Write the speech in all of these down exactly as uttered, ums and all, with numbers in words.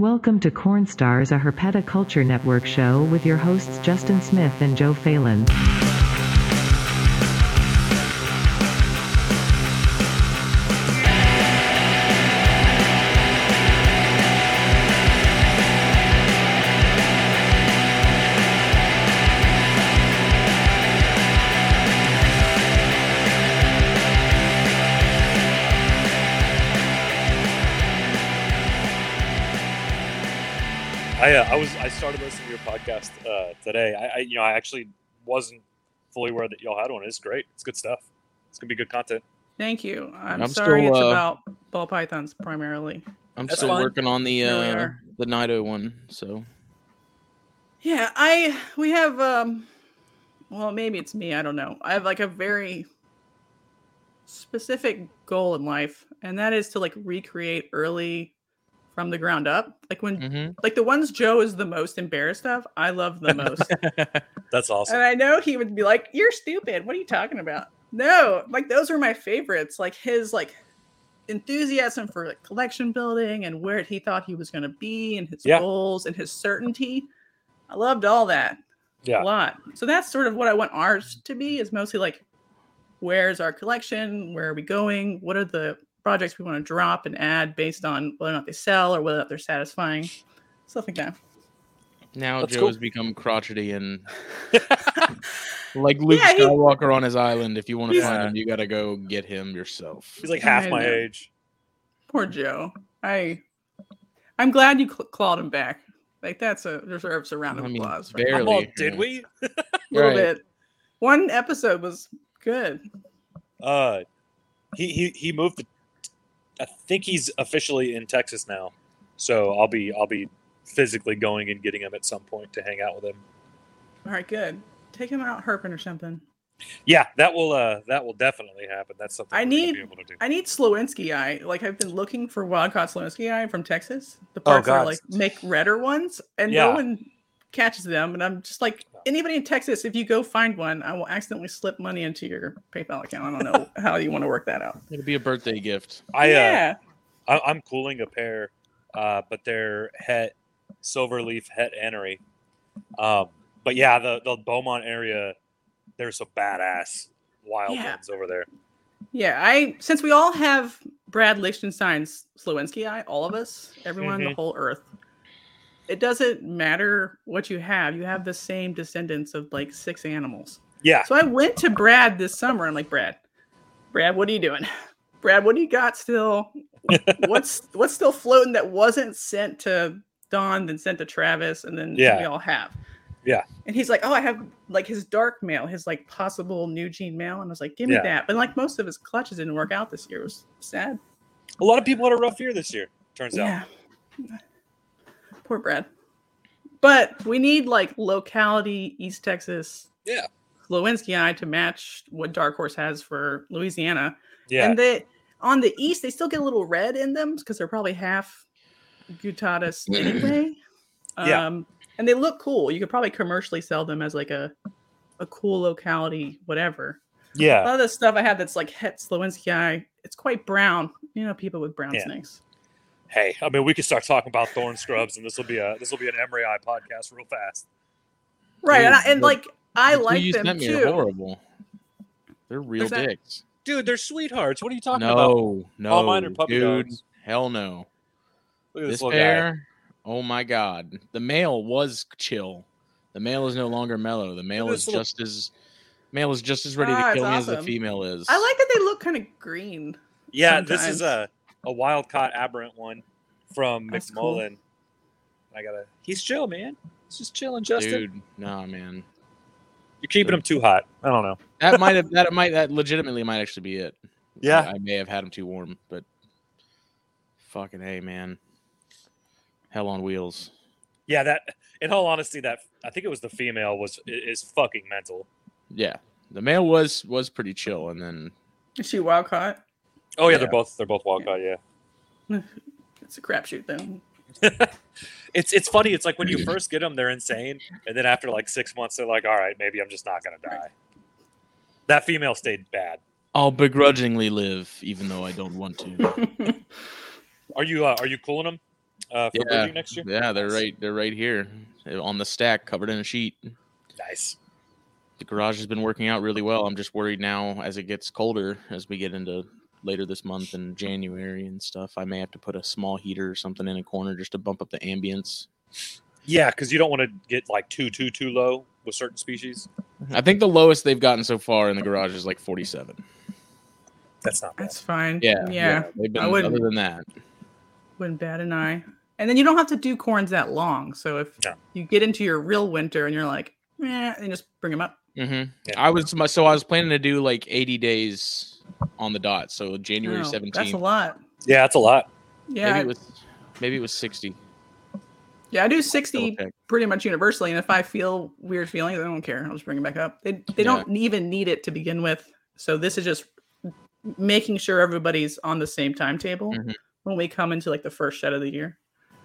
Welcome to Cornstars, a Herpeta Culture Network show with your hosts Justin Smith and Joe Phelan. I, uh, I was I started listening to your podcast uh, today. I, I you know I actually wasn't fully aware that y'all had one. It's great. It's good stuff. It's gonna be good content. Thank you. I'm, I'm sorry still, it's uh, about ball pythons primarily. I'm That's still fun. working on the uh, the Nido one. So yeah, I we have um, well maybe it's me. I don't know. I have like a very specific goal in life, and that is to like recreate early. From the ground up, like when, mm-hmm. like the ones Joe is the most embarrassed of, I love the most. That's awesome. And I know he would be like, "You're stupid. What are you talking about?" No, like those are my favorites. Like his like enthusiasm for like collection building and where he thought he was going to be and his yeah. goals and his certainty. I loved all that yeah. a lot. So that's sort of what I want ours to be. Is mostly like, where's our collection? Where are we going? What are the projects we want to drop and add based on whether or not they sell or whether or not they're satisfying, stuff like that. Now That's Joe cool. has become crotchety and like Luke yeah, Skywalker he, on his island. If you want to find him, you got to go get him yourself. He's like half I my know. age. Poor Joe. I, I'm glad you cl- clawed him back. Like that's a deserves a round of I mean, applause. Right? Barely. All, did we? A little right. bit. One episode was good. Uh, he he he moved the. I think he's officially in Texas now, so I'll be I'll be physically going and getting him at some point to hang out with him. All right, good. Take him out herping or something. Yeah, that will uh, that will definitely happen. That's something I need. Be able to do. I need Slowinski eye. Like I've been looking for wild-caught Slowinski eye from Texas. The parts oh, that are like make redder ones, and yeah. no one catches them. And I'm just like anybody in Texas. If you go find one, I will accidentally slip money into your PayPal account. I don't know how you want to work that out. It'll be a birthday gift. I yeah. Uh, I, I'm cooling a pair, uh, but they're het silverleaf het annery. Um, but yeah, the the Beaumont area, there's some badass wild yeah. ones over there. Yeah, I since we all have Brad Lichtenstein's Slowinski eye, all of us, everyone, mm-hmm. the whole earth. It doesn't matter what you have. You have the same descendants of like six animals. Yeah. So I went to Brad this summer. I'm like, Brad, Brad, what are you doing? Brad, what do you got still? what's what's still floating that wasn't sent to Don, then sent to Travis, and then yeah. we all have. Yeah. And he's like, oh, I have like his dark mail, his like possible new gene mail. And I was like, give me yeah. that. But like most of his clutches didn't work out this year. It was sad. A lot of people had a rough year this year, turns yeah. out. Poor Brad. But we need like locality East Texas yeah Lewinsky eye to match what Dark Horse has for Louisiana. Yeah. And they on the east they still get a little red in them because they're probably half Gutatis anyway. um yeah. And they look cool. You could probably commercially sell them as like a a cool locality, whatever. Yeah. A lot of the stuff I have that's like het Lewinsky eye, it's quite brown. You know, people with brown yeah. snakes. Hey, I mean, we could start talking about thorn scrubs, and this will be a this will be an Emery Eye podcast real fast. Right, and, I, and like I the like them too. They're horrible. They're real that, dicks, dude. They're sweethearts. What are you talking no, about? No, no, all mine are puppy dude. Dogs. Hell no. Look at this, this pair. Guy. Oh my god, the male was chill. The male is no longer mellow. The male is little... just as male is just as ready ah, to kill me awesome. as the female is. I like that they look kind of green. Yeah, sometimes. This is a. A wild caught aberrant one from McMullen. Cool. I gotta. He's chill, man. He's just chilling, Justin. Dude, nah, man. You're keeping Dude. him too hot. I don't know. That might have. That might. That legitimately might actually be it. Yeah. I, I may have had him too warm, but fucking hey, man. Hell on wheels. Yeah. That. In all honesty, that I think it was the female was is fucking mental. Yeah. The male was was pretty chill, and then. Is she wild caught? Oh yeah, yeah, they're both they're both wild-caught, yeah. yeah. It's a crapshoot then. it's it's funny. It's like when you first get them, they're insane, and then after like six months, they're like, "All right, maybe I'm just not gonna die." Right. That female stayed bad. I'll begrudgingly live, even though I don't want to. Are you uh, are you cooling them? uh, for yeah. Bridging next year? Yeah, they're right. They're right here on the stack, covered in a sheet. Nice. The garage has been working out really well. I'm just worried now as it gets colder, as we get into later this month and January and stuff, I may have to put a small heater or something in a corner just to bump up the ambience. Yeah, because you don't want to get like too, too, too low with certain species. I think the lowest they've gotten so far in the garage is like forty-seven. That's not bad. That's fine. Yeah. Yeah. yeah. They've been, I wouldn't, other than that. Wouldn't bat an eye. And then you don't have to do corns that long. So if no. you get into your real winter and you're like, eh, and just bring them up. Mm-hmm. Yeah. I was so I was planning to do like eighty days on the dot. So January oh, seventeenth. That's a lot. Yeah, that's a lot. Yeah. Maybe I, it was maybe it was sixty. Yeah, I do sixty pretty much universally, and if I feel weird feelings, I don't care. I'll just bring it back up. They they yeah. don't even need it to begin with. So this is just making sure everybody's on the same timetable mm-hmm. when we come into like the first shed of the year.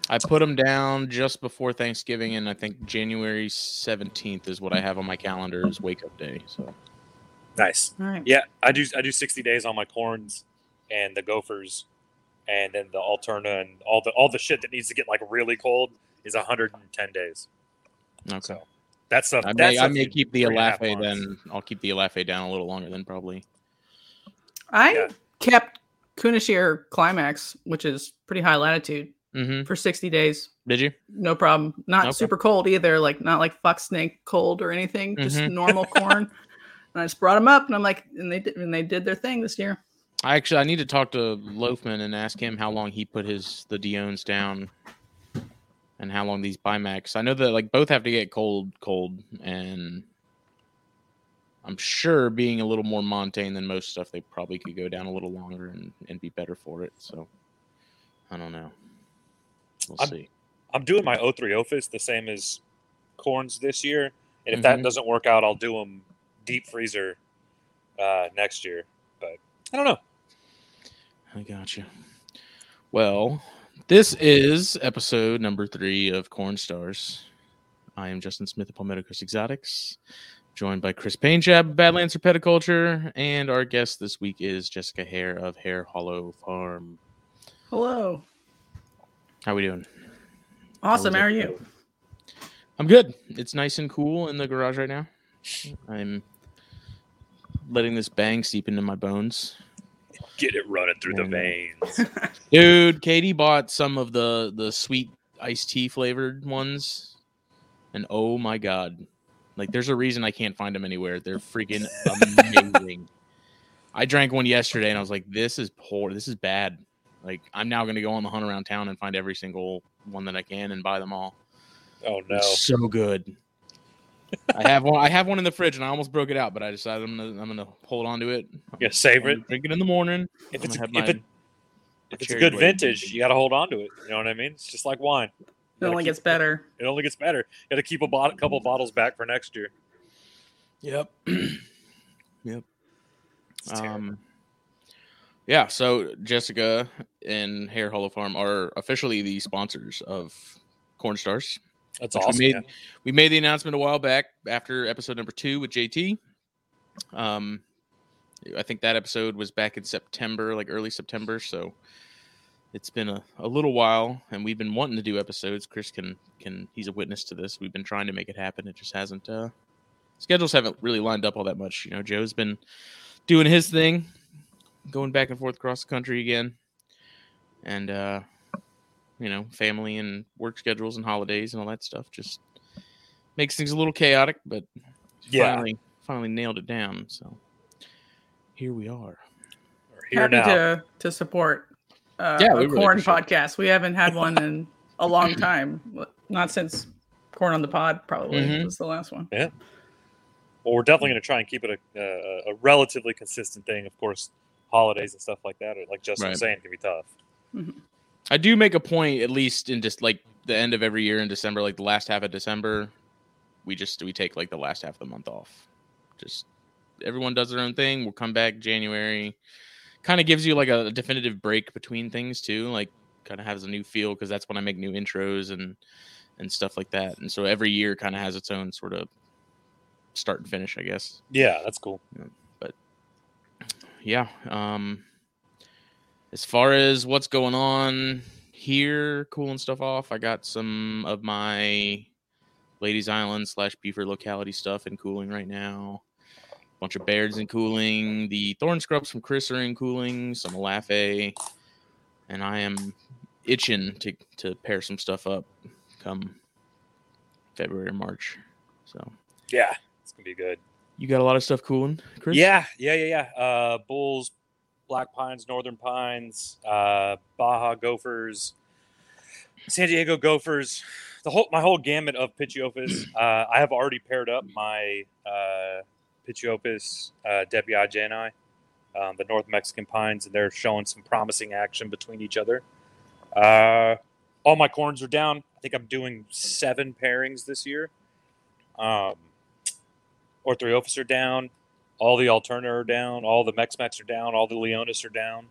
I put them down just before Thanksgiving, and I think January seventeenth is what I have on my calendar as wake up day. So nice. All right. Yeah, I do. I do sixty days on my corns and the gophers, and then the alterna and all the all the shit that needs to get like really cold. Is one hundred ten days. Okay. So that's stuff. I may, I may keep the Alafe then. I'll keep the Alafe down a little longer than probably. I yeah. kept Kunashir Climax, which is pretty high latitude, mm-hmm. for sixty days. Did you? No problem. Not okay. super cold either. Like not like fuck snake cold or anything. Just mm-hmm. normal corn. And I just brought them up, and I'm like, and they did, and they did their thing this year. I actually I need to talk to Loafman and ask him how long he put his the Dion's down. And how long these Bimax? I know that like both have to get cold, cold, and I'm sure being a little more montane than most stuff, they probably could go down a little longer and, and be better for it. So I don't know. We'll I'm, see. I'm doing my O three Ophis the same as corns this year, and if mm-hmm. that doesn't work out, I'll do them deep freezer uh, next year. But I don't know. I got you. Well. This is episode number three of Corn Stars. I am Justin Smith of Palmetto Coast Exotics, joined by Chris Painchab of Badlands Herpeticulture, and our guest this week is Jessica Hare of Hare Hollow Farm. Hello. How are we doing? Awesome. How, how are you? I'm good. It's nice and cool in the garage right now. I'm letting this bang seep into my bones. Get it running through and, the veins. Dude, Katie bought some of the, the sweet iced tea flavored ones. And oh my God. Like, there's a reason I can't find them anywhere. They're freaking amazing. I drank one yesterday and I was like, this is poor. This is bad. Like, I'm now going to go on the hunt around town and find every single one that I can and buy them all. Oh, no. It's so good. I have one. I have one in the fridge, and I almost broke it out, but I decided I'm gonna I'm gonna hold on to it. Yeah, save it. Drink it in the morning. If it's a, if, my, it, if it's a good vintage, drink. You got to hold on to it. You know what I mean? It's just like wine. It only keep, gets better. It only gets better. You got to keep a bottle, couple bottles back for next year. Yep. yep. Um. Yeah. So Jessica and Hare Hollow Farm are officially the sponsors of Corn Stars. That's awesome. We made, yeah. we made the announcement a while back after episode number two with J T. Um, I think that episode was back in September, like early September. So it's been a, a little while, and we've been wanting to do episodes. Chris can can he's a witness to this. We've been trying to make it happen. It just hasn't. Uh, schedules haven't really lined up all that much. You know, Joe's been doing his thing, going back and forth across the country again, and. uh You know, family and work schedules and holidays and all that stuff just makes things a little chaotic, but yeah. finally, finally nailed it down. So here we are. We're here Happy now. to to support uh, yeah, a corn really podcast. It. We haven't had one in a long time, not since Corn on the Pod probably mm-hmm. was the last one. Yeah. Well, we're definitely going to try and keep it a, a, a relatively consistent thing. Of course, holidays and stuff like that, or like Justin right. was saying, can be tough. Mm-hmm. I do make a point, at least in just like the end of every year in December, like the last half of December, we just we take like the last half of the month off. Just everyone does their own thing. We'll come back January. Kind of gives you like a definitive break between things too. Like kind of has a new feel because that's when I make new intros and and stuff like that. And so every year kind of has its own sort of start and finish, I guess. Yeah, that's cool. Yeah, but yeah. Um, As far as what's going on here cooling stuff off. I got some of my Ladies Island slash Beaver locality stuff in cooling right now. A bunch of Baird's in cooling. The Thorn Scrubs from Chris are in cooling. Some Alafe. And I am itching to, to pair some stuff up come February or March. So yeah, it's going to be good. You got a lot of stuff cooling, Chris? Yeah, yeah, yeah, yeah. Uh, Bulls, Black Pines, Northern Pines, uh, Baja Gophers, San Diego Gophers, the whole my whole gamut of Pitchiopus. Uh, I have already paired up my uh, Pitchiopus uh, Depi Janai, um, the North Mexican Pines, and they're showing some promising action between each other. Uh, all my corns are down. I think I'm doing seven pairings this year. Um, Orthorhyophis are down. All the Alterna are down. All the Mex-Mex are down. All the Leonis are down.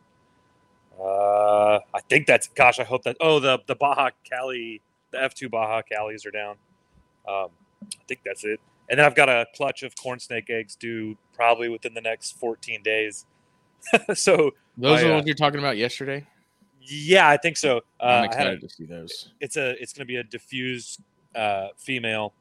Uh, I think that's, gosh, I hope that, oh, the, the Baja Cali, the F two Baja Calis are down. Um, I think that's it. And then I've got a clutch of corn snake eggs due probably within the next fourteen days. So those I, are the ones uh, you're talking about yesterday? Yeah, I think so. Uh, I'm excited a, to see those. It's a, it's going to be a diffused uh, female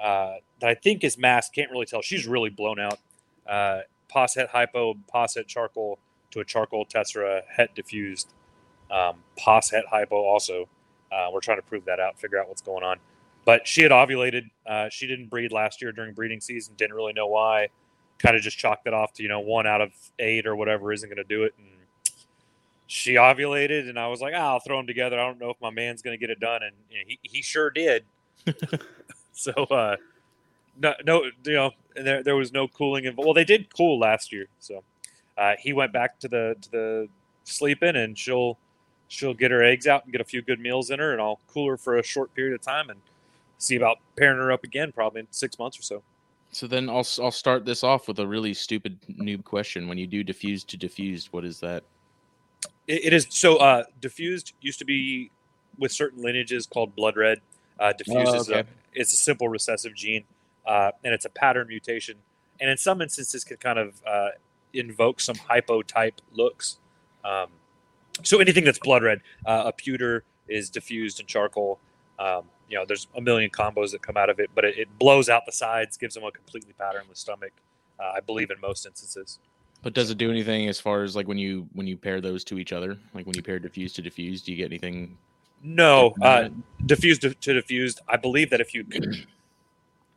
uh, that I think is masked. Can't really tell. She's really blown out. Uh, posset hypo, posset charcoal to a charcoal tessera, het diffused, um, posset hypo also. Uh, we're trying to prove that out, figure out what's going on. But she had ovulated. Uh, she didn't breed last year during breeding season. Didn't really know why. Kind of just chalked it off to, you know, one out of eight or whatever isn't going to do it. And she ovulated, and I was like, ah, I'll throw them together. I don't know if my man's going to get it done. And, and he, he sure did. So, uh, no, no, you know, there there was no cooling involved. Well, they did cool last year, so uh, he went back to the to the sleeping, and she'll she'll get her eggs out and get a few good meals in her, and I'll cool her for a short period of time and see about pairing her up again, probably in six months or so. So then I'll I'll start this off with a really stupid noob question. When you do diffused to diffused, what is that? It, it is so uh, diffused used to be with certain lineages called blood red. Uh, diffused oh, okay. is a, it's a simple recessive gene. Uh, and it's a pattern mutation, and in some instances can kind of uh, invoke some hypo-type looks. Um, so anything that's blood red, uh, a pewter is diffused in charcoal. Um, you know, there's a million combos that come out of it, but it, it blows out the sides, gives them a completely patternless stomach. Uh, I believe in most instances. But does it do anything as far as like when you when you pair those to each other? Like when you pair diffused to diffused, do you get anything? No, uh, diffused to, to diffused. I believe that if you could,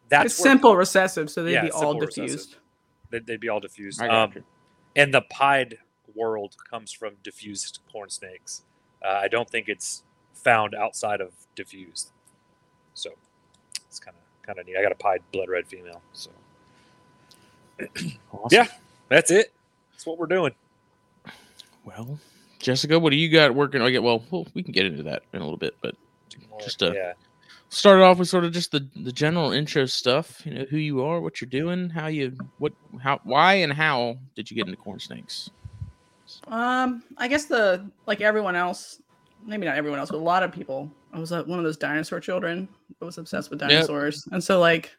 That's it's where, simple recessive, so they'd yeah, be all diffused. They'd, they'd be all diffused. Um, and the pied world comes from diffused corn snakes. Uh, I don't think it's found outside of diffused. So it's kind of kind of neat. I got a pied blood red female. So awesome. Yeah, that's it. That's what we're doing. Well, Jessica, what do you got working? I get well, well. We can get into that in a little bit, but just a. Yeah. Started off with sort of just the, the general intro stuff, you know, who you are, what you're doing, how you, what, how, why, and how did you get into corn snakes? Um, I guess the like everyone else, maybe not everyone else, but a lot of people. I was uh, one of those dinosaur children that was obsessed with dinosaurs, yep. And so like,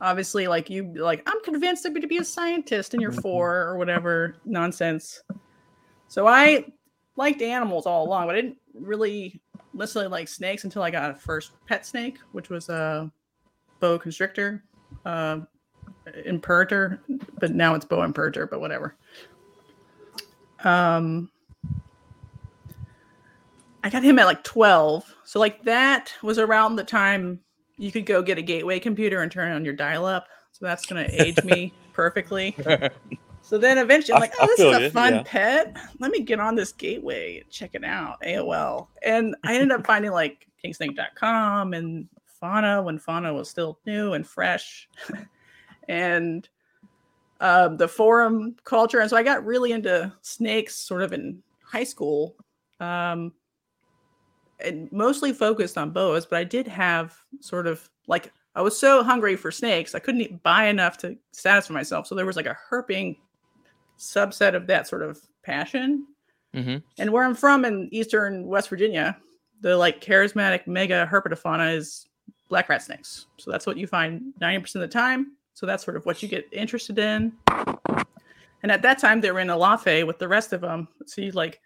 obviously, like you, like I'm convinced I'm going to be a scientist, and you're four or whatever nonsense. So I liked animals all along, but I didn't really. Literally like snakes until I got a first pet snake, which was a boa constrictor, uh, imperator, but now it's boa imperator, but whatever. Um, I got him at like twelve. So like that was around the time you could go get a gateway computer and turn on your dial up. So that's going to age me perfectly. So then eventually I'm like, oh, this is a fun yeah. pet. Let me get on this gateway and check it out, A O L. And I ended up finding like king snake dot com and Fauna when Fauna was still new and fresh. And um, the forum culture. And so I got really into snakes sort of in high school. Um, and mostly focused on boas, but I did have sort of like, I was so hungry for snakes, I couldn't buy enough to satisfy myself. So there was like a herping subset of that sort of passion. Mm-hmm. And where I'm from in eastern West Virginia, the like charismatic mega herpetofauna is black rat snakes. So that's what you find ninety percent of the time. So that's sort of what you get interested in. And at that time, they were in Alafe with the rest of them. So you like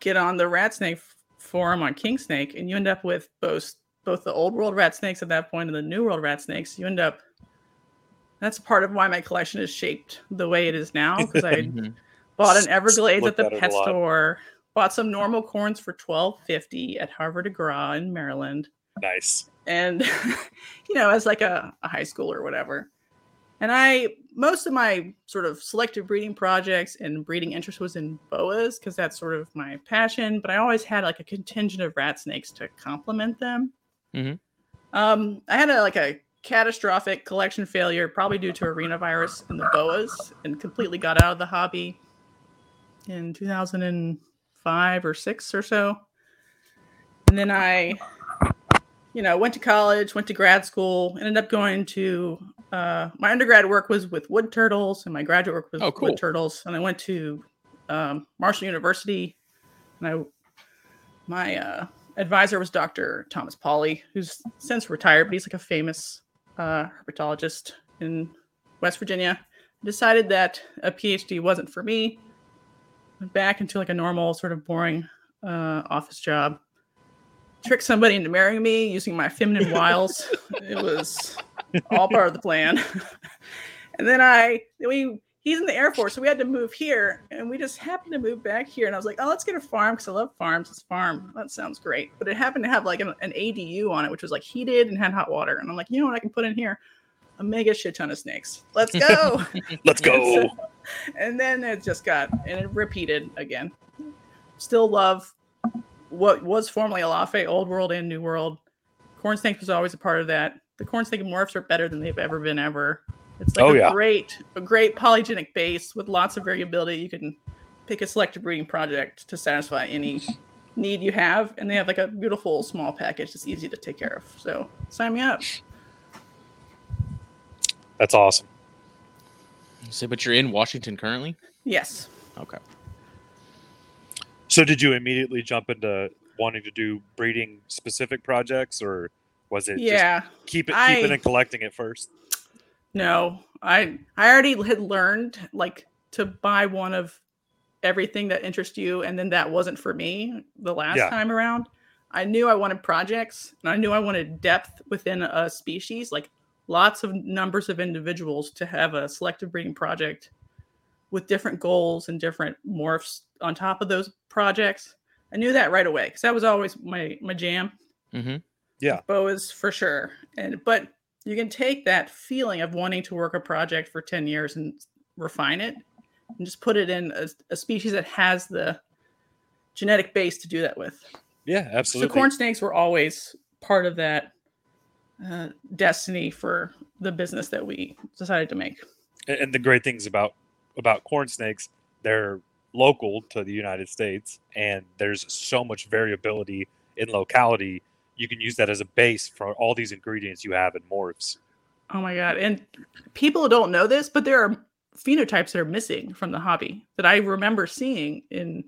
get on the rat snake forum on king snake, and you end up with both both the old world rat snakes at that point and the new world rat snakes. You end up. That's part of why my collection is shaped the way it is now, because I bought an Everglades at the pet store, bought some normal corns for twelve fifty at Harvard de Gras in Maryland. Nice. And, you know, as like a, a high schooler or whatever. And I, most of my sort of selective breeding projects and breeding interest was in boas, because that's sort of my passion. But I always had like a contingent of rat snakes to complement them. Mm-hmm. Um, I had a, like a catastrophic collection failure, probably due to arenavirus and the boas, and completely got out of the hobby in two thousand five or six or so. And then I, you know, went to college, went to grad school, ended up going to, uh, my undergrad work was with wood turtles and my graduate work was oh, cool. wood turtles. And I went to um, Marshall University, and I, my uh, advisor was Doctor Thomas Pauley, who's since retired, but he's like a famous uh, herpetologist in West Virginia. I decided that a PhD wasn't for me. Went back into like a normal sort of boring uh, office job. Tricked somebody into marrying me using my feminine wiles. It was all part of the plan. And then I, we, he's in the Air Force, so we had to move here, and we just happened to move back here. And I was like, oh, let's get a farm, because I love farms. Let's farm. That sounds great. But it happened to have like an, an A D U on it, which was like heated and had hot water. And I'm like, you know what I can put in here? A mega shit ton of snakes. Let's go. Let's go. And, so, and then it just got, and it repeated again. Still love what was formerly Alafe, old world and new world. Corn snake was always a part of that. The corn snake morphs are better than they've ever been ever. It's like oh, a yeah. great, a great polygenic base with lots of variability. You can pick a selective breeding project to satisfy any need you have, and they have like a beautiful small package that's easy to take care of. So sign me up. That's awesome. So, but you're in Washington currently? Yes. Okay. So did you immediately jump into wanting to do breeding specific projects, or was it yeah, just keep it, keep I, it and collecting it first? No, I I already had learned like to buy one of everything that interests you. And then that wasn't for me the last yeah. time around. I knew I wanted projects, and I knew I wanted depth within a species, like lots of numbers of individuals to have a selective breeding project with different goals and different morphs on top of those projects. I knew that right away, because that was always my, my jam. Mm-hmm. Yeah. Boas for sure. And, but you can take that feeling of wanting to work a project for ten years and refine it and just put it in a, a species that has the genetic base to do that with. Yeah, absolutely. So corn snakes were always part of that uh, destiny for the business that we decided to make. And the great things about about corn snakes, they're local to the United States, and there's so much variability in locality. You can use that as a base for all these ingredients you have in morphs. Oh my God. And people don't know this, but there are phenotypes that are missing from the hobby that I remember seeing in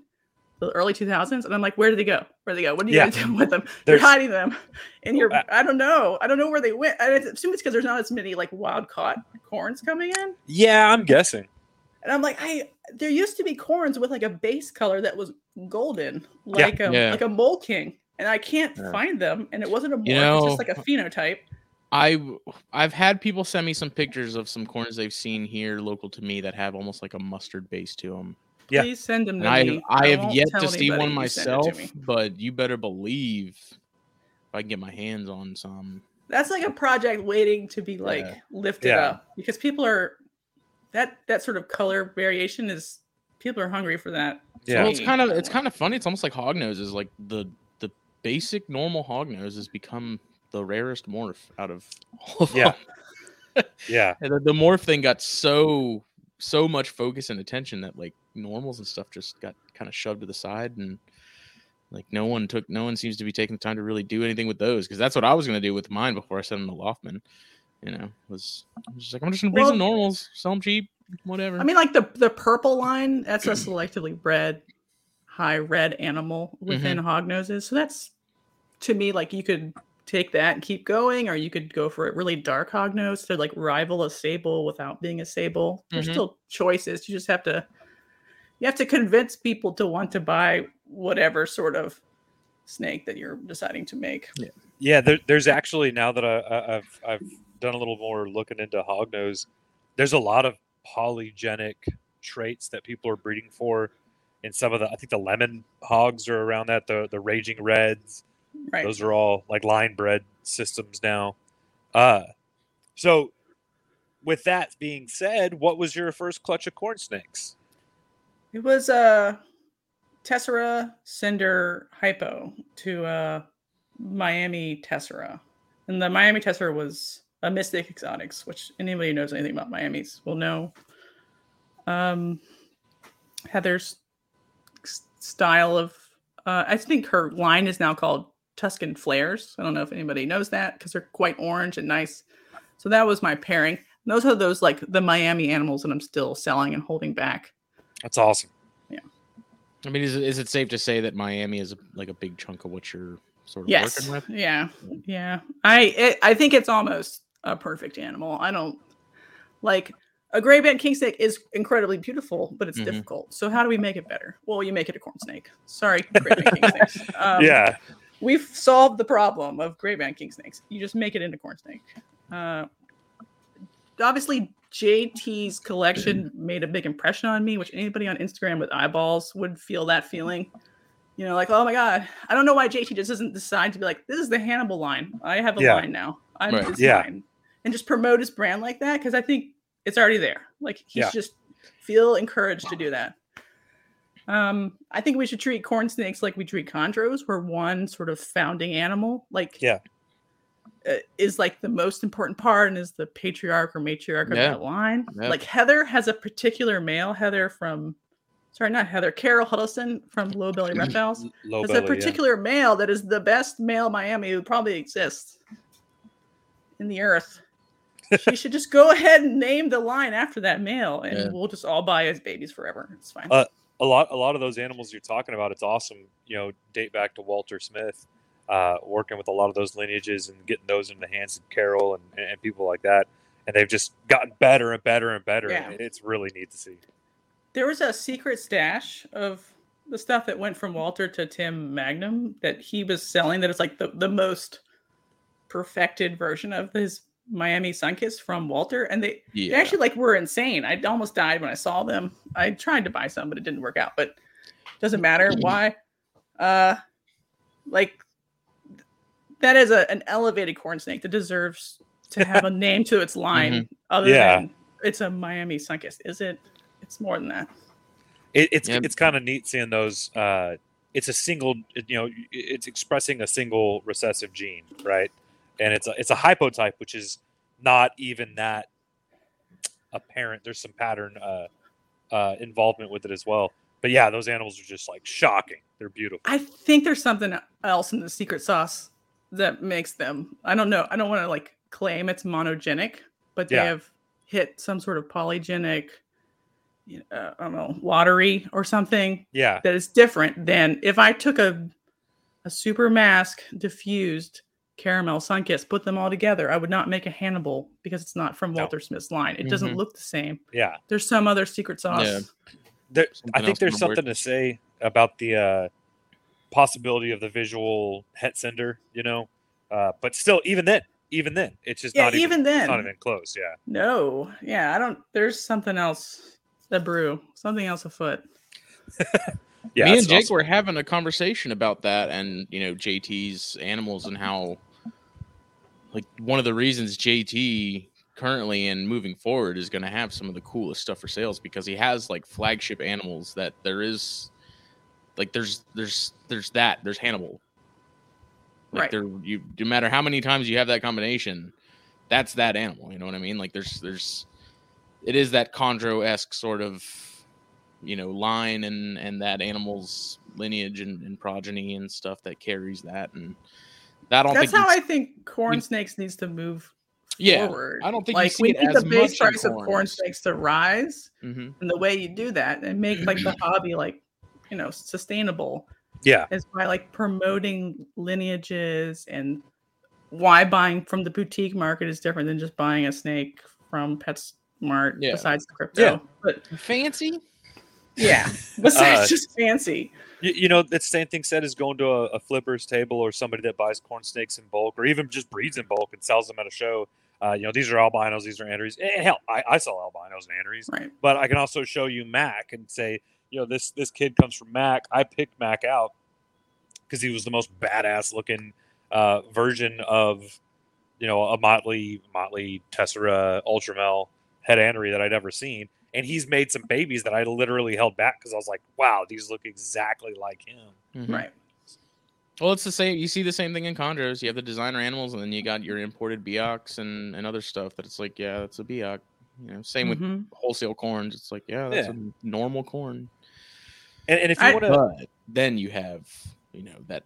the early two thousands. And I'm like, where did they go? Where did they go? What are you yeah. doing with them? You're hiding them. And you're, I don't know. I don't know where they went. I assume it's because there's not as many like wild caught corns coming in. Yeah, I'm guessing. And I'm like, I there used to be corns with like a base color that was golden, like yeah, a yeah. like a mole king, and I can't yeah. find them. And it wasn't a mole; you know, it's just like a phenotype. I I've had people send me some pictures of some corns they've seen here local to me that have almost like a mustard base to them. Yeah. Please send them to and me. I, I, I have yet to see one myself, but you better believe if I can get my hands on some. That's like a project waiting to be like yeah. lifted yeah. up, because people are. That that sort of color variation is people are hungry for that. Yeah, well, it's kind of it's kind of funny. It's almost like hognoses. Like the the basic normal hognose has become the rarest morph out of all of yeah. them. yeah, and the, the morph thing got so so much focus and attention that like normals and stuff just got kind of shoved to the side, and like no one took no one seems to be taking the time to really do anything with those, because that's what I was going to do with mine before I sent them to Lofman. You know, was, was just like, I'm just going to bring some normals, sell them cheap, whatever. I mean, like the, the purple line, that's a selectively bred, high red animal within mm-hmm. hognoses. So that's, to me, like you could take that and keep going, or you could go for a really dark hognose to like rival a sable without being a sable. There's mm-hmm. still choices. You just have to, you have to convince people to want to buy whatever sort of snake that you're deciding to make. Yeah, yeah there, there's actually, now that I, I've I've done a little more looking into hognose, there's a lot of polygenic traits that people are breeding for. And some of the, I think the lemon hogs are around that, the the raging reds. Right. Those are all like line bred systems now. Uh, so with that being said, what was your first clutch of corn snakes? It was a uh, Tessera Cinder Hypo to uh, Miami Tessera. And the Miami Tessera was a Mystic Exotics, which anybody who knows anything about Miamis will know. Um, Heather's style of, uh, I think her line is now called Tuscan Flares. I don't know if anybody knows that because they're quite orange and nice. So that was my pairing. And those are those like the Miami animals that I'm still selling and holding back. That's awesome. Yeah. I mean, is, is it safe to say that Miami is like a big chunk of what you're sort of yes. working with? Yeah. Yeah. I, it, I think it's almost a perfect animal. I don't like a gray band king snake is incredibly beautiful, but it's mm-hmm. difficult. So how do we make it better? Well, you make it a corn snake. Sorry, gray band king snakes. Um, yeah. We've solved the problem of gray band king snakes. You just make it into corn snake. Uh, obviously, J T's collection made a big impression on me, which anybody on Instagram with eyeballs would feel that feeling. You know, like, oh my God, I don't know why J T just doesn't decide to be like, this is the Hannibal line. I have a yeah. line now. I'm right. his yeah. line. And just promote his brand like that, because I think it's already there. Like, he's yeah. just feel encouraged to do that. Um, I think we should treat corn snakes like we treat chondros, where one sort of founding animal, like, yeah. is like the most important part and is the patriarch or matriarch of yeah. that line. Yep. Like Heather has a particular male. Heather from, sorry, not Heather, Carol Huddleston from Low Belly Reptiles Low has belly, a particular yeah. male that is the best male Miami who probably exists in the earth. She should just go ahead and name the line after that male, and yeah. we'll just all buy his babies forever. It's fine. Uh, a lot, a lot of those animals you're talking about, it's awesome. You know, date back to Walter Smith. Uh, working with a lot of those lineages and getting those into the hands of Carol and, and people like that. And they've just gotten better and better and better. Yeah. And it's really neat to see. There was a secret stash of the stuff that went from Walter to Tim Magnum that he was selling that is like the, the most perfected version of his Miami Sunkiss from Walter. And they, yeah. they actually like were insane. I almost died when I saw them. I tried to buy some, but it didn't work out. But it doesn't matter why. Uh, like, That is a, an elevated corn snake that deserves to have a name to its line. Mm-hmm. Other yeah. than it's a Miami Sunkiss, is it? It's more than that. It, it's yep. it's kind of neat seeing those. Uh, it's a single, you know, it's expressing a single recessive gene, right? And it's a, it's a hypotype, which is not even that apparent. There's some pattern uh, uh, involvement with it as well. But yeah, those animals are just like shocking. They're beautiful. I think there's something else in the secret sauce that makes them. I don't know. I don't want to like claim it's monogenic, but they yeah. have hit some sort of polygenic, you know, uh, I don't know, lottery or something. Yeah, that is different than if I took a a super mask diffused caramel sunkiss, put them all together. I would not make a Hannibal because it's not from Walter no. Smith's line. It mm-hmm. doesn't look the same. Yeah, there's some other secret sauce. Yeah. There, I think there's something to say about the. Uh, possibility of the visual het sender, you know, uh, but still, even then, even then, it's just yeah, not even, even then, it's not even close. Yeah, no, yeah, I don't. There's something else, the brew, something else afoot. yeah, me and Jake awesome. were having a conversation about that, and you know, J T's animals and how, like, one of the reasons J T currently and moving forward is going to have some of the coolest stuff for sales because he has like flagship animals that there is. Like there's there's there's that there's Hannibal, like right? There you no matter how many times you have that combination, that's that animal. You know what I mean? Like there's there's it is that chondro-esque sort of, you know, line and, and that animal's lineage and, and progeny and stuff that carries that and that. I don't that's think how I think corn we, snakes needs to move. Yeah, forward. I don't think like we need the base price of corn snakes to rise, mm-hmm. and the way you do that and make like the hobby like. You know, sustainable. Yeah, is by like promoting lineages and why buying from the boutique market is different than just buying a snake from PetSmart. Yeah. Besides the crypto, yeah. But fancy. Yeah. Besides uh, just fancy. You, you know, that same thing said is going to a, a flipper's table or somebody that buys corn snakes in bulk or even just breeds in bulk and sells them at a show. Uh, you know, these are albinos, these are antares. And hell, I, I sell albinos and antares. Right. But I can also show you Mac and say, you know, this this kid comes from Mac. I picked Mac out because he was the most badass looking uh, version of, you know, a Motley, Motley, Tessera, Ultramel head antares that I'd ever seen. And he's made some babies that I literally held back because I was like, wow, these look exactly like him. Mm-hmm. Right. Well, it's the same. You see the same thing in Chondros. You have the designer animals, and then you got your imported Biocs and, and other stuff that it's like, yeah, that's a Bioc. You know, same mm-hmm. with wholesale corns. It's like, yeah, that's yeah. a normal corn. And, and if you want to, but then you have, you know, that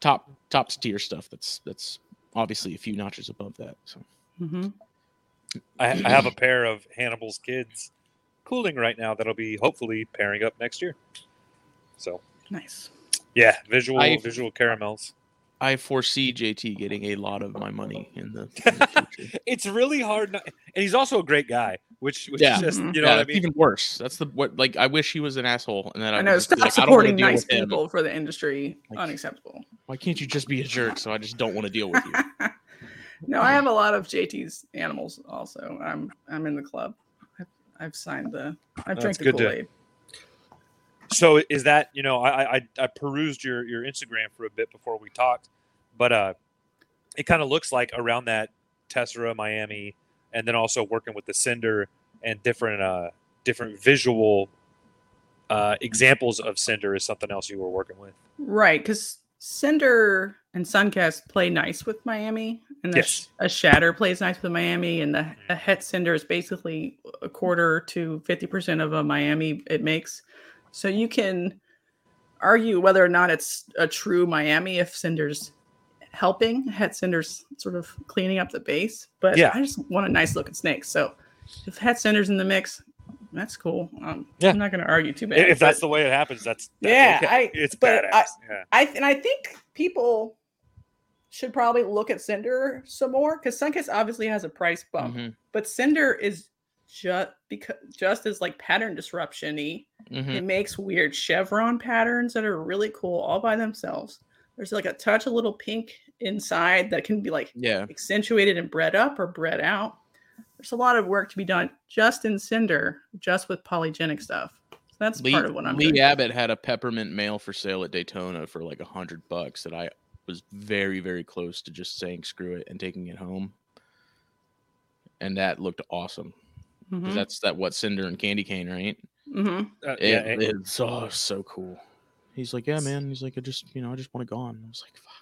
top top tier stuff that's that's obviously a few notches above that. So. Mm-hmm. I, I have a pair of Hannibal's kids cooling right now that'll be hopefully pairing up next year. So nice. Yeah, visual I, visual caramels. I foresee J T getting a lot of my money in the, in the future. It's really hard, not, and he's also a great guy, which which yeah. is just, you know, yeah, what I mean? Even worse. That's the what like I wish he was an asshole, and then I, I know stop like, supporting nice people him. For the industry. Like, unacceptable. Why can't you just be a jerk? So I just don't want to deal with you. No, I have a lot of J T's animals. Also, I'm I'm in the club. I've, I've signed the. I've drank the Kool-Aid. So is that, you know, I I, I perused your, your Instagram for a bit before we talked, but uh, it kind of looks like around that Tessera Miami, and then also working with the Cinder and different uh different visual uh examples of Cinder is something else you were working with, right? Because Cinder and Suncast play nice with Miami, and yes. a, a Shatter plays nice with Miami, and the a Het Cinder is basically a quarter to fifty percent of a Miami it makes. So you can argue whether or not it's a true Miami if Cinder's helping, Het Cinder's sort of cleaning up the base, but yeah. I just want a nice looking snake. So if Het Cinder's in the mix, that's cool. Um, yeah. I'm not going to argue too bad. If that's but, the way it happens, that's, that's yeah. Okay. I, it's badass. I, yeah. I and I think people should probably look at Cinder some more because Suncast obviously has a price bump, mm-hmm. but Cinder is just because just as like pattern disruption-y. Mm-hmm. It makes weird chevron patterns that are really cool all by themselves. There's like a touch of little pink inside that can be like yeah. accentuated and bred up or bred out. There's a lot of work to be done just in Cinder, just with polygenic stuff. So that's Lee, part of what I'm Lee doing. Lee Abbott had a peppermint male for sale at Daytona for like a hundred bucks that I was very, very close to just saying screw it and taking it home. And that looked awesome. Mm-hmm. That's that what Cinder and Candy Cane, right? Mm-hmm. Uh, it, yeah, it, it's oh, so cool. He's like, yeah, man. He's like, I just, you know, I just want it gone. I was like, fuck.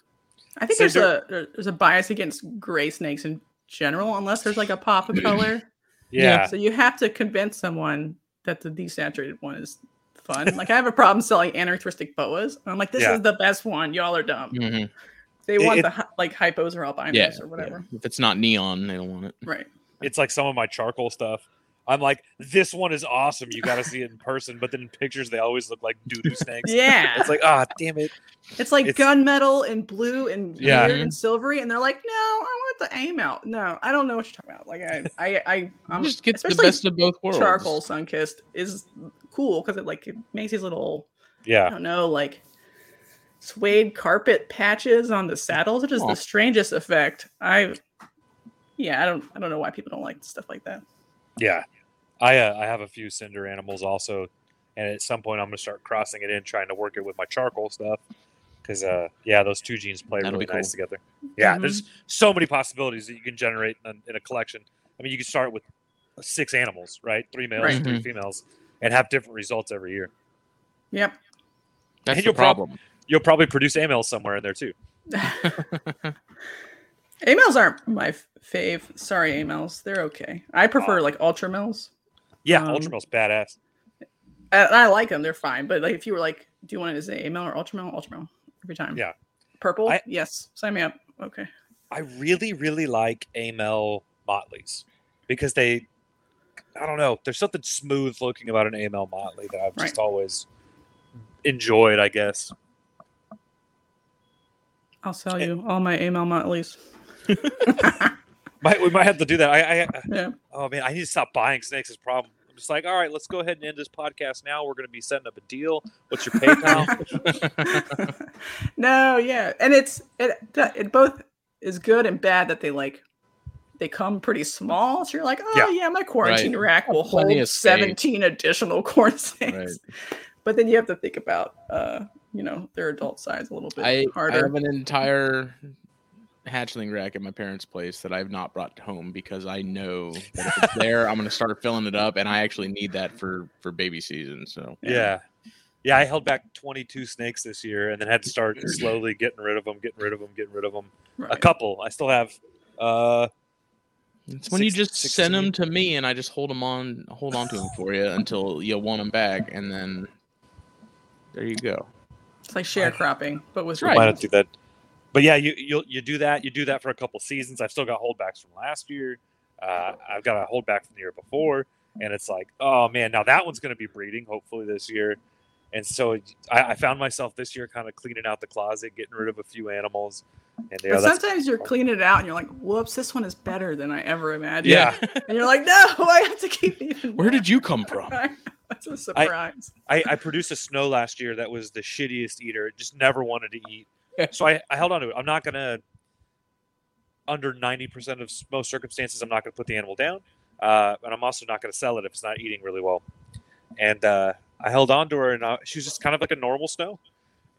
I think Cinder- there's a there's a bias against gray snakes and. General, unless there's like a pop of color. Yeah. So you have to convince someone that the desaturated one is fun. Like I have a problem selling anarthristic boas. I'm like, this yeah. is the best one. Y'all are dumb. Mm-hmm. They want it, the like hypos or albinos yeah, or whatever. Yeah. If it's not neon, they don't want it. Right. It's like some of my charcoal stuff. I'm like, this one is awesome. You got to see it in person. But then in pictures, they always look like doo-doo snakes. Yeah. It's like, ah, oh, damn it. It's like it's... gunmetal and blue and yeah. weird and silvery. And they're like, no, I want the aim out. No, I don't know what you're talking about. Like, I, I, I I'm, just gets the best of both worlds. Charcoal Sunkist is cool because it, like, it makes these little, yeah. I don't know, like, suede carpet patches on the saddles. It is oh. the strangest effect. I, yeah, I don't, I don't know why people don't like stuff like that. Yeah, I uh, I have a few Cinder animals also, and at some point I'm gonna start crossing it in, trying to work it with my charcoal stuff, because uh yeah, those two genes play That'll really cool. nice together. Yeah, mm-hmm. There's so many possibilities that you can generate in, in a collection. I mean, you can start with six animals, right? Three males, right. three mm-hmm. females, and have different results every year. Yep, that's and the you'll problem. Prob- you'll probably produce A M Ls somewhere in there too. A M Ls aren't my f- fave. Sorry, A M Ls. They're okay. I prefer oh. like Ultramels. Yeah, um, Ultramels badass. I, I like them. They're fine. But like, if you were like, do you want it as an A M L or Ultramel? Ultramel every time. Yeah. Purple? I, yes. Sign me up. Okay. I really, really like A M L Motleys because they, I don't know, there's something smooth looking about an A M L Motley that I've right. just always enjoyed, I guess. I'll sell you and, all my A M L Motleys. might, we might have to do that. I, I yeah. Oh man, I need to stop buying snakes. Is a problem. I'm just like, all right, let's go ahead and end this podcast now. We're going to be setting up a deal. What's your PayPal? No, yeah, and it's it it both is good and bad that they like they come pretty small. So you're like, oh yeah, yeah my quarantine right. rack will Plenty hold seventeen additional corn snakes. Right. But then you have to think about uh, you know, their adult size a little bit I, harder. I have an entire hatchling rack at my parents' place that I've not brought home because I know that if it's there, I'm going to start filling it up, and I actually need that for, for baby season. So yeah, yeah, I held back twenty-two snakes this year, and then had to start slowly getting rid of them, getting rid of them, getting rid of them. Right. A couple, I still have. Uh, it's when six, you just six, send them to me, and I just hold them on, hold on to them for you until you want them back, and then there you go. It's like sharecropping, but with right. I don't do that. But yeah, you you you do that. You do that for a couple seasons. I've still got holdbacks from last year. Uh, I've got a holdback from the year before, and it's like, oh man, now that one's going to be breeding hopefully this year. And so I, I found myself this year kind of cleaning out the closet, getting rid of a few animals. And you know, but sometimes you're cleaning it out, and you're like, whoops, this one is better than I ever imagined. Yeah, and you're like, no, I have to keep even. Where did you come from? That's a surprise. I, I I produced a snow last year that was the shittiest eater. It just never wanted to eat. So I, I held on to it. I'm not going to, under ninety percent of most circumstances, I'm not going to put the animal down. Uh, and I'm also not going to sell it if it's not eating really well. And uh, I held on to her, and I, she was just kind of like a normal snow.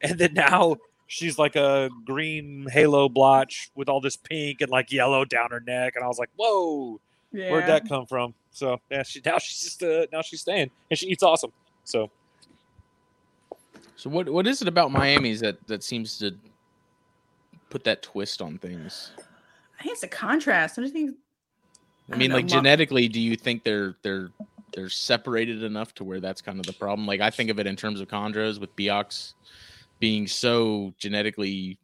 And then now she's like a green halo blotch with all this pink and like yellow down her neck. And I was like, whoa, yeah. Where'd that come from? So yeah, she, now she's just uh, now she's staying, and she eats awesome. So. So what what is it about Miami's that, that seems to put that twist on things? I think it's a contrast. I, think, I, I mean, know, like genetically, do you think they're they're they're separated enough to where that's kind of the problem? Like I think of it in terms of chondros with Biox being so genetically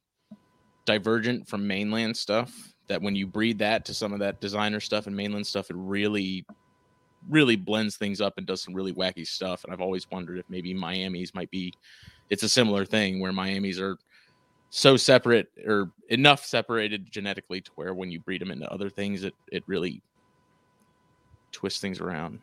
divergent from mainland stuff that when you breed that to some of that designer stuff and mainland stuff, it really really blends things up and does some really wacky stuff. And I've always wondered if maybe Miami's might be, it's a similar thing where Miami's are so separate or enough separated genetically to where when you breed them into other things, it, it really twists things around.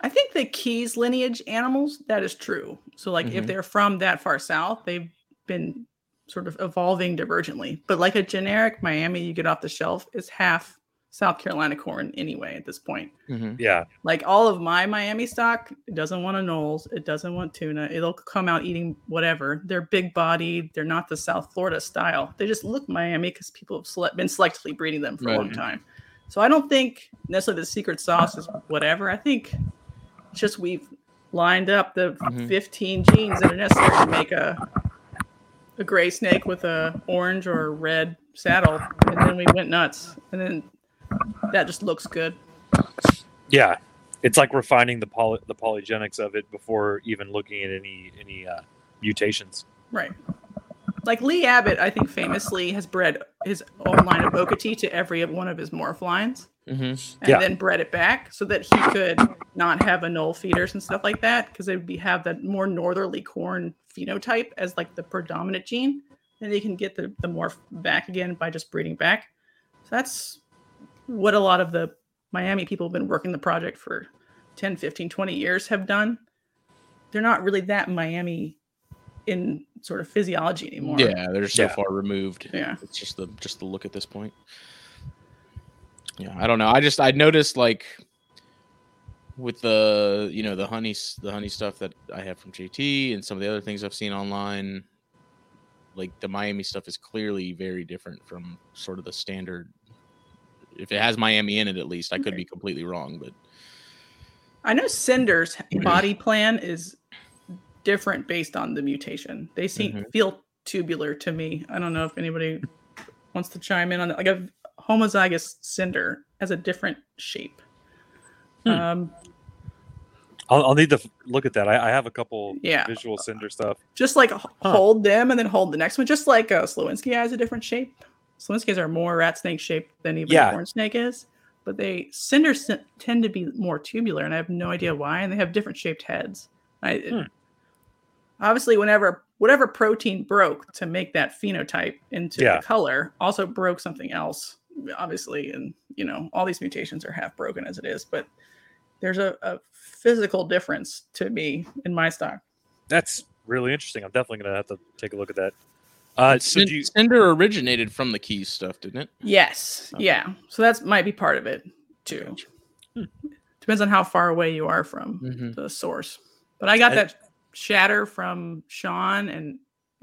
I think the Keys lineage animals, that is true. So like mm-hmm. if they're from that far south, they've been sort of evolving divergently, but like a generic Miami you get off the shelf is half South Carolina corn anyway at this point. Mm-hmm. Yeah. Like all of my Miami stock, it doesn't want anoles. It doesn't want tuna. It'll come out eating whatever. They're big bodied. They're not the South Florida style. They just look Miami because people have sele- been selectively breeding them for right. a long time. So I don't think necessarily the secret sauce is whatever. I think it's just we've lined up the mm-hmm. fifteen genes that are necessary to make a a gray snake with a orange or red saddle. And then we went nuts. And then that just looks good. Yeah, it's like refining the poly- the polygenics of it before even looking at any any uh, mutations. Right. Like Lee Abbott, I think famously has bred his own line of Okatee to every one of his morph lines, mm-hmm. and yeah. then bred it back so that he could not have anole feeders and stuff like that because they would be have that more northerly corn phenotype as like the predominant gene, and they can get the, the morph back again by just breeding back. So that's what a lot of the Miami people have been working the project for ten, fifteen, twenty years have done. They're not really that Miami in sort of physiology anymore. Yeah, they're so yeah. far removed. Yeah. It's just the just the look at this point. Yeah, I don't know. I just I noticed like with the, you know, the honey the honey stuff that I have from J T and some of the other things I've seen online, like the Miami stuff is clearly very different from sort of the standard. If it has Miami in it, at least I could be completely wrong, but I know Cinder's body plan is different based on the mutation. They seem mm-hmm. feel tubular to me. I don't know if anybody wants to chime in on that. Like a homozygous Cinder has a different shape. Hmm. Um, I'll, I'll need to look at that. I, I have a couple yeah. visual Cinder stuff. Just like huh. hold them and then hold the next one. Just like a Slowinski has a different shape. Slowinskis are more rat snake shaped than even yeah. a corn snake is, but they cinders tend to be more tubular, and I have no idea why. And they have different shaped heads. I hmm. obviously, whenever whatever protein broke to make that phenotype into yeah. the color, also broke something else, obviously. And you know, all these mutations are half broken as it is, but there's a, a physical difference to me in my stock. That's really interesting. I'm definitely going to have to take a look at that. Uh, so Cinder, do you... Cinder originated from the keys stuff, didn't it? Yes. Okay. Yeah. So that might be part of it too. Gotcha. Hmm. Depends on how far away you are from mm-hmm. the source. But I got I... that shatter from Sean, and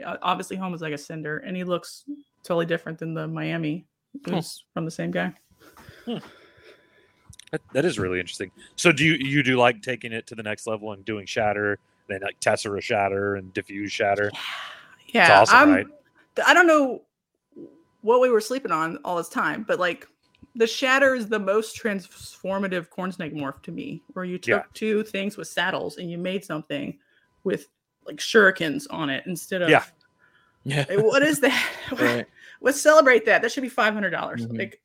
obviously home is like a Cinder, and he looks totally different than the Miami who's huh. from the same guy. Huh. That, that is really interesting. So do you, you do like taking it to the next level and doing shatter, then like tessera shatter and diffuse shatter? Yeah. Yeah, it's awesome, right? I don't know what we were sleeping on all this time, but like the shatter is the most transformative corn snake morph to me, where you took yeah. two things with saddles and you made something with like shurikens on it instead of yeah, yeah. What is that? Right. Let's celebrate that. That should be five hundred dollars. Mm-hmm. Like,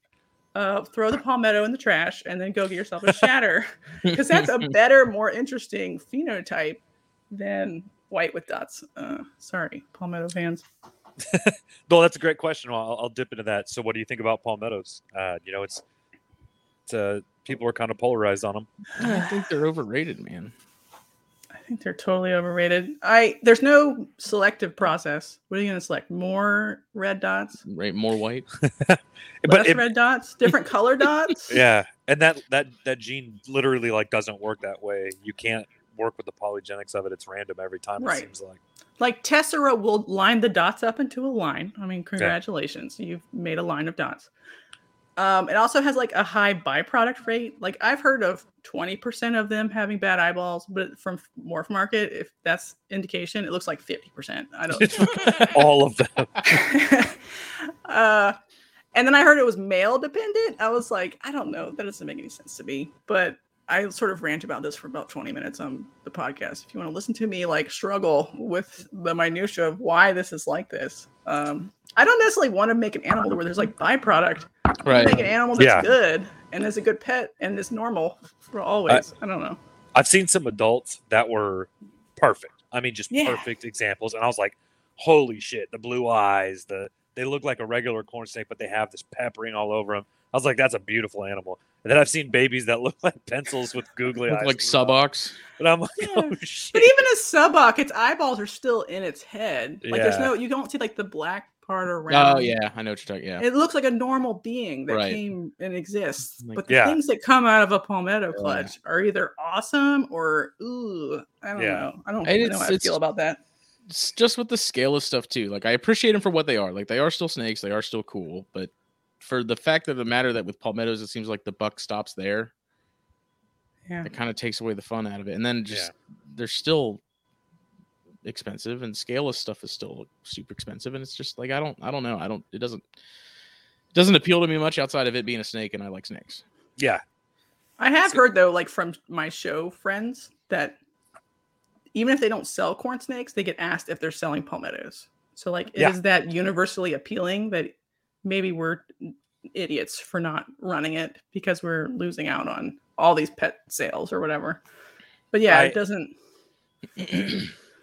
uh, throw the palmetto in the trash and then go get yourself a shatter, because that's a better, more interesting phenotype than white with dots. Uh, sorry, palmetto fans. No, that's a great question. I'll, I'll dip into that. So what do you think about palmettos? Uh, you know, it's, it's uh, people are kind of polarized on them. I think they're overrated, man. I think they're totally overrated. I There's no selective process. What are you going to select? More red dots? Right, more white? Less but it, red dots? Different color dots? Yeah, and that, that, that gene literally like doesn't work that way. You can't work with the polygenics of it. It's random every time, right? It seems like like tessera will line the dots up into a line. I mean, congratulations, yeah. You've made a line of dots. Um it also has like a high byproduct rate. Like I've heard of twenty percent of them having bad eyeballs, but from Morph Market, if that's indication, it looks like fifty percent. I don't all of them. uh and then I heard it was male dependent. I was like, I don't know, that doesn't make any sense to me. But I sort of rant about this for about twenty minutes on the podcast. If you want to listen to me, like, struggle with the minutia of why this is like this. Um, I don't necessarily want to make an animal where there's like byproduct. Right. Make an animal that's yeah. good and is a good pet and is normal for always. I, I don't know. I've seen some adults that were perfect. I mean, just yeah. perfect examples. And I was like, holy shit, the blue eyes, the, they look like a regular corn snake, but they have this peppering all over them. I was like, that's a beautiful animal. And then I've seen babies that look like pencils with googly eyes. Like Subbox. And I'm like, yeah. oh, shit. But even a Subbox, its eyeballs are still in its head. Like, yeah. there's no, you don't see, like, the black part around. Oh, yeah. I know what you're talking about. Yeah. It looks like a normal being that right. came and exists. Like, but the yeah. things that come out of a palmetto clutch yeah. are either awesome or, ooh, I don't yeah. know. I don't really know how I feel about that. It's just with the scale of stuff, too. Like, I appreciate them for what they are. Like, they are still snakes. They are still cool. But for the fact of the matter that with palmettos, it seems like the buck stops there. Yeah. It kind of takes away the fun out of it. And then just, yeah. they're still expensive, and scaleless stuff is still super expensive. And it's just like, I don't, I don't know. I don't, it doesn't, it doesn't appeal to me much outside of it being a snake, and I like snakes. Yeah. I have so- heard though, like from my show friends, that even if they don't sell corn snakes, they get asked if they're selling palmettos. So like, yeah. is that universally appealing that maybe we're idiots for not running it because we're losing out on all these pet sales or whatever? But yeah, I, it doesn't.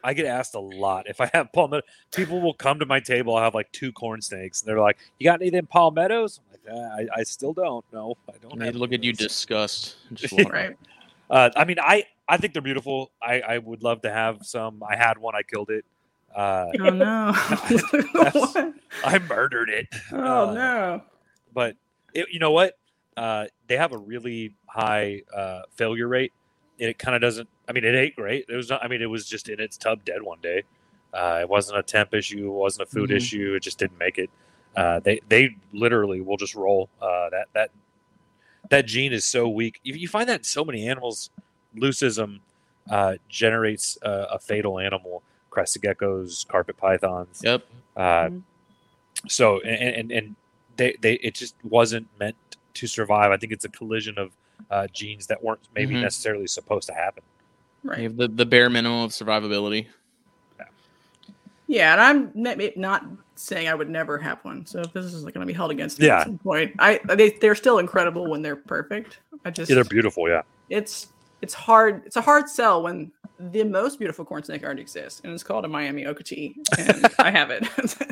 I get asked a lot if I have palmetto. People will come to my table. I'll have like two corn snakes, and they're like, "You got any of them palmettos?" I'm like, I, I still don't. No, I don't. They look at you disgust. Just right. Uh, I mean, I, I think they're beautiful. I, I would love to have some. I had one. I killed it. Uh, oh no! I, I murdered it. Oh uh, no! But it, you know what? Uh, they have a really high uh, failure rate. And it kind of doesn't. I mean, it ate great. It was not. I mean, it was just in its tub, dead one day. Uh, it wasn't a temp issue. It wasn't a food mm-hmm. issue. It just didn't make it. Uh, they they literally will just roll. Uh, that that that gene is so weak. You, you find that in so many animals. Leucism uh, generates uh, a fatal animal. Crested geckos, carpet pythons. Yep. Uh, mm-hmm. So and and, and they, they it just wasn't meant to survive. I think it's a collision of uh, genes that weren't maybe mm-hmm. necessarily supposed to happen. Right. You have the, the bare minimum of survivability. Yeah. Yeah, and I'm not saying I would never have one. So if this is going to be held against me yeah. at some point, I they they're still incredible when they're perfect. I just yeah, they're beautiful. Yeah. It's it's hard. It's a hard sell when the most beautiful corn snake already exists, and it's called a Miami Okatee, and I have it.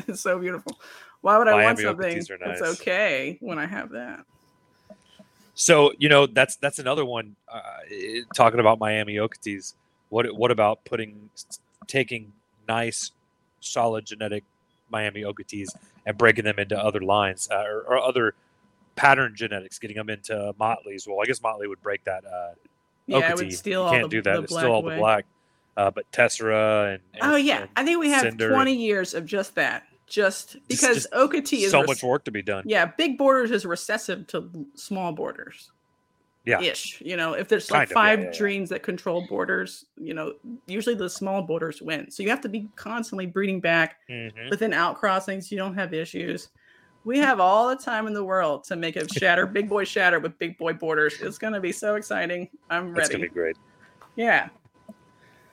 It's so beautiful. Why would I Miami want something nice. That's okay when I have that? So, you know, that's that's another one. Uh, talking about Miami Okates, what what about putting taking nice, solid genetic Miami Okates and breaking them into other lines uh, or, or other pattern genetics, getting them into Motley's? Well, I guess Motley would break that. Uh, yeah, Okatee. It would steal you all can't the, do that. It's still all way. The black. Uh, but Tessera and, and oh yeah, and I think we have Cinder. twenty years of just that. Just because Okatee is so rec- much work to be done. Yeah, big borders is recessive to small borders. Yeah, ish. You know, if there's kind like five yeah, yeah, genes yeah. that control borders, you know, usually the small borders win. So you have to be constantly breeding back mm-hmm. within outcrossings. You don't have issues. We have all the time in the world to make a shatter, big boy shatter with big boy borders. It's going to be so exciting. I'm ready. It's going to be great. Yeah.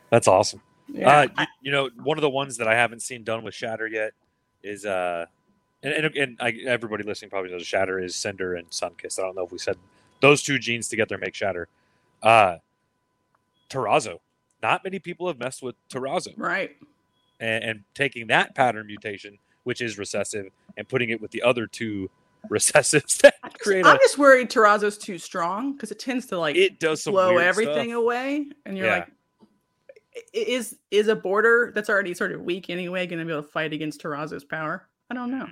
That's awesome. Yeah. Uh, you, you know, one of the ones that I haven't seen done with shatter yet is, uh, and, and, and I, everybody listening probably knows shatter is Cinder and Sunkist. I don't know if we said those two genes together make shatter. Uh, Terrazzo. Not many people have messed with Terrazzo. Right. And, and taking that pattern mutation, which is recessive, and putting it with the other two recessives that I'm just, create. A, I'm just worried Terrazzo's too strong because it tends to like it does some blow everything stuff. away, and you're yeah. like, is is a border that's already sort of weak anyway going to be able to fight against Terrazzo's power? I don't know.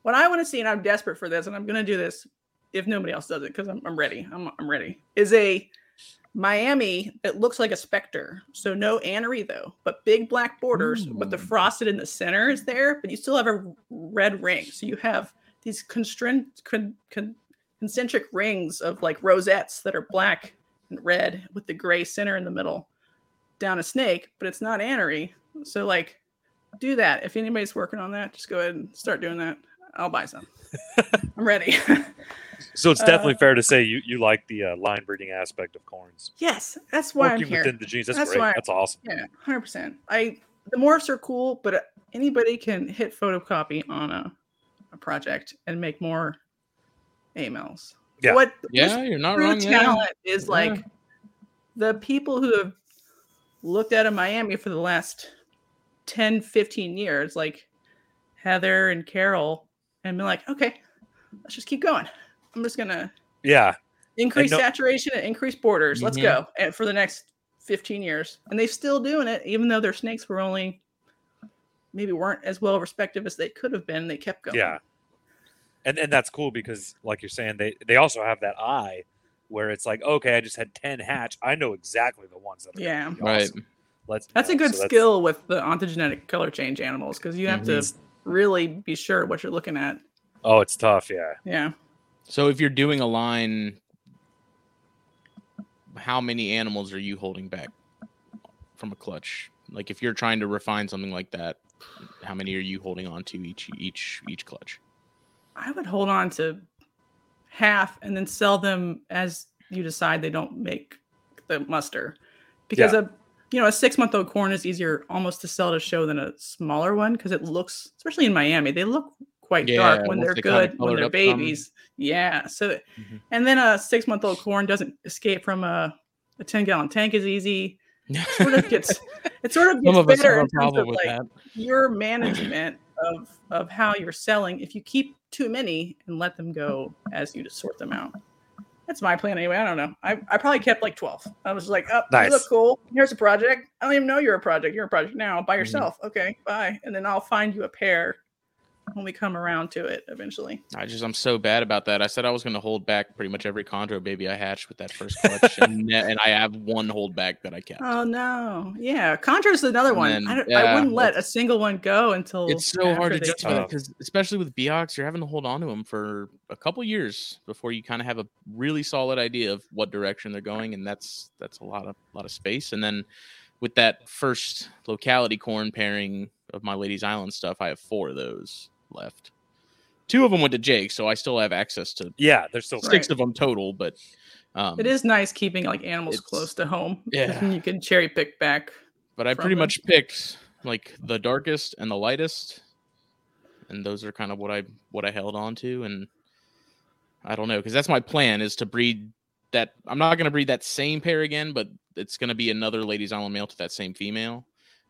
What I want to see, and I'm desperate for this, and I'm going to do this if nobody else does it because I'm I'm ready. I'm I'm ready. Is a Miami that looks like a specter. So no anery though, but big black borders mm. with the frosted in the center is there, but you still have a red ring. So you have these constrin- con- con- concentric rings of like rosettes that are black and red with the gray center in the middle down a snake, but it's not anery. So like do that. If anybody's working on that, just go ahead and start doing that. I'll buy some. I'm ready. So it's definitely uh, fair to say you, you like the uh, line breeding aspect of corns. Yes, that's why Working I'm here. Within the genes, that's, that's great. Why, that's awesome. Yeah, one hundred percent. I the morphs are cool, but anybody can hit photocopy on a, a project and make more A M Ls. Yeah, what, yeah you're not wrong. Talent yeah. is yeah. like the people who have looked at a Miami for the last ten, fifteen years, like Heather and Carol, and been like, okay, let's just keep going. I'm just gonna yeah increase and no, saturation and increase borders. Mm-hmm. Let's go and for the next fifteen years, and they're still doing it, even though their snakes were only maybe weren't as well respected as they could have been. They kept going. Yeah, and and that's cool because, like you're saying, they they also have that eye where it's like, okay, I just had ten hatch. I know exactly the ones that are yeah awesome. Right. Let's that's know. a good so skill with the ontogenetic color change animals because you have mm-hmm. to really be sure what you're looking at. Oh, it's tough. Yeah. Yeah. So if you're doing a line, how many animals are you holding back from a clutch? Like if you're trying to refine something like that, how many are you holding on to each each each clutch? I would hold on to half and then sell them as you decide they don't make the muster. Because yeah. a you know a six-month-old corn is easier almost to sell to show than a smaller one because it looks, especially in Miami, they look quite yeah, dark when they're they good, kind of when they're babies. Some. Yeah. So, mm-hmm. and then a six month old corn doesn't escape from a, a ten gallon tank is easy. It sort of gets, it sort of gets better in terms of like that. Your management of, of how you're selling. If you keep too many and let them go as you just sort them out. That's my plan anyway. I don't know. I, I probably kept like twelve. I was like, oh, nice. You look cool. Here's a project. I don't even know you're a project. You're a project now by yourself. Mm-hmm. Okay. Bye. And then I'll find you a pair when we come around to it eventually. I just, I'm so bad about that. I said I was going to hold back pretty much every chondro baby I hatched with that first clutch. and, and I have one hold back that I kept. Oh no. Yeah. Chondro is another and one. Then, I, don't, yeah, I wouldn't let a single one go until it's so hard to justify because especially with Beox, you're having to hold on to them for a couple years before you kind of have a really solid idea of what direction they're going. And that's, that's a lot of, a lot of space. And then with that first locality corn pairing of my Lady's Island stuff, I have four of those left. Two of them went to Jake, so I still have access to yeah there's still six right. of them total, but um it is nice keeping like animals close to home. Yeah, you can cherry pick back, but I pretty them. much picked like the darkest and the lightest, and those are kind of what I what I held on to. And I don't know, because that's my plan, is to breed that. I'm not going to breed that same pair again, but it's going to be another Lady's Island male to that same female.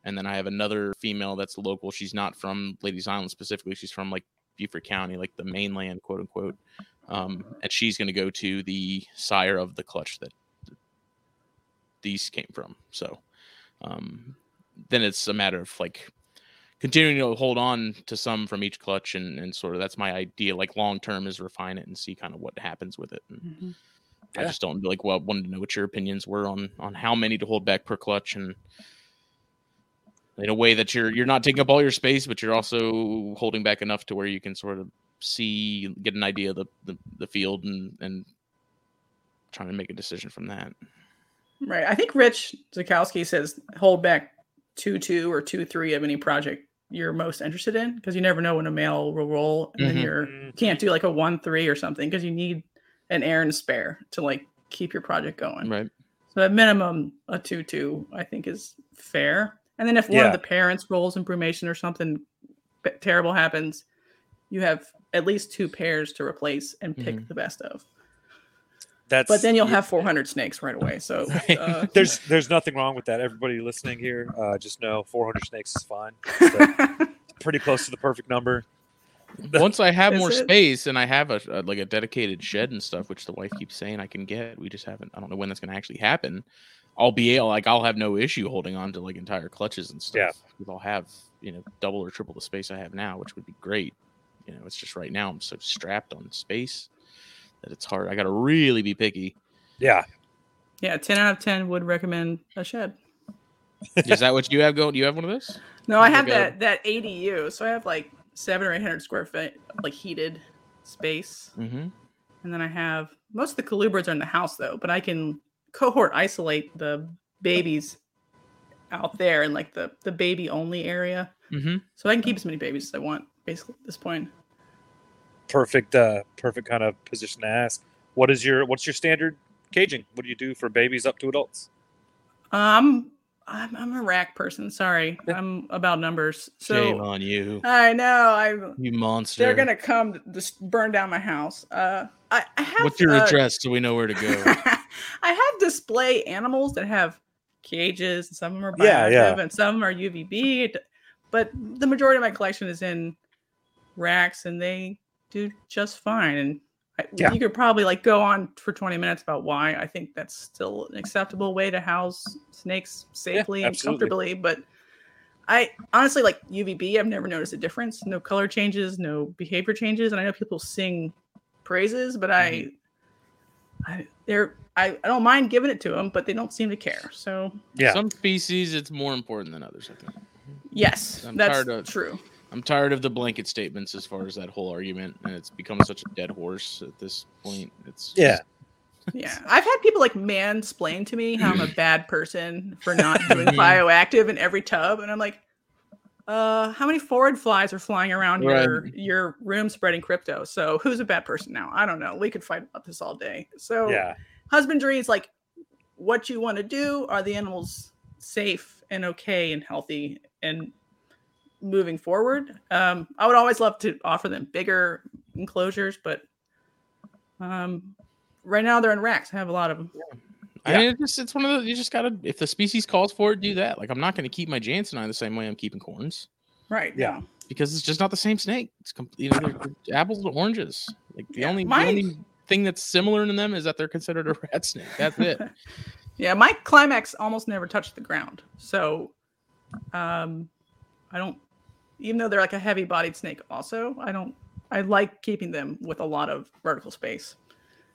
And then I have another female that's local. She's not from Ladies Island specifically. She's from like Beaufort County, like the mainland, quote unquote. Um, and she's going to go to the sire of the clutch that these came from. So um, then it's a matter of like continuing to hold on to some from each clutch, and, and sort of that's my idea. Like long term is refine it and see kind of what happens with it. And mm-hmm. I yeah. just don't like. Well, I wanted to know what your opinions were on on how many to hold back per clutch, and in a way that you're you're not taking up all your space, but you're also holding back enough to where you can sort of see, get an idea of the, the, the field and, and trying to make a decision from that. Right. I think Rich Zukowski says hold back two two or two three of any project you're most interested in, because you never know when a male will roll, and mm-hmm. then you're, you can't do like a one three or something because you need an air and spare to like keep your project going. Right. So at minimum, a two two I think is fair. And then if one yeah. of the parents rolls in brumation or something terrible happens, you have at least two pairs to replace and pick mm-hmm. the best of. That's, but then you'll have four hundred snakes right away. So uh, there's there's nothing wrong with that. Everybody listening here, uh, just know four hundred snakes is fine. So pretty close to the perfect number. Once I have is more it? space and I have a, a like a dedicated shed and stuff, which the wife keeps saying I can get, we just haven't. I don't know when that's going to actually happen. I'll be able, like I'll have no issue holding on to like entire clutches and stuff. Yeah. I'll have, you know, double or triple the space I have now, which would be great. You know, it's just right now I'm so strapped on space that it's hard. I got to really be picky. Yeah. Yeah. ten out of ten would recommend a shed. Is that what you have going? Do you have one of those? No, I have that, that A D U. So I have like seven or eight hundred square feet, like heated space. Mm-hmm. And then I have most of the colubrids are in the house though, but I can cohort isolate the babies out there in like the, the baby only area. Mm-hmm. So I can keep as many babies as I want. Basically at this point. Perfect uh perfect kind of position to ask. What is your what's your standard caging? What do you do for babies up to adults? Um I'm I'm a rack person, sorry. I'm about numbers. So shame on you. I know. I You monster. They're gonna come just burn down my house. Uh I, I have What's your uh, address so we know where to go? I have display animals that have cages, and some of them are bioactive yeah, yeah. and some are U V B, but the majority of my collection is in racks, and they do just fine. And I, yeah. you could probably like go on for twenty minutes about why I think that's still an acceptable way to house snakes safely yeah, and comfortably. But I honestly like U V B. I've never noticed a difference. No color changes, no behavior changes. And I know people sing praises, but mm-hmm. I, I they're I, I don't mind giving it to them, but they don't seem to care. So yeah, some species it's more important than others, I think. Yes, I'm that's tired of, true. I'm tired of the blanket statements as far as that whole argument, and it's become such a dead horse at this point. It's yeah, just, yeah. I've had people like mansplain to me how I'm a bad person for not doing bioactive in every tub, and I'm like, uh, how many forward flies are flying around right. your your room spreading crypto? So who's a bad person now? I don't know. We could fight about this all day. So yeah. husbandry is like what you want to do. Are the animals safe and okay and healthy and moving forward? um I would always love to offer them bigger enclosures, but um right now they're in racks. I have a lot of them. Yeah. I mean, it's, just, it's one of those, you just gotta, if the species calls for it, do that. Like I'm not going to keep my Jansenine the same way I'm keeping corns, right? Yeah, because it's just not the same snake. It's completely, you know, they're, they're apples and oranges. Like the yeah, only my... the only thing that's similar to them is that they're considered a rat snake. That's it. Yeah, my Climax almost never touched the ground, so Um, I don't, even though they're like a heavy bodied snake also, I don't, I like keeping them with a lot of vertical space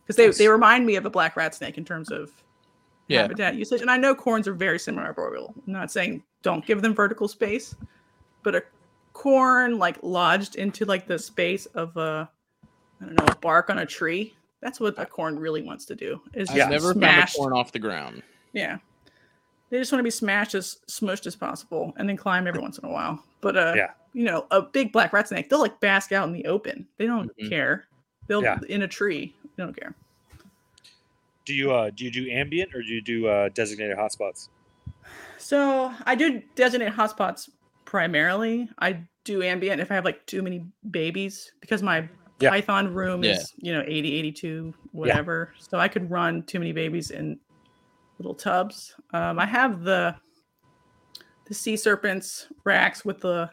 because they, yes. they remind me of a black rat snake in terms of yeah. habitat usage. And I know corns are very similar to arboreal. I'm not saying don't give them vertical space, but a corn like lodged into like the space of a, I don't know, bark on a tree. That's what a corn really wants to do. Is just I've never smashed. found a corn off the ground. Yeah. They just want to be smashed as smushed as possible and then climb every once in a while. But, uh, yeah. you know, a big black rat snake, they'll like bask out in the open. They don't mm-hmm. care. They'll yeah. in a tree. They don't care. Do you, uh, do you do ambient or do you do uh, designated hotspots? So I do designate hotspots primarily. I do ambient if I have like too many babies because my yeah. python room yeah. is, you know, eighty, eighty-two, whatever. Yeah. So I could run too many babies in little tubs. Um, I have the the sea serpents racks with the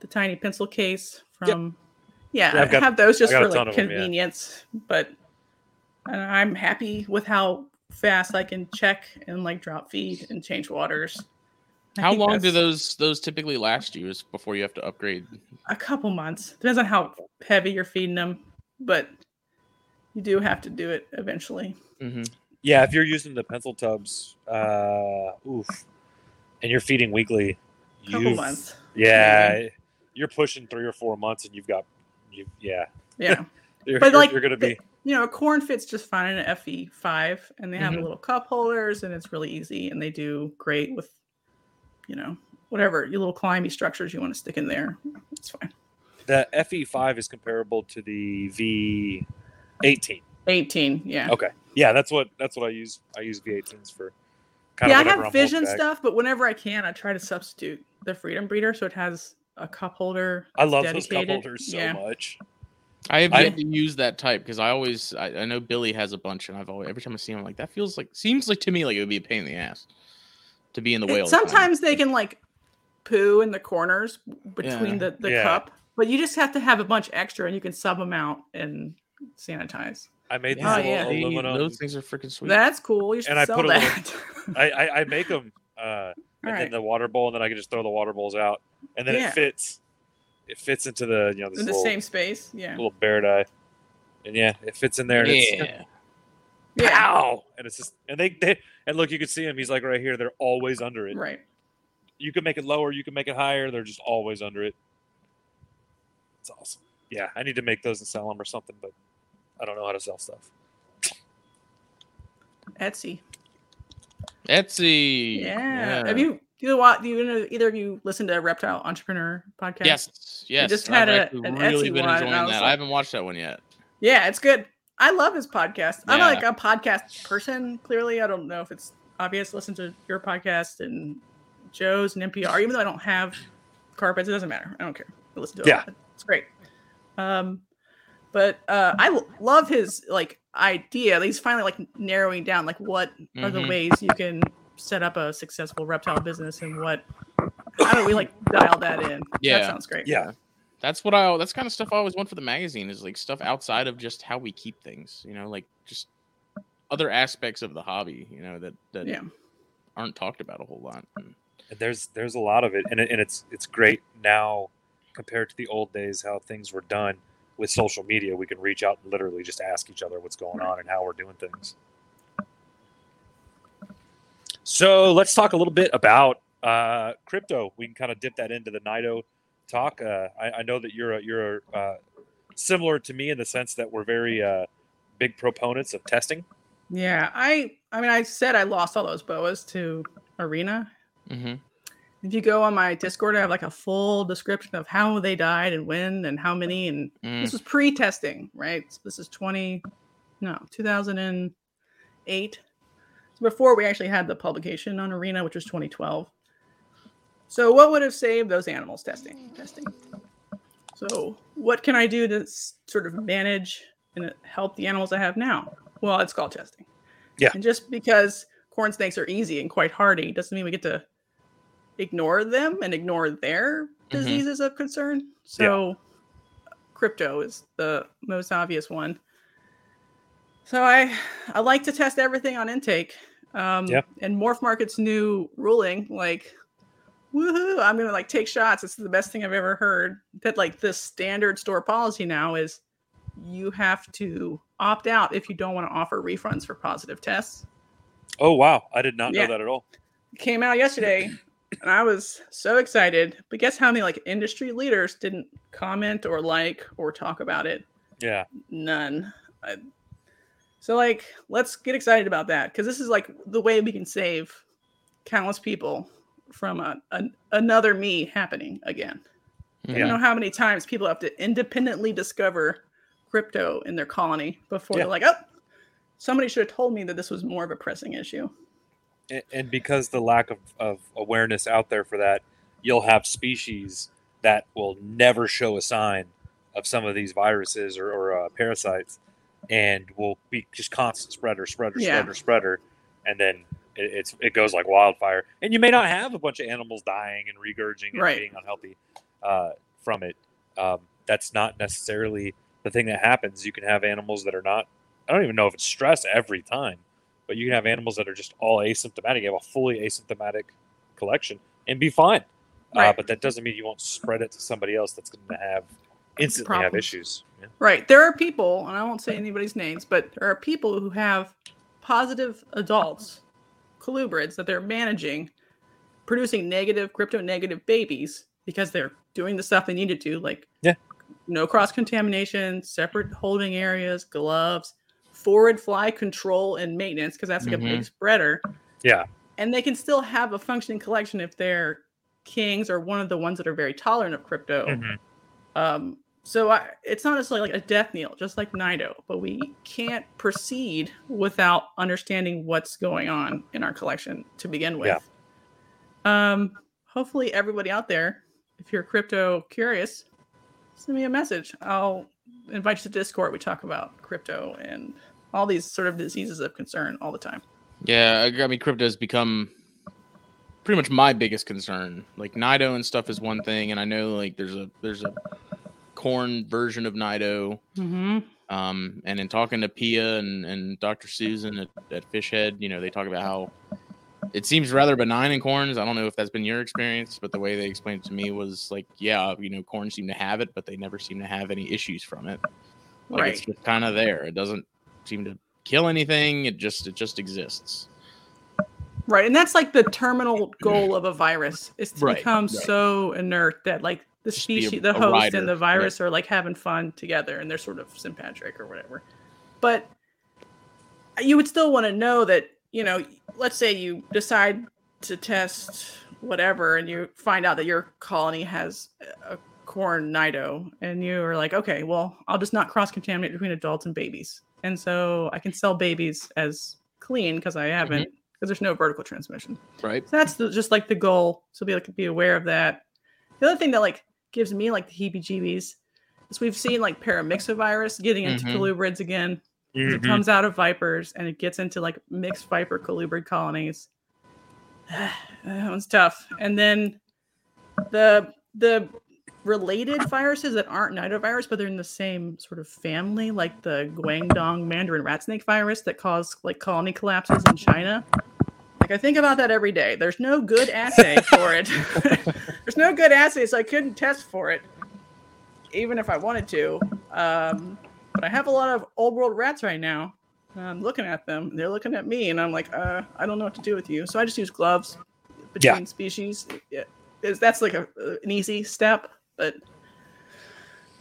the tiny pencil case from yep. Yeah, yeah I got, have those just for like convenience. Them, yeah. But and I'm happy with how fast I can check and like drop feed and change waters. I how long do those those typically last you is before you have to upgrade? A couple months. Depends on how heavy you're feeding them, but you do have to do it eventually. Mm-hmm. Yeah, if you're using the pencil tubs, uh, oof, and you're feeding weekly, a couple months. Yeah, mm-hmm. You're pushing three or four months, and you've got, you, yeah, yeah. you're, but like you're gonna be, the, you know, a corn fits just fine in an F E five, and they have mm-hmm. little cup holders, and it's really easy, and they do great with, you know, whatever your little climby structures you want to stick in there. It's fine. The F E five is comparable to the V eighteen. eighteen, yeah. Okay, yeah, that's what that's what I use. I use V eighteens for. Kind yeah, of I have I'm vision stuff, but whenever I can, I try to substitute the Freedom Breeder, so it has a cup holder. I love dedicated. Those cup holders so yeah. much. I have yet I, to use that type because I always, I, I know Billy has a bunch, and I've always every time I see him, I'm like, that feels like seems like to me like it would be a pain in the ass to be in the whale. Sometimes time. They can like poo in the corners between yeah. the, the yeah. cup, but you just have to have a bunch extra, and you can sub them out and sanitize. I made these oh, little yeah. aluminum. Those things are freaking sweet. That's cool. You should and sell I put that. A little, I, I I make them uh, and right. then the water bowl, and then I can just throw the water bowls out, and then yeah. it fits. It fits into the you know this in the little, same space. Yeah, little bear dye, and yeah, it fits in there. And yeah. It's, yeah. Pow! And it's just and they, they and look, you can see him. He's like right here. They're always under it. Right. You can make it lower. You can make it higher. They're just always under it. It's awesome. Yeah, I need to make those and sell them or something, but. I don't know how to sell stuff. Etsy. Etsy. Yeah. yeah. Have you do you do you either of you listen to a Reptile Entrepreneur podcast? Yes. Yes. I just had I've a, an really Etsy been enjoying that. Like, I haven't watched that one yet. Yeah, it's good. I love his podcast. Yeah. I'm like a podcast person. Clearly, I don't know if it's obvious. Listen to your podcast and Joe's and N P R. Even though I don't have carpets, it doesn't matter. I don't care. I listen to it. Yeah, it's great. Um. But uh, I w- love his like idea. He's finally like narrowing down like what mm-hmm. are the ways you can set up a successful reptile business and what how do we like dial that in? Yeah, that sounds great. Yeah, that's what I. That's kind of stuff I always want for the magazine is like stuff outside of just how we keep things. You know, like just other aspects of the hobby. You know that that yeah. aren't talked about a whole lot. And there's there's a lot of it, and it, and it's it's great now compared to the old days how things were done. With social media, we can reach out and literally just ask each other what's going on and how we're doing things. So let's talk a little bit about uh, crypto. We can kind of dip that into the Nido talk. Uh, I, I know that you're a, you're a, uh, similar to me in the sense that we're very uh, big proponents of testing. Yeah, I I mean, I said I lost all those B O A s to Arena. Mm-hmm. If you go on my Discord, I have like a full description of how they died and when and how many. And mm. this was pre-testing, right? So this is twenty, no, two thousand eight. So before we actually had the publication on Arena, which was twenty twelve. So what would have saved those animals? Testing, testing. So what can I do to sort of manage and help the animals I have now? Well, it's called testing. Yeah. And just because corn snakes are easy and quite hardy doesn't mean we get to ignore them and ignore their diseases mm-hmm. of concern. So yeah. crypto is the most obvious one. So I I like to test everything on intake. Um yeah. And Morph Market's new ruling, like, woohoo, I'm gonna like take shots. It's the best thing I've ever heard. That like the standard store policy now is you have to opt out if you don't want to offer refunds for positive tests. Oh wow, I did not yeah. know that at all. It came out yesterday. And I was so excited, but guess how many like industry leaders didn't comment or like or talk about it? Yeah, none. I, so like, let's get excited about that because this is like the way we can save countless people from a, a, another me happening again. Yeah. I don't know how many times people have to independently discover crypto in their colony before yeah. they're like, oh, somebody should have told me that this was more of a pressing issue. And because the lack of, of awareness out there for that, you'll have species that will never show a sign of some of these viruses or, or uh, parasites and will be just constant spreader, spreader, yeah. spreader, spreader. And then it, it's, it goes like wildfire. And you may not have a bunch of animals dying and regurging and right. being unhealthy uh, from it. Um, that's not necessarily the thing that happens. You can have animals that are not, I don't even know if it's stress every time, but you can have animals that are just all asymptomatic. You have a fully asymptomatic collection and be fine. Right. Uh, but that doesn't mean you won't spread it to somebody else that's going to have instantly Problems. have issues. Yeah. Right. There are people, and I won't say anybody's names, but there are people who have positive adults, colubrids, that they're managing, producing negative, crypto-negative babies because they're doing the stuff they need to do, like yeah. no cross-contamination, separate holding areas, gloves, forward fly control and maintenance, because that's like mm-hmm. a big spreader. Yeah. And they can still have a functioning collection if they're kings or one of the ones that are very tolerant of crypto. Mm-hmm. Um, so I, it's not necessarily like a death knell, just like Nido, but we can't proceed without understanding what's going on in our collection to begin with. Yeah. Um, hopefully everybody out there, if you're crypto curious, send me a message. I'll invite you to Discord. We talk about crypto and all these sort of diseases of concern all the time. Yeah. I mean, crypto has become pretty much my biggest concern. Like Nido and stuff is one thing, and I know like there's a there's a corn version of Nido. Mm-hmm. Um, and in talking to Pia and, and Doctor Susan at, at Fishhead, you know, they talk about how it seems rather benign in corns. I don't know if that's been your experience, but the way they explained it to me was like, yeah, you know, corns seem to have it, but they never seem to have any issues from it. Like right. It's just kind of there. It doesn't seem to kill anything. It just it just exists. Right, and that's like the terminal goal of a virus is to right, become right. so inert that like the Just species, a, the host rider, and the virus right. are like having fun together and they're sort of sympatric or whatever. But you would still want to know that, you know, let's say you decide to test whatever and you find out that your colony has a corn Nido and you are like, okay, well, I'll just not cross-contaminate between adults and babies. And so I can sell babies as clean because I haven't. Mm-hmm. Because there's no vertical transmission. Right. So that's the, just like the goal. So be like be aware of that. The other thing that like gives me like the heebie-jeebies is we've seen like paramyxovirus getting into mm-hmm. colubrids again. Mm-hmm. It comes out of vipers and it gets into like mixed viper colubrid colonies. That one's tough. And then the the related viruses that aren't nidovirus, but they're in the same sort of family, like the Guangdong Mandarin rat snake virus that caused like colony collapses in China. Like I think about that every day. There's no good assay for it. There's no good assay, so I couldn't test for it, even if I wanted to. Um, but I have a lot of old world rats right now. I'm looking at them. They're looking at me, and I'm like, uh, I don't know what to do with you. So I just use gloves between yeah. species. It, it, that's like a, an easy step. But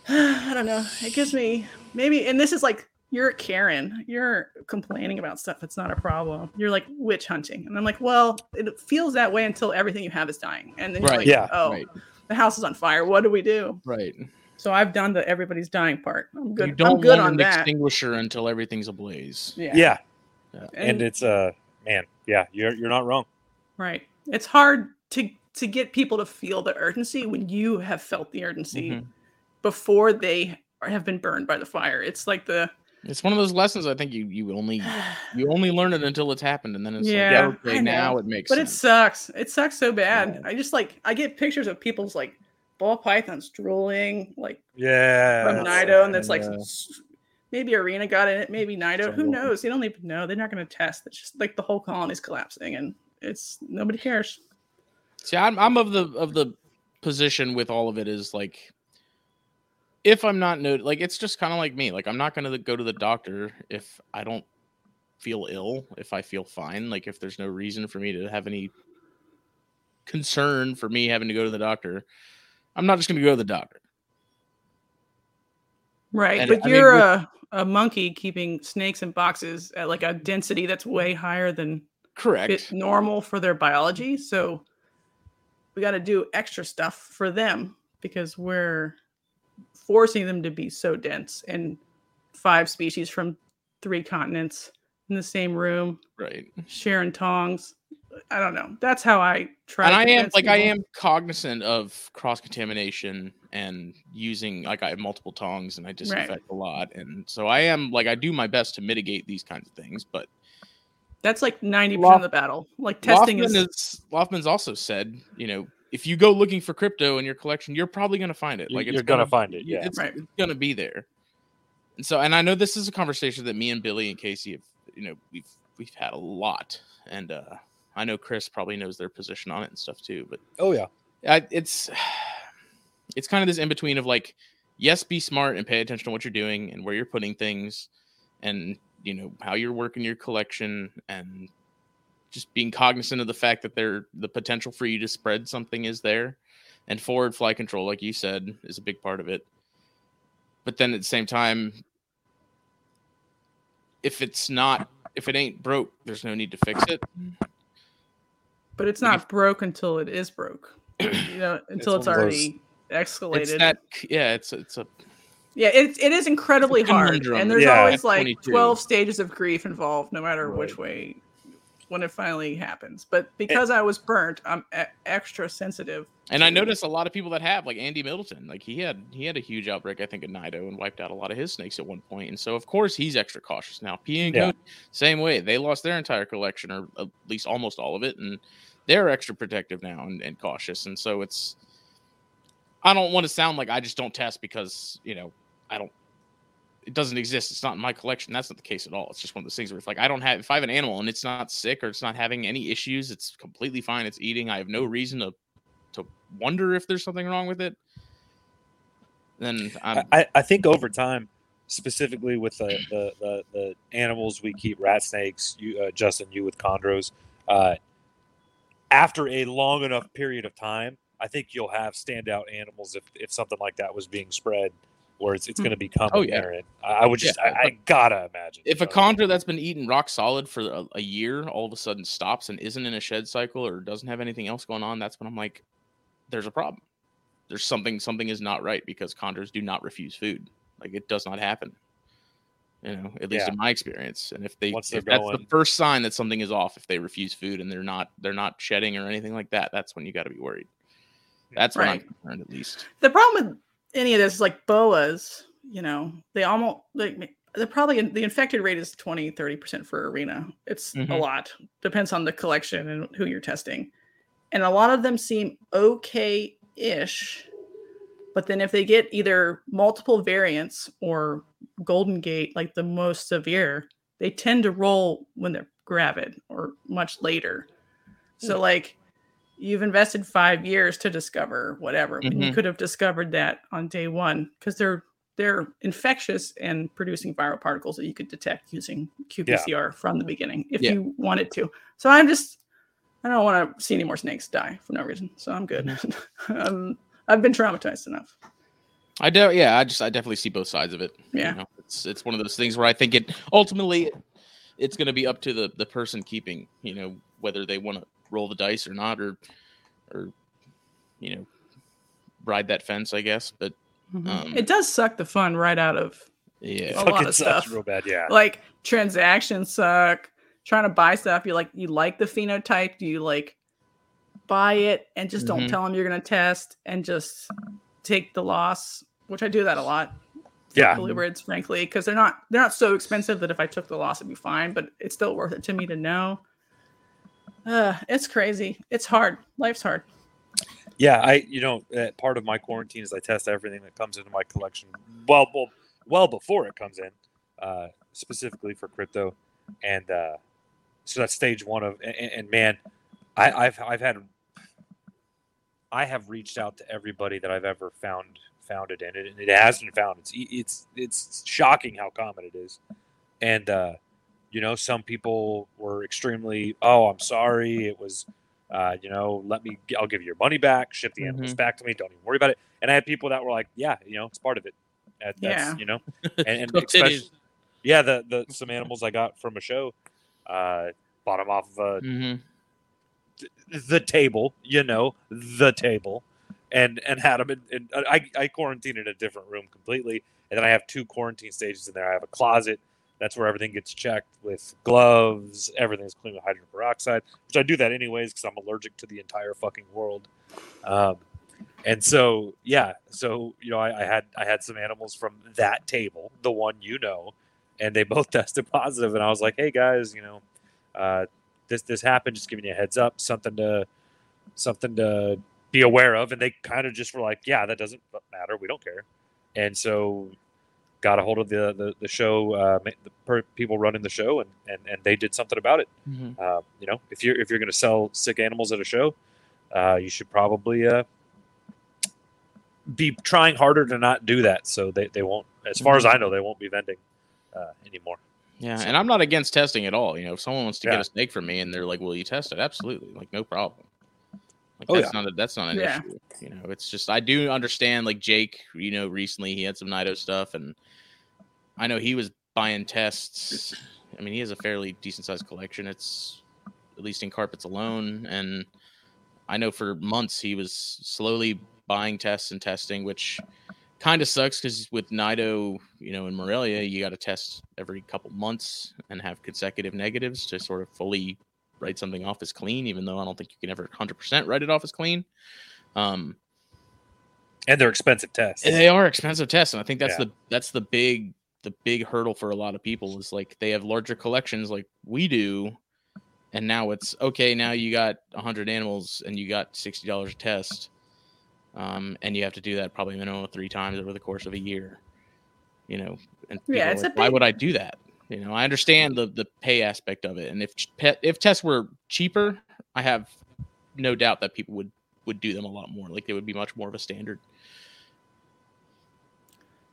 I don't know. It gives me maybe, and this is like, you're Karen. You're complaining about stuff that's not a problem. You're like witch hunting. And I'm like, well, it feels that way until everything you have is dying. And then you're right, like, yeah, oh, right. the house is on fire. What do we do? Right. So I've done the everybody's dying part. I'm good. You don't I'm good want on an that. extinguisher until everything's ablaze. Yeah. Yeah. yeah. And, and it's, uh, man, yeah, you're you're not wrong. Right. It's hard to. to get people to feel the urgency when you have felt the urgency mm-hmm. before they are, have been burned by the fire. It's like the, it's one of those lessons. I think you, you only, you only learn it until it's happened. And then it's yeah, like, okay, now it makes but sense. But it sucks. It sucks so bad. Yeah. I just like, I get pictures of people's like ball pythons drooling, like yeah, from Nido. And that's yeah. like, maybe Arena got in it. Maybe Nido, who knows? You don't even know. They're not going to test. It's just like the whole colony's collapsing and it's nobody cares. See, I'm I'm of the of the position with all of it is like, if I'm not no, like it's just kind of like me. Like I'm not going to go to the doctor if I don't feel ill. If I feel fine, like if there's no reason for me to have any concern for me having to go to the doctor, I'm not just going to go to the doctor. Right, and but I you're mean, a a monkey keeping snakes in boxes at like a density that's way higher than correct normal for their biology, so. We got to do extra stuff for them because we're forcing them to be so dense and five species from three continents in the same room. Right. Sharing tongs. I don't know. That's how I try. And I am like, people. I am cognizant of cross-contamination and using like I have multiple tongs and I disinfect right. a lot. And so I am like, I do my best to mitigate these kinds of things, but that's like ninety percent Lof- of the battle. Like testing Lofman is. Lofman's also said, you know, if you go looking for crypto in your collection, you're probably going to find it. Like you're going to find it. Yeah, it's, right. it's going to be there. And so, and I know this is a conversation that me and Billy and Casey have, you know, we've, we've had a lot. And uh, I know Chris probably knows their position on it and stuff too, but oh yeah, I, it's, it's kind of this in between of like, yes, be smart and pay attention to what you're doing and where you're putting things and, you know, how you're working your collection and just being cognizant of the fact that there, the potential for you to spread something is there, and forward fly control, like you said, is a big part of it. But then at the same time, if it's not, if it ain't broke, there's no need to fix it. But it's not broke until it is broke, you know, until it's, it's already escalated. It's that, yeah, it's it's a yeah, it it is incredibly hard, and there's yeah, always like twenty-two twelve stages of grief involved, no matter right. which way. When it finally happens. But because it, I was burnt, I'm e- extra sensitive. And I noticed a lot of people that have, like Andy Middleton, like he had he had a huge outbreak, I think, at Nido and wiped out a lot of his snakes at one point. And so, of course, he's extra cautious now. P and yeah. Goat, same way. They lost their entire collection, or at least almost all of it, and they're extra protective now and, and cautious. And so it's... I don't want to sound like I just don't test because, you know, I don't... it doesn't exist. It's not in my collection. That's not the case at all. It's just one of those things where it's like, I don't have, if I have an animal and it's not sick or it's not having any issues, it's completely fine. It's eating. I have no reason to, to wonder if there's something wrong with it. Then I'm... I, I think over time, specifically with the, the, the, the animals we keep, rat snakes, you, uh, Justin, you with chondros, uh, after a long enough period of time, I think you'll have standout animals. If, if something like that was being spread, where it's, it's going to become oh, apparent. Yeah. I would just, yeah. I, I gotta imagine. If a chondra that's been eaten rock solid for a, a year all of a sudden stops and isn't in a shed cycle or doesn't have anything else going on, that's when I'm like, there's a problem. There's something, something is not right, because chondras do not refuse food. Like, it does not happen, you know, at least yeah. in my experience. And if they, if that's going, the first sign that something is off, if they refuse food and they're not, they're not shedding or anything like that, that's when you got to be worried. That's right. when I'm concerned, at least. The problem with any of this, like boas, you know, they almost like they're probably the infected rate is twenty, thirty percent for arena. It's mm-hmm. a lot, depends on the collection and who you're testing. And a lot of them seem okay ish. But then if they get either multiple variants or Golden Gate, like the most severe, they tend to roll when they're gravid or much later. So, yeah. like, you've invested five years to discover whatever. Mm-hmm. You could have discovered that on day one, because they're they're infectious and producing viral particles that you could detect using Q P C R yeah. from the beginning if yeah. you wanted to. So I'm just, I don't want to see any more snakes die for no reason. So I'm good. um, I've been traumatized enough. I do. Yeah, I just, I definitely see both sides of it. Yeah. You know, it's, it's one of those things where I think it ultimately it's going to be up to the, the person keeping, you know, whether they want to roll the dice or not, or or you know, ride that fence, I guess. But mm-hmm. um, it does suck the fun right out of yeah a lot of stuff real bad. Yeah, like transactions suck, trying to buy stuff, you like you like the phenotype, you like buy it and just mm-hmm. don't tell them you're gonna test and just take the loss, which I do that a lot. Yeah, colubrids, frankly, because they're not they're not so expensive that if I took the loss it'd be fine, but it's still worth it to me to know. Uh, it's crazy. It's hard. Life's hard. Yeah, I you know uh, part of my quarantine is I test everything that comes into my collection well well, well before it comes in, uh, specifically for crypto, and uh, so that's stage one of. And, and man, I, I've I've had I have reached out to everybody that I've ever found found it in, and it has been found. It's it's it's shocking how common it is, and. Uh, You know, some people were extremely, oh, I'm sorry. It was, uh, you know, let me, I'll give you your money back. Ship the mm-hmm. animals back to me. Don't even worry about it. And I had people that were like, yeah, you know, it's part of it. That, that's, yeah. You know, and, and especially, yeah, the, the, some animals I got from a show, uh, bought them off of a, mm-hmm. th- the table, you know, the table and, and had them in, in I, I quarantined in a different room completely. And then I have two quarantine stages in there. I have a closet. That's where everything gets checked with gloves. Everything's clean with hydrogen peroxide, which I do that anyways because I'm allergic to the entire fucking world. Um, and so, yeah, so you know, I, I had I had some animals from that table, the one you know, and they both tested positive. And I was like, hey guys, you know, uh, this this happened. Just giving you a heads up, something to something to be aware of. And they kind of just were like, yeah, that doesn't matter. We don't care. And so got a hold of the, the, the show, uh, the per- people running the show, and, and, and they did something about it. Mm-hmm. Uh, you know, if you're, if you're going to sell sick animals at a show, uh, you should probably uh, be trying harder to not do that. So they, they won't, as far mm-hmm. as I know, they won't be vending uh, anymore. Yeah, so. And I'm not against testing at all. You know, if someone wants to yeah. get a snake from me and they're like, "Will you test it?" Absolutely, like no problem. Like, oh, that's yeah. not a, that's not an yeah. issue. You know, it's just I do understand. Like Jake, you know, recently he had some Nido stuff, and I know he was buying tests. I mean, he has a fairly decent sized collection. It's at least in carpets alone, and I know for months he was slowly buying tests and testing, which kind of sucks because with Nido, you know, in Morelia, you got to test every couple months and have consecutive negatives to sort of fully write something off as clean, even though I don't think you can ever one hundred percent write it off as clean. Um, and they're expensive tests. They are expensive tests, and I think that's yeah. the that's the big the big hurdle for a lot of people is like they have larger collections like we do, and now it's, okay, now you got one hundred animals and you got sixty dollars a test. Um, and you have to do that probably minimum of three times over the course of a year, you know, and yeah, it's like, a big... why would I do that? You know, I understand the, the pay aspect of it. And if, pet, if tests were cheaper, I have no doubt that people would, would do them a lot more. Like they would be much more of a standard.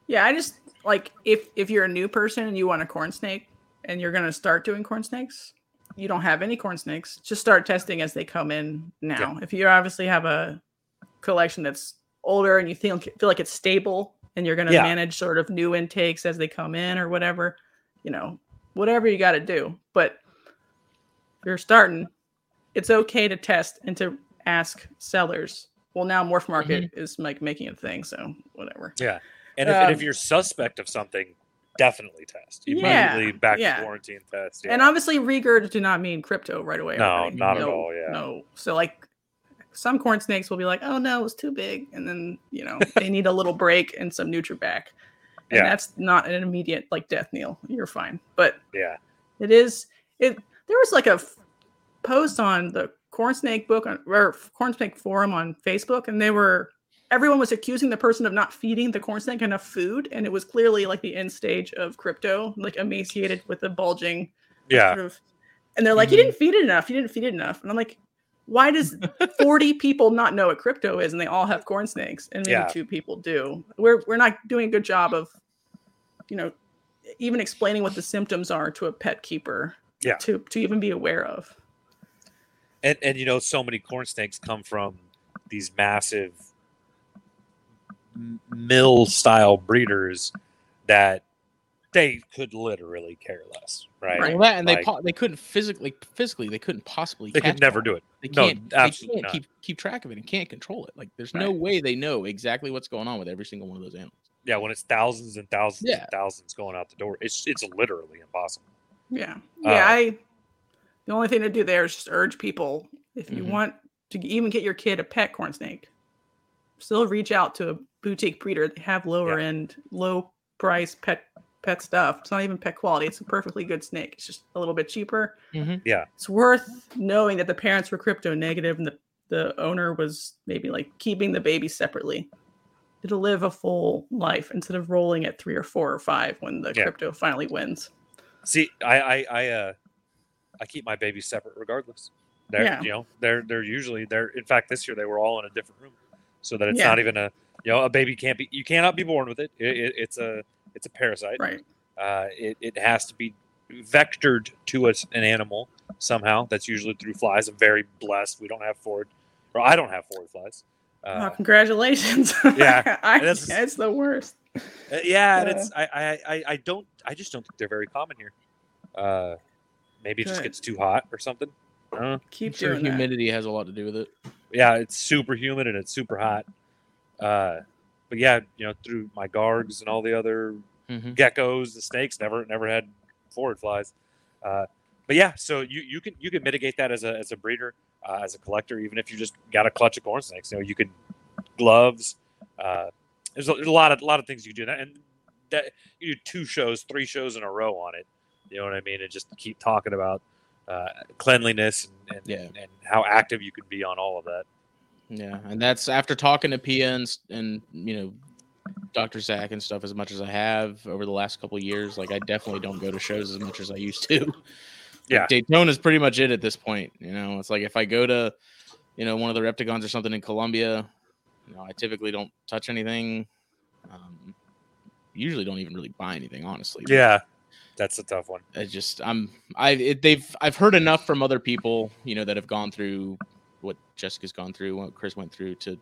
Yeah. I just like, if, if you're a new person and you want a corn snake and you're going to start doing corn snakes, you don't have any corn snakes, just start testing as they come in now. Yeah. If you obviously have a collection that's older and you feel, feel like it's stable and you're going to yeah. manage sort of new intakes as they come in or whatever, you know, whatever you got to do. But if you're starting, it's okay to test and to ask sellers. Well, now Morph Market mm-hmm. is like making a thing, so whatever. Yeah. And if, um, and if you're suspect of something, definitely test. Immediately yeah, back yeah. to quarantine test. Yeah. And obviously regurg do not mean crypto right away. No, already. not no, at all. Yeah. No. So like, some corn snakes will be like, oh no, it was too big. And then, you know, they need a little break and some Nutribac. And yeah. that's not an immediate like death knell. You're fine. But yeah, it is. It There was like a f- post on the corn snake book on, or corn snake forum on Facebook. And they were, everyone was accusing the person of not feeding the corn snake enough food. And it was clearly like the end stage of crypto, like emaciated with the bulging. Yeah. Sort of, and they're like, mm-hmm. you didn't feed it enough. You didn't feed it enough. And I'm like, why does forty people not know what crypto is and they all have corn snakes and maybe yeah. two people do? We're we're not doing a good job of, you know, even explaining what the symptoms are to a pet keeper yeah. to, to even be aware of. And and you know, so many corn snakes come from these massive mill style breeders that they could literally care less, right? Right. Well, that, and like, they po- they couldn't physically physically they couldn't possibly. They could never it. do it. They can't. No, absolutely they can't keep keep track of it and can't control it. Like there's right. no way they know exactly what's going on with every single one of those animals. Yeah, when it's thousands and thousands yeah. and thousands going out the door, it's it's literally impossible. Yeah, yeah. Uh, I the only thing to do there is just urge people if you mm-hmm. want to even get your kid a pet corn snake, still reach out to a boutique breeder. They have lower yeah. end, low price pet. pet stuff. It's not even pet quality. It's a perfectly good snake. It's just a little bit cheaper. Mm-hmm. Yeah. It's worth knowing that the parents were crypto negative and the, the owner was maybe like keeping the baby separately. It'll live a full life instead of rolling at three or four or five when the yeah. crypto finally wins. See, I, I, I, uh, I keep my babies separate regardless. They're, yeah. you know, they're, they're usually they're, in fact, this year they were all in a different room so that it's yeah. not even a, you know, a baby can't be, you cannot be born with it. it, it it's a, It's a parasite. Right. Uh, it, it has to be vectored to us, an animal somehow. That's usually through flies. I'm very blessed. We don't have forward, or I don't have forward flies. Uh, oh, congratulations. Yeah. I, that's, it's the worst. Uh, yeah, yeah. And it's, I, I, I don't, I just don't think they're very common here. Uh, maybe it Good. just gets too hot or something. I don't know. Keep I'm sure doing humidity that. has a lot to do with it. Yeah. It's super humid and it's super hot. Uh, But yeah, you know, through my gargs and all the other mm-hmm. geckos, the snakes never never had forward flies. Uh, but yeah, so you, you can you can mitigate that as a as a breeder, uh, as a collector, even if you just got a clutch of corn snakes. You know, you could gloves. Uh, there's, a, there's a lot of a lot of things you can do that, and that you do two shows, three shows in a row on it. You know what I mean? And just keep talking about uh, cleanliness and and, yeah. and and how active you can be on all of that. Yeah, and that's after talking to Pia and, and you know, Doctor Zach and stuff as much as I have over the last couple of years. Like, I definitely don't go to shows as much as I used to. Yeah, like, Daytona's pretty much it at this point. You know, it's like if I go to, you know, one of the Repticons or something in Colombia, you know, I typically don't touch anything. Um, usually don't even really buy anything, honestly. Yeah, that's a tough one. I just I'm I it, they've I've heard enough from other people, you know, that have gone through what Jessica's gone through, what Chris went through, to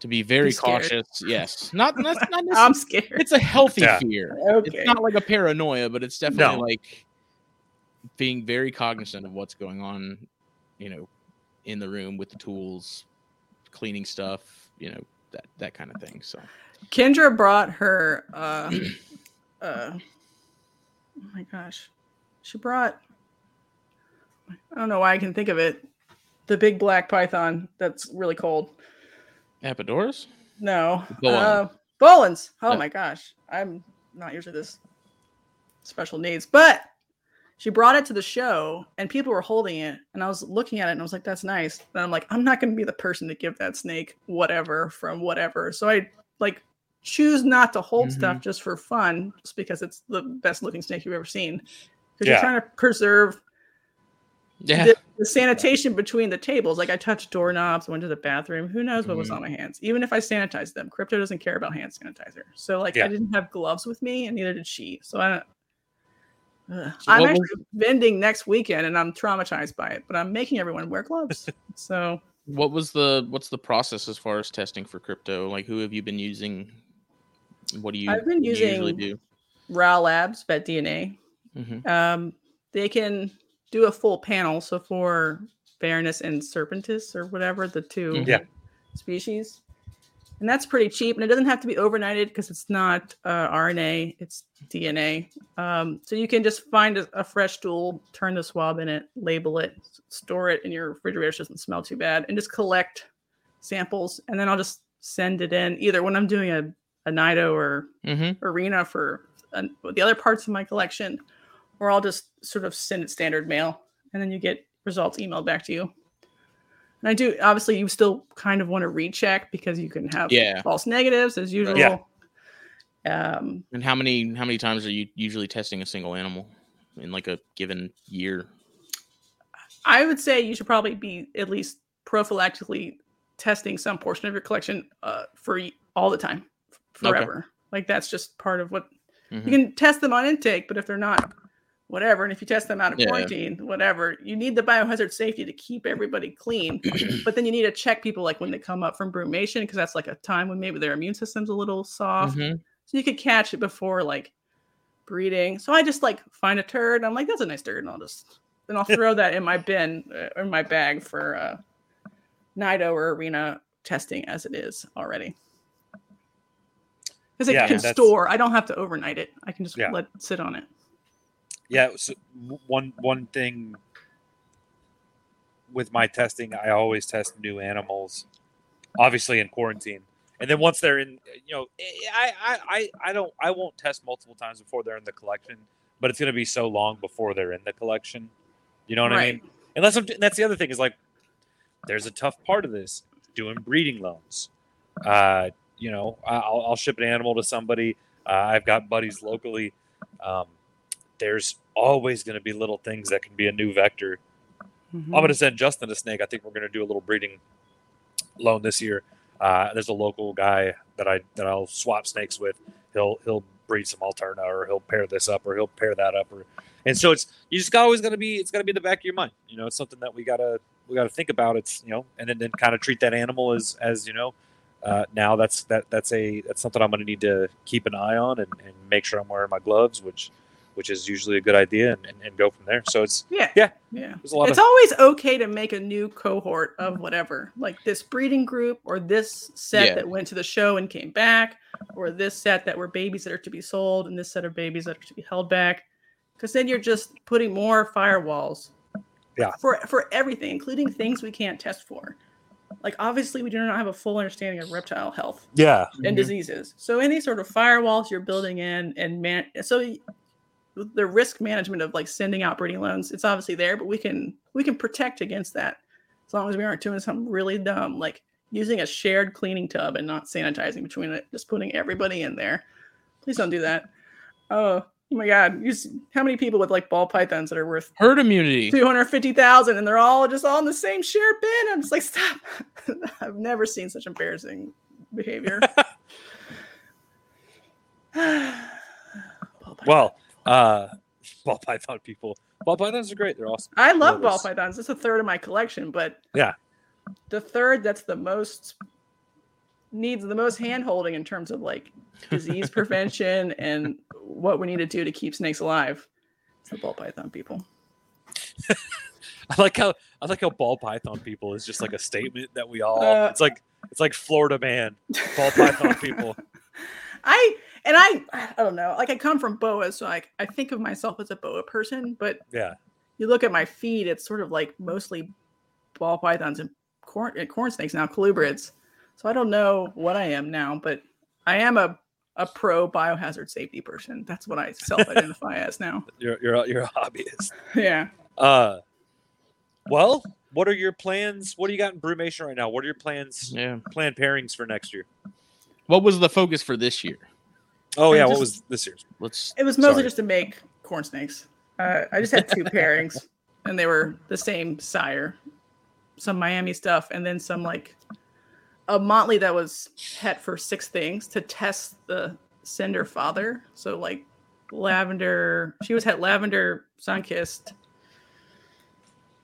to be very cautious. Yes, not not, not necessarily. I'm scared. It's a healthy yeah. fear. Okay. It's not like a paranoia, but it's definitely no. like being very cognizant of what's going on, you know, in the room with the tools, cleaning stuff, you know, that that kind of thing. So Kendra brought her. Uh, uh, oh my gosh, she brought. I don't know why I can think of it. The big black python that's really cold. Apodoras? No. Uh, Bolins. Oh yeah. My gosh, I'm not used to this special needs, but she brought it to the show and people were holding it and I was looking at it and I was like, that's nice. And I'm like, I'm not going to be the person to give that snake whatever from whatever. So I like choose not to hold mm-hmm. stuff just for fun, just because it's the best looking snake you've ever seen. Because yeah. you're trying to preserve yeah. the, the sanitation between the tables. Like I touched doorknobs, went to the bathroom. Who knows what mm-hmm. was on my hands? Even if I sanitized them, Crypto doesn't care about hand sanitizer. So like yeah. I didn't have gloves with me and neither did she. So I don't. Ugh. I'm actually vending next weekend and I'm traumatized by it, but I'm making everyone wear gloves. So what was the what's the process as far as testing for Crypto? Like who have you been using? What do you I've been using usually do? Raw Labs, Vet D N A. Mm-hmm. Um, they can do a full panel. So for Varanus and Serpentis or whatever, the two yeah. species. And that's pretty cheap. And it doesn't have to be overnighted because it's not uh, R N A, it's D N A. Um, so you can just find a, a fresh stool, turn the swab in it, label it, store it in your refrigerator so it doesn't smell too bad, and just collect samples. And then I'll just send it in either when I'm doing a, a Nido or mm-hmm. Arena for uh, the other parts of my collection, or I'll just sort of send it standard mail. And then you get results emailed back to you. And I do, obviously, you still kind of want to recheck because you can have yeah. false negatives as usual. Yeah. Um, and how many how many times are you usually testing a single animal in like a given year? I would say you should probably be at least prophylactically testing some portion of your collection uh, for all the time, forever. Okay. Like that's just part of what mm-hmm. you can test them on intake, but if they're not. Whatever, and if you test them out of yeah. quarantine, whatever, you need the biohazard safety to keep everybody clean. But then you need to check people like when they come up from brumation, because that's like a time when maybe their immune system's a little soft, mm-hmm. so you could catch it before like breeding. So I just like find a turd. I'm like, that's a nice turd, and I'll just then I'll throw that in my bin uh, in my bag for uh, Nido or Arena testing as it is already. Because it yeah, can that's... store. I don't have to overnight it. I can just yeah. let it sit on it. Yeah, so one one thing with my testing, I always test new animals, obviously in quarantine, and then once they're in, you know, I I, I don't I won't test multiple times before they're in the collection, but it's going to be so long before they're in the collection, you know what right. I mean? Unless I'm, that's the other thing is like, there's a tough part of this doing breeding loans. Uh, you know, I'll, I'll ship an animal to somebody. Uh, I've got buddies locally. Um, There's always going to be little things that can be a new vector. Mm-hmm. I'm going to send Justin a snake. I think we're going to do a little breeding loan this year. Uh, there's a local guy that I that I'll swap snakes with. He'll he'll breed some Alterna, or he'll pair this up, or he'll pair that up, or and so it's you just always going to be it's going to be in the back of your mind. You know, it's something that we gotta we gotta think about. It's you know, and then, then kind of treat that animal as as you know. Uh, now that's that that's a that's something I'm going to need to keep an eye on and, and make sure I'm wearing my gloves, which. which is usually a good idea, and, and, and go from there. So it's, yeah, yeah, yeah. A lot it's of- always okay to make a new cohort of whatever, like this breeding group or this set yeah. that went to the show and came back, or this set that were babies that are to be sold and this set of babies that are to be held back. Because then you're just putting more firewalls yeah. for, for everything, including things we can't test for. Like, obviously, we do not have a full understanding of reptile health yeah. and mm-hmm. diseases. So any sort of firewalls you're building in and man, so the risk management of like sending out breeding loans, it's obviously there, but we can we can protect against that as long as we aren't doing something really dumb, like using a shared cleaning tub and not sanitizing between it, just putting everybody in there. Please don't do that. Oh, oh my God. You see, how many people with like ball pythons that are worth herd immunity two hundred fifty thousand and they're all just all in the same shared bin? I'm just like, stop. I've never seen such embarrassing behavior. Well, uh, ball python people. Ball pythons are great. They're awesome. I love ball pythons. It's a third of my collection, but yeah, the third that's the most needs the most hand holding in terms of like disease prevention and what we need to do to keep snakes alive. It's the ball python people. I like how I like how ball python people is just like a statement that we all. Uh, it's like it's like Florida man. Ball python people. I. And I, I don't know, like I come from boas, so like I think of myself as a boa person, but yeah, you look at my feed, it's sort of like mostly ball pythons and corn, and corn snakes now, colubrids. So I don't know what I am now, but I am a, a pro biohazard safety person. That's what I self-identify as now. You're you're you're a hobbyist. Yeah. Uh, well, what are your plans? What do you got in Brewmation right now? What are your plans? Yeah. Planned pairings for next year. What was the focus for this year? Oh, yeah. Just, what was this year's? Let's, it was mostly sorry. just to make corn snakes. Uh, I just had two pairings, and they were the same sire. Some Miami stuff, and then some, like, a motley that was het for six things to test the sender father. So, like, lavender. She was het lavender, sun-kissed,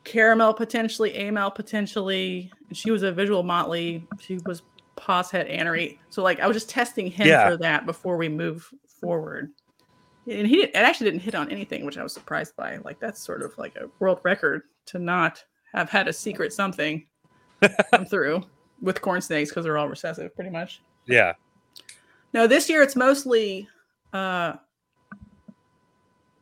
caramel potentially, amel potentially. And she was a visual motley. She was... Paws had anery, so like I was just testing him yeah. for that before we move forward, and he didn't, it actually didn't hit on anything, which I was surprised by. Like that's sort of like a world record to not have had a secret something come through with corn snakes because they're all recessive, pretty much. Yeah. No, this year it's mostly uh,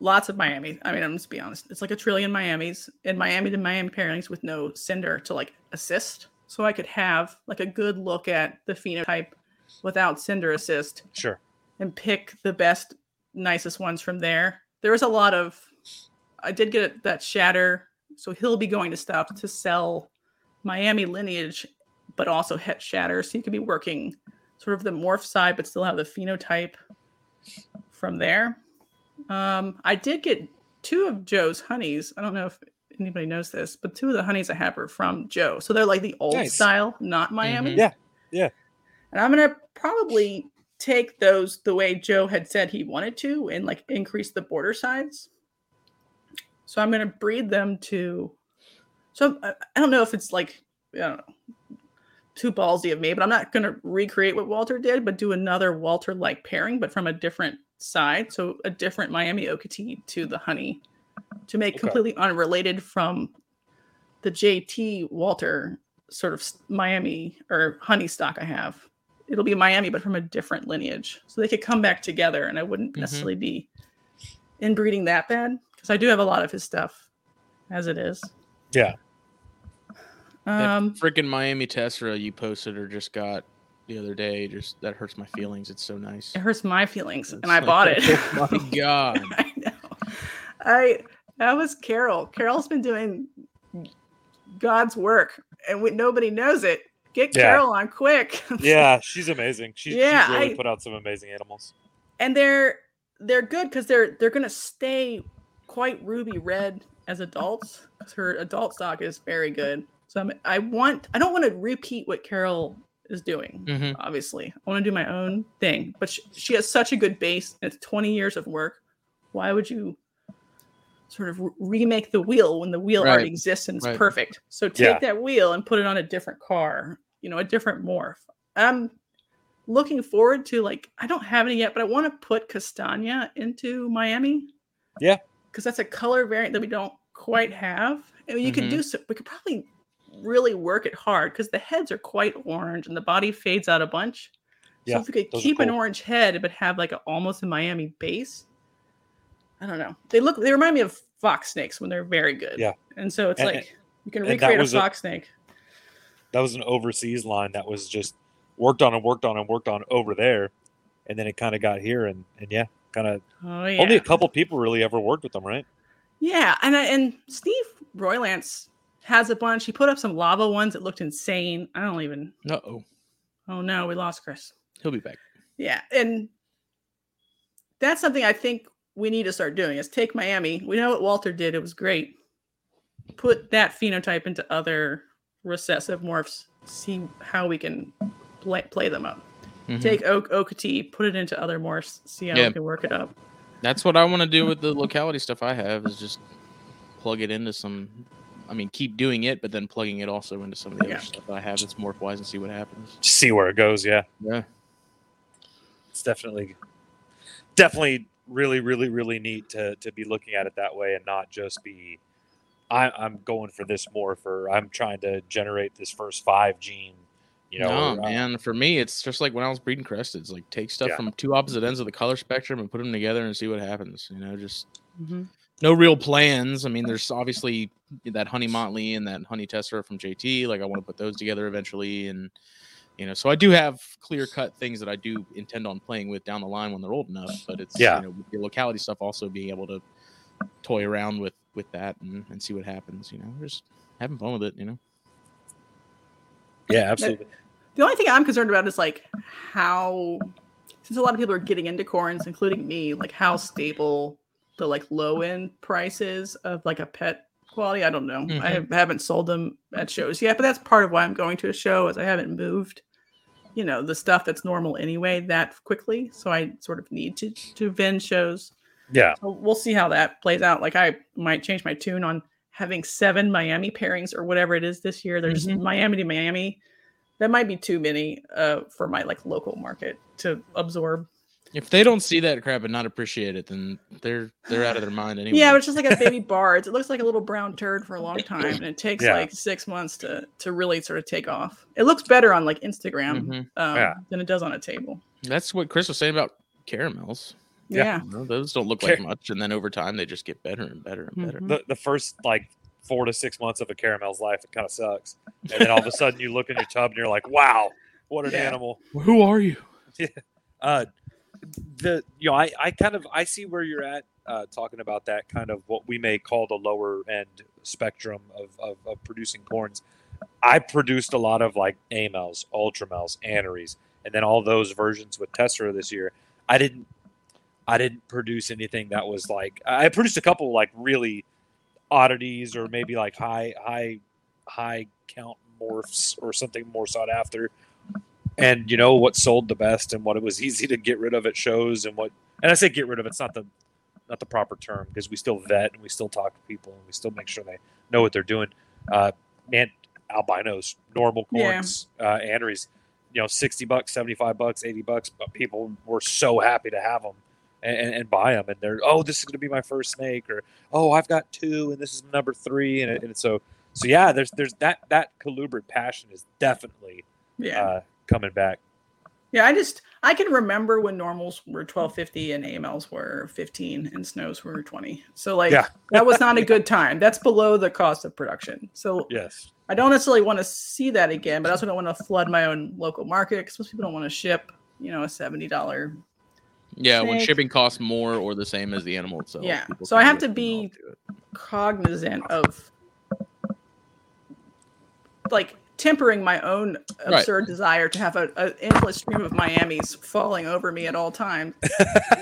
lots of Miami. I mean, I'm just be honest. It's like a trillion Miamis and Miami to Miami pairings with no cinder to like assist. So I could have like a good look at the phenotype without cinder assist. Sure. And pick the best, nicest ones from there. There was a lot of, I did get that shatter. So he'll be going to stuff to sell Miami lineage, but also het shatter. So you could be working sort of the morph side, but still have the phenotype from there. Um, I did get two of Joe's honeys. I don't know if anybody knows this, but two of the honeys I have are from Joe. So they're like the old nice. style, not Miami. Mm-hmm. Yeah. Yeah. And I'm going to probably take those the way Joe had said he wanted to and like increase the border size. So I'm going to breed them to, so I don't know if it's like, I don't know, too ballsy of me, but I'm not going to recreate what Walter did, but do another Walter-like pairing, but from a different side. So a different Miami Okatee to the honey. To make okay. completely unrelated from the J T Walter sort of Miami or honey stock I have. It'll be Miami, but from a different lineage. So they could come back together and I wouldn't mm-hmm. necessarily be inbreeding that bad because I do have a lot of his stuff as it is. Yeah. Um, that freaking Miami tessera you posted or just got the other day, just that hurts my feelings. It's so nice. It hurts my feelings it's and like, I bought it. Oh my God. I know. I that was Carol. Carol's been doing God's work, and we, nobody knows it. Get yeah. Carol on quick. Yeah, she's amazing. She's, yeah, she's really I, put out some amazing animals, and they're they're good because they're they're gonna stay quite ruby red as adults. Because her adult stock is very good. So I'm, I want I don't want to repeat what Carol is doing. Mm-hmm. Obviously, I want to do my own thing. But she, she has such a good base. It's twenty years of work. Why would you? Sort of remake the wheel when the wheel right. already exists and it's right. perfect. So take yeah. that wheel and put it on a different car, you know, a different morph. I'm looking forward to like, I don't have any yet, but I want to put Castagna into Miami. Yeah. Because that's a color variant that we don't quite have. And you mm-hmm. could do so. We could probably really work it hard because the heads are quite orange and the body fades out a bunch. Yeah, so if we could keep cool. an orange head, but have like a, almost a Miami base, I don't know. They look. They remind me of fox snakes when they're very good. Yeah. And so it's and, like and, you can recreate a fox a, snake. That was an overseas line that was just worked on and worked on and worked on over there, and then it kind of got here and and yeah, kind of. Oh, yeah. Only a couple people really ever worked with them, right? Yeah, and I, and Steve Roylance has a bunch. He put up some lava ones that looked insane. I don't even. Uh-oh. Oh, no. We lost Chris. He'll be back. Yeah. And that's something I think we need to start doing is take Miami. We know what Walter did. It was great. Put that phenotype into other recessive morphs. See how we can play, play them up. Mm-hmm. Take Oak Okatee, put it into other morphs. See how yeah. we can work it up. That's what I want to do with the locality stuff I have is just plug it into some... I mean, keep doing it, but then plugging it also into some of the yeah. other stuff I have that's morph-wise and see what happens. Just see where it goes, yeah. Yeah. It's definitely definitely really, really, really neat to to be looking at it that way and not just be, I, I'm going for this morph or I'm trying to generate this first five gene. You know, no, man. For me, it's just like when I was breeding cresteds. Like, take stuff yeah. from two opposite ends of the color spectrum and put them together and see what happens. You know, just... Mm-hmm. No real plans. I mean, there's obviously that Honey Motley and that Honey Tessera from J T. Like, I want to put those together eventually. And, you know, so I do have clear-cut things that I do intend on playing with down the line when they're old enough. But it's, yeah. you know, with the locality stuff also being able to toy around with, with that and, and see what happens, you know. Just having fun with it, you know. Yeah, absolutely. The only thing I'm concerned about is, like, how, since a lot of people are getting into corns, including me, like, how stable... the like low end prices of like a pet quality. I don't know. Mm-hmm. I have, haven't sold them at shows yet, but that's part of why I'm going to a show is I haven't moved, you know, the stuff that's normal anyway that quickly. So I sort of need to to vend shows. Yeah, so we'll see how that plays out. Like I might change my tune on having seven Miami pairings or whatever it is this year. There's mm-hmm. Miami to Miami. That might be too many uh, for my like local market to absorb. If they don't see that crap and not appreciate it, then they're they're out of their mind anyway. Yeah, it's just like a baby bards. It looks like a little brown turd for a long time, and it takes yeah. like six months to to really sort of take off. It looks better on like Instagram mm-hmm. um, yeah. than it does on a table. That's what Chris was saying about caramels. Yeah, you know, those don't look like much, and then over time they just get better and better and mm-hmm. better. The the first like four to six months of a caramel's life, it kind of sucks, and then all of a sudden you look in your tub and you're like, wow, what an yeah. animal. Who are you? Yeah. Uh, The you know I, I kind of I see where you're at uh, talking about that kind of what we may call the lower end spectrum of, of, of producing corns. I produced a lot of like Amels, Ultramels, Anneries, and then all those versions with Tessera this year. I didn't I didn't produce anything that was like I produced a couple like really oddities or maybe like high high high count morphs or something more sought after. And you know what sold the best, and what it was easy to get rid of at shows, and what and I say get rid of it's not the not the proper term because we still vet and we still talk to people and we still make sure they know what they're doing. Uh, man, albinos, normal corns, yeah. uh, anneries, you know, sixty bucks, seventy five bucks, eighty bucks, but people were so happy to have them and, and, and buy them, and they're oh this is going to be my first snake, or oh I've got two and this is number three, and, and so so yeah, there's there's that that colubrid passion is definitely yeah. Uh, coming back. Yeah, I just I can remember when normals were twelve fifty and A M Ls were fifteen and snows were twenty. So like yeah. that was not a good time. That's below the cost of production. So yes, I don't necessarily want to see that again, but I also don't want to flood my own local market because most people don't want to ship, you know, a seventy dollars. Yeah, snake. When shipping costs more or the same as the animal itself. Yeah, so I have to be cognizant of like tempering my own absurd right. desire to have an endless stream of Miamis falling over me at all times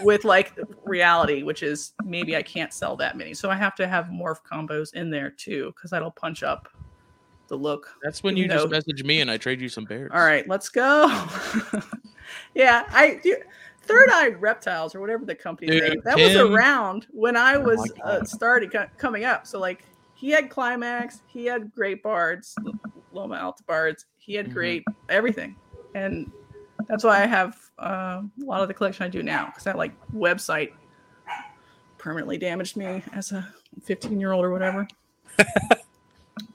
with like reality, which is maybe I can't sell that many. So I have to have morph combos in there too, because that'll punch up the look. That's when you, you know. Just message me and I trade you some bears. All right, let's go. yeah, I you, Third Eye Reptiles or whatever the company Dude, name, that Tim. was around when I was oh uh, started co- coming up. So like he had Climax, he had Great Bards, Loma Alta Bards, he had great mm-hmm. everything, and that's why I have uh, a lot of the collection I do now because that like website permanently damaged me as a fifteen year old or whatever.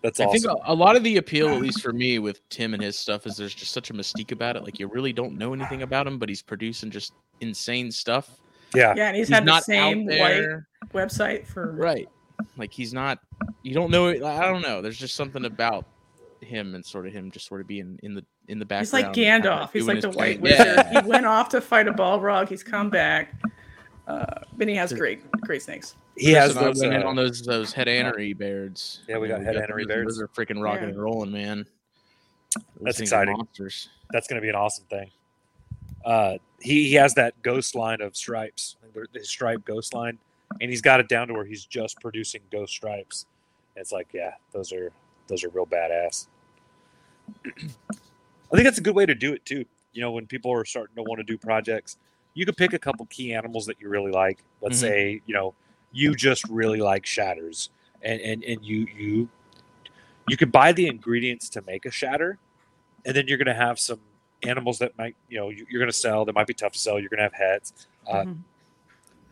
That's awesome. I think a, a lot of the appeal, at least for me, with Tim and his stuff is there's just such a mystique about it. Like you really don't know anything about him, but he's producing just insane stuff. Yeah, yeah, and he's, he's had the same white website for right. Like he's not, you don't know. I don't know. There's just something about him and sort of him just sort of being in the in the background. He's like Gandalf. He's like the White Wizard. Yeah. He went off to fight a Balrog. He's come back. Uh, Benny has great, great snakes. He has those, uh, on those those head annery beards. Yeah, we got head annery beards. Those are freaking rocking yeah. and rolling, man. Those That's exciting. That's going to be an awesome thing. Uh, he, he has that ghost line of stripes, his stripe ghost line, and he's got it down to where he's just producing ghost stripes. And it's like, yeah, those are those are real badass. I think that's a good way to do it too. You know, when people are starting to want to do projects, you could pick a couple key animals that you really like. Let's mm-hmm. say, you know, you just really like shatters, and, and, and you you you could buy the ingredients to make a shatter, and then you're going to have some animals that might, you know, you're going to sell that might be tough to sell. You're going to have heads, uh, mm-hmm.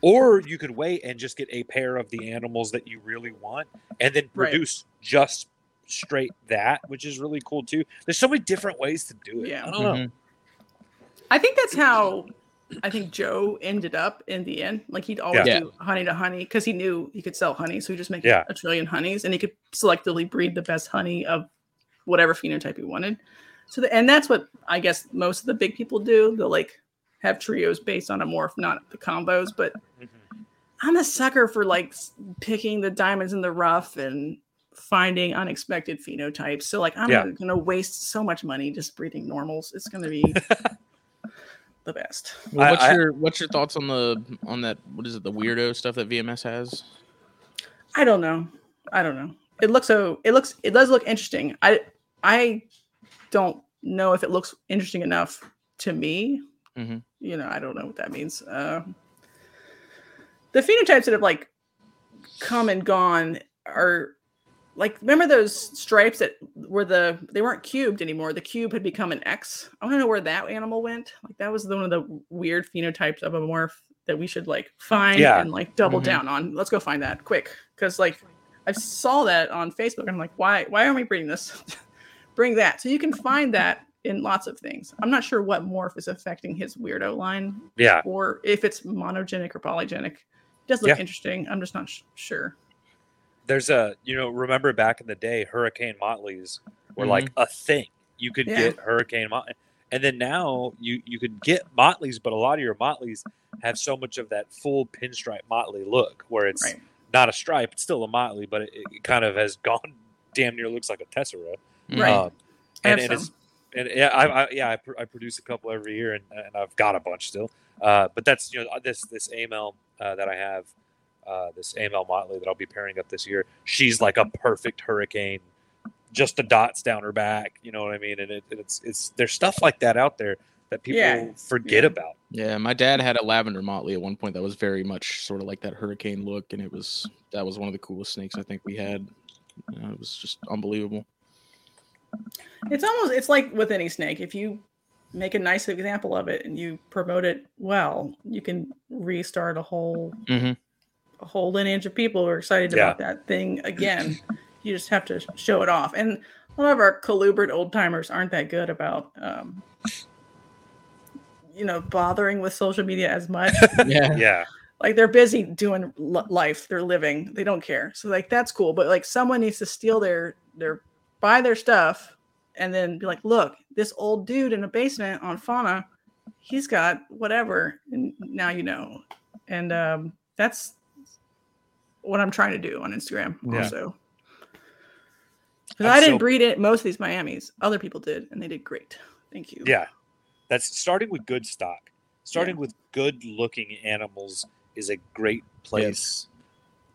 or you could wait and just get a pair of the animals that you really want, and then produce right. just straight that, which is really cool too. There's so many different ways to do it. Yeah. I don't mm-hmm. know. I think that's how I think Joe ended up in the end. Like he'd always yeah. do honey to honey because he knew he could sell honey, so he just make yeah. a trillion honeys, and he could selectively breed the best honey of whatever phenotype he wanted. So, the, and that's what I guess most of the big people do. They'll like have trios based on a morph, not the combos. But mm-hmm. I'm a sucker for like picking the diamonds in the rough and finding unexpected phenotypes. So like I'm yeah. gonna waste so much money just breeding normals. It's gonna be. The best. Well, what's I, your What's your thoughts on the on that? What is it? The weirdo stuff that V M S has? I don't know. I don't know. It looks so. It looks. It does look interesting. I I don't know if it looks interesting enough to me. Mm-hmm. You know, I don't know what that means. Uh, the phenotypes that have like come and gone are like. Remember those stripes that were the they weren't cubed anymore. The cube had become an X. I want to know where that animal went. Like that was the, one of the weird phenotypes of a morph that we should like find yeah. and like double mm-hmm. down on. Let's go find that quick because like I saw that on Facebook. I'm like, why? Why aren't we bringing this? Bring that. So you can find that in lots of things. I'm not sure what morph is affecting his weirdo line. Yeah. Or if it's monogenic or polygenic. It does look yeah. interesting. I'm just not sh- sure. There's a, you know, remember back in the day, Hurricane Motleys were mm-hmm. like a thing. You could yeah. get Hurricane Motleys. And then now you, you could get Motleys, but a lot of your Motleys have so much of that full pinstripe Motley look where it's right. not a stripe. It's still a Motley, but it, it kind of has gone damn near looks like a Tessera. Right. Um, and and, it's, and yeah, I, I, yeah, I, pr- I produce a couple every year and, and I've got a bunch still. Uh, but that's, you know, this, this A M L uh, that I have. Uh, this A M L Motley that I'll be pairing up this year. She's like a perfect hurricane, just the dots down her back. You know what I mean? And it, it's it's there's stuff like that out there that people yeah. forget yeah. about. Yeah, my dad had a lavender Motley at one point that was very much sort of like that hurricane look, and it was that was one of the coolest snakes I think we had. You know, it was just unbelievable. It's almost it's like with any snake. If you make a nice example of it and you promote it well, you can restart a whole. Mm-hmm. A whole lineage of people who are excited yeah. about that thing again. You just have to show it off. And a lot of our colubered old timers aren't that good about, um, you know, bothering with social media as much. yeah. yeah. Like they're busy doing l- life. They're living. They don't care. So like, that's cool. But like someone needs to steal their, their, buy their stuff and then be like, look, this old dude in a basement on Fauna, he's got whatever. And now, you know, and, um, that's, what I'm trying to do on Instagram yeah. also. Because I didn't so... breed it. Most of these Miamis, other people did, and they did great. Thank you. Yeah. That's starting with good stock. Starting yeah. with good looking animals is a great place yes.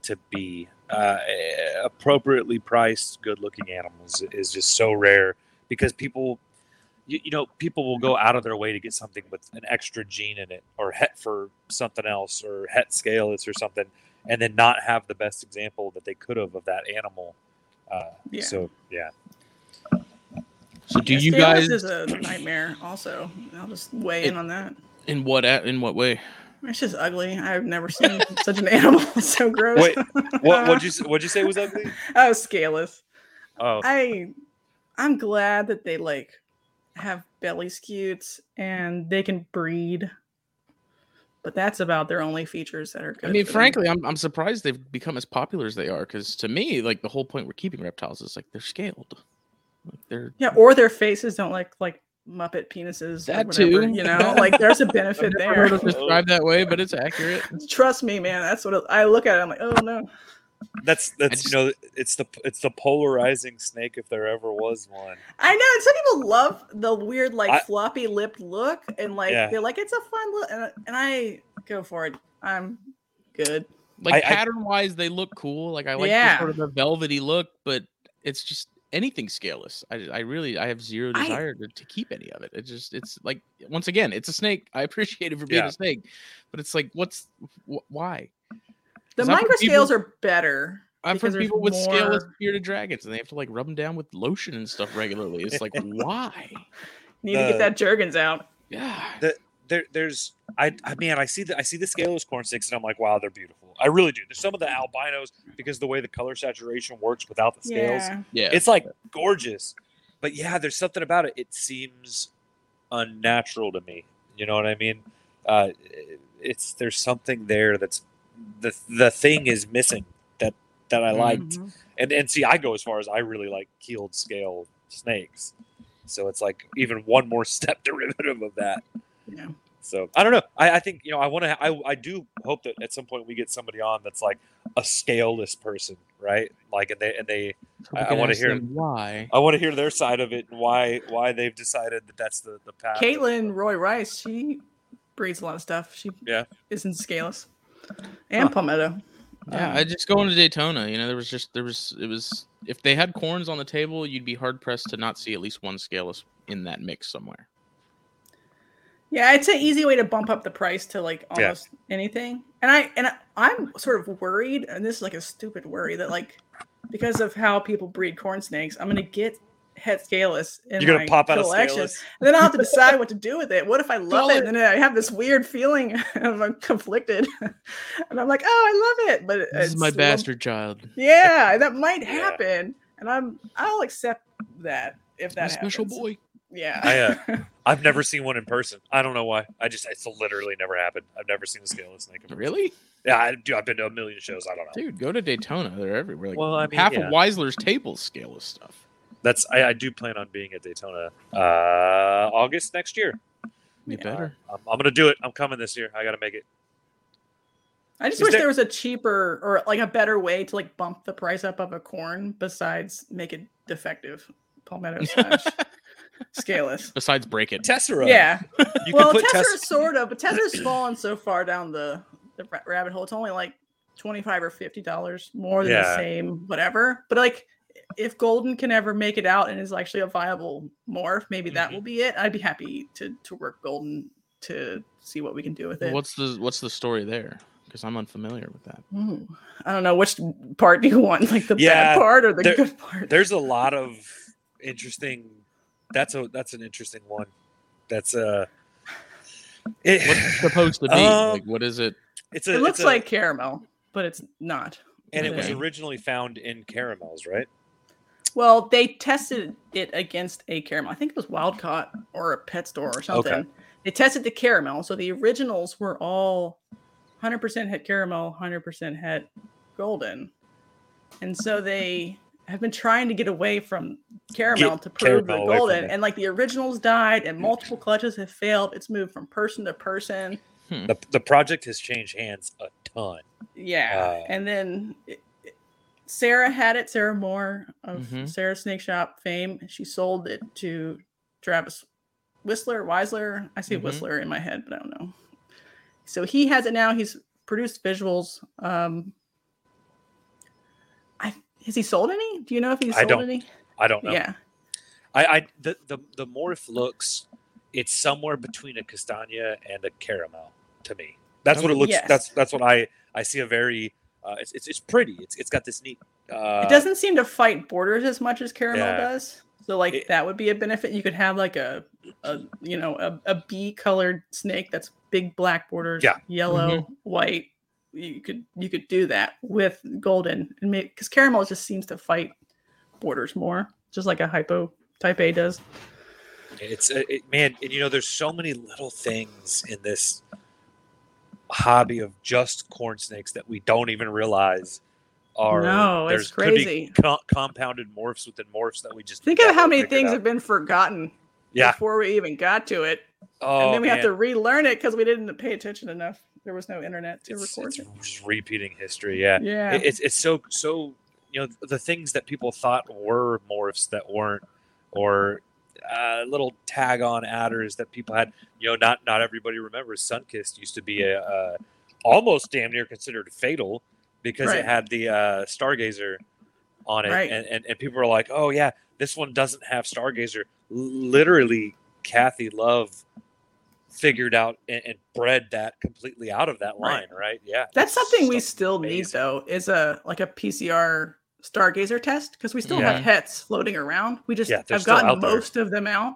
to be. Uh, appropriately priced, good looking animals is just so rare because people, you, you know, people will go out of their way to get something with an extra gene in it or het for something else or het scaleless or something. And then not have the best example that they could have of that animal. Uh, yeah. So, yeah. So do yeah, you guys... This is a nightmare also. I'll just weigh it, in on that. In what in what way? It's just ugly. I've never seen such an animal. It's so gross. Wait, what what'd you, what'd you say was ugly? Oh, scaleless. Oh. I, I'm glad that they, like, have belly scutes and they can breed... But that's about their only features that are good. I mean, frankly, I'm I'm surprised they've become as popular as they are. Because to me, like the whole point we're keeping reptiles is like they're scaled. Like, they're yeah, or their faces don't like like Muppet penises. That or whatever, too. You know, like there's a benefit there. I've never heard it described that way, but it's accurate. Trust me, man. That's what it, I look at it. I'm like, oh no. That's that's just, you know, it's the it's the polarizing snake if there ever was one. I know, and some people love the weird like floppy lipped look, and like yeah. they're like it's a fun look, and, and I go for it. I'm good. Like pattern wise, they look cool. Like I like yeah. the sort of the velvety look, but it's just anything scaleless. I I really I have zero desire I, to, to keep any of it. It just it's like once again, it's a snake. I appreciate it for being yeah. a snake, but it's like what's wh- why. The microscales are better. I've heard people with more... scaleless bearded dragons, and they have to like rub them down with lotion and stuff regularly. It's like, why? Need the, to get that Jergens out. Yeah. The, there, there's, I, I man, I see the, I see the scaleless corn snakes, and I'm like, wow, they're beautiful. I really do. There's some of the albinos because of the way the color saturation works without the scales. Yeah. yeah. It's like gorgeous, but yeah, there's something about it. It seems unnatural to me. You know what I mean? Uh, it's there's something there that's. the the thing is missing that that I liked mm-hmm. and and see I go as far as I really like keeled scale snakes, so it's like even one more step derivative of that. Yeah. So I don't know, I, I think you know I want to I I do hope that at some point we get somebody on that's like a scaleless person, right? Like and they and they I, I want to hear why I want to hear their side of it and why why they've decided that that's the the path. Caitlin Roy Rice, she breeds a lot of stuff. She yeah isn't scaleless. And Palmetto. Yeah, I just go into Daytona. You know, there was just there was it was if they had corns on the table, you'd be hard pressed to not see at least one scaleless in that mix somewhere. Yeah, it's an easy way to bump up the price to like almost yeah. anything. And I and I, I'm sort of worried, and this is like a stupid worry that like because of how people breed corn snakes, I'm gonna get head scaleless in You're gonna pop out collection. Of scaleless. And then I'll have to decide what to do with it. What if I love it? it and then I have this weird feeling of I'm conflicted and I'm like, oh, I love it, but this it's, is my bastard well, child. Yeah, that might happen. Yeah. And I'm I'll accept that if that happens. Special boy. Yeah. I, uh, I've never seen one in person. I don't know why. I just it's literally never happened. I've never seen a scaleless snake. Really? Yeah, I do. I've been to a million shows. I don't know. Dude, go to Daytona. They're everywhere. Like well, I mean, half yeah. of Weisler's table's scaleless stuff. That's I, I do plan on being at Daytona uh, August next year. You better. Uh, I'm, I'm gonna do it. I'm coming this year. I gotta make it. I just Is wish there... there was a cheaper or like a better way to like bump the price up of a corn besides make it defective. Palmetto slash scaleless. Besides break it. Tessera. Yeah. You well, Tessera's tess- sort of, but Tessera's fallen so far down the, the rabbit hole. It's only like twenty-five or fifty dollars more than yeah. the same whatever. But like. If Golden can ever make it out and is actually a viable morph, maybe that will be it. I'd be happy to to work Golden to see what we can do with it. What's the what's the story there? Because I'm unfamiliar with that. Ooh, I don't know. Which part do you want? Like the yeah, bad part or the there, good part? There's a lot of interesting. That's a that's an interesting one. That's a. It, what's it supposed to be? Um, like what is it? It's a, it looks it's like a, caramel, but it's not. And okay. It was originally found in caramels, right? Well, they tested it against a caramel. I think it was Wild Caught or a pet store or something. Okay. They tested the caramel. So the originals were all one hundred percent het caramel, one hundred percent het golden. And so they have been trying to get away from caramel get to prove the golden. And like the originals died and multiple clutches have failed. It's moved from person to person. Hmm. The, the project has changed hands a ton. Yeah. Uh, and then... It, Sarah had it. Sarah Moore of mm-hmm. Sarah's Snake Shop fame. She sold it to Travis Whistler, Weisler. I see mm-hmm. Whistler in my head, but I don't know. So he has it now. He's produced visuals. Um, I has he sold any? Do you know if he's sold I any? I don't know. Yeah, I, I the, the the morph looks. It's somewhere between a castagna and a caramel to me. That's what it looks. Yes. That's that's what I I see a very. Uh, it's, it's it's pretty. It's it's got this neat. Uh, it doesn't seem to fight borders as much as caramel yeah. does. So like it, that would be a benefit. You could have like a, a you know a, a bee colored snake that's big black borders, yeah. yellow, mm-hmm. white. You could you could do that with golden and because caramel just seems to fight borders more, just like a hypo type A does. It's it, man, and you know there's so many little things in this hobby of just corn snakes that we don't even realize are no, there's it's crazy. Could be co- compounded morphs within morphs that we just think of how many things have been forgotten. yeah. before we even got to it. Oh, and then we man. have to relearn it because we didn't pay attention enough. There was no internet to it's, record it's it. Just repeating history. Yeah. Yeah. It, it's, it's so, so, you know, the things that people thought were morphs that weren't, or uh, little tag on adders that people had, you know, not, not everybody remembers. Sunkist used to be a, uh, almost damn near considered fatal because right. it had the uh, Stargazer on it. Right. And, and, and people were like, oh yeah, this one doesn't have Stargazer. L- literally Kathy Love figured out and, and bred that completely out of that line. Right. right? Yeah. That's something we still amazing. need though, is a, like a P C R Stargazer test. Cause we still yeah. have hets floating around. We just, yeah, I've gotten most there. of them out.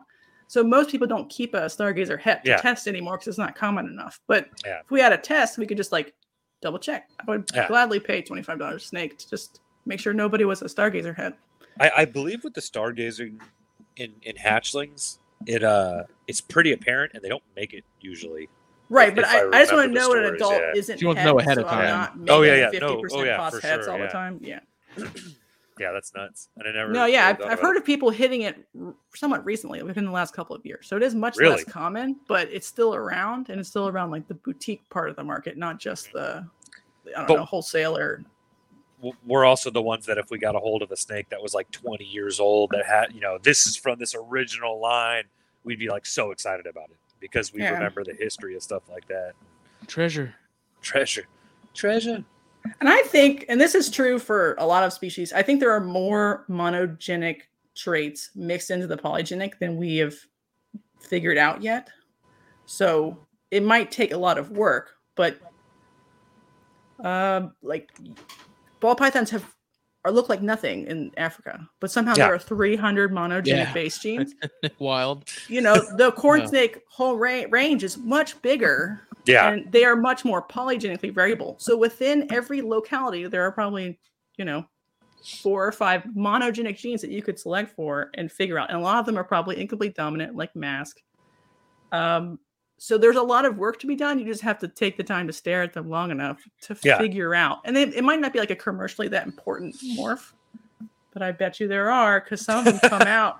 So most people don't keep a Stargazer het to yeah. test anymore because it's not common enough. But yeah. if we had a test, we could just like double check. I would yeah. gladly pay twenty-five dollars a snake to just make sure nobody was a Stargazer het. I, I believe with the Stargazer in, in hatchlings, it uh, it's pretty apparent, and they don't make it usually. Right, but I, I, I just want to know stories, what an adult yeah. isn't. She wants to know ahead of so time. Oh yeah, yeah, no, oh yeah, for sure, all yeah. the time. Yeah. Yeah, that's nuts. And I never. No, yeah, I've, I've heard it. of people hitting it somewhat recently, within the last couple of years. So it is much really? less common, but it's still around, and it's still around like the boutique part of the market, not just the I don't but, know wholesaler. We're also the ones that if we got a hold of a snake that was like twenty years old that had, you know, this is from this original line, we'd be like so excited about it because we yeah. remember the history of stuff like that. Treasure. Treasure. Treasure. And I think, and this is true for a lot of species, I think there are more monogenic traits mixed into the polygenic than we have figured out yet. So it might take a lot of work, but uh, like... ball pythons have or look like nothing in Africa, but somehow yeah. there are three hundred monogenic yeah. base genes. Wild. You know, the corn no. snake whole ra- range is much bigger. Yeah. And they are much more polygenically variable. So within every locality, there are probably, you know, four or five monogenic genes that you could select for and figure out. And a lot of them are probably incomplete dominant, like mask. Um, So there's a lot of work to be done. You just have to take the time to stare at them long enough to yeah. figure out. And they, it might not be like a commercially that important morph, but I bet you there are because some of them come out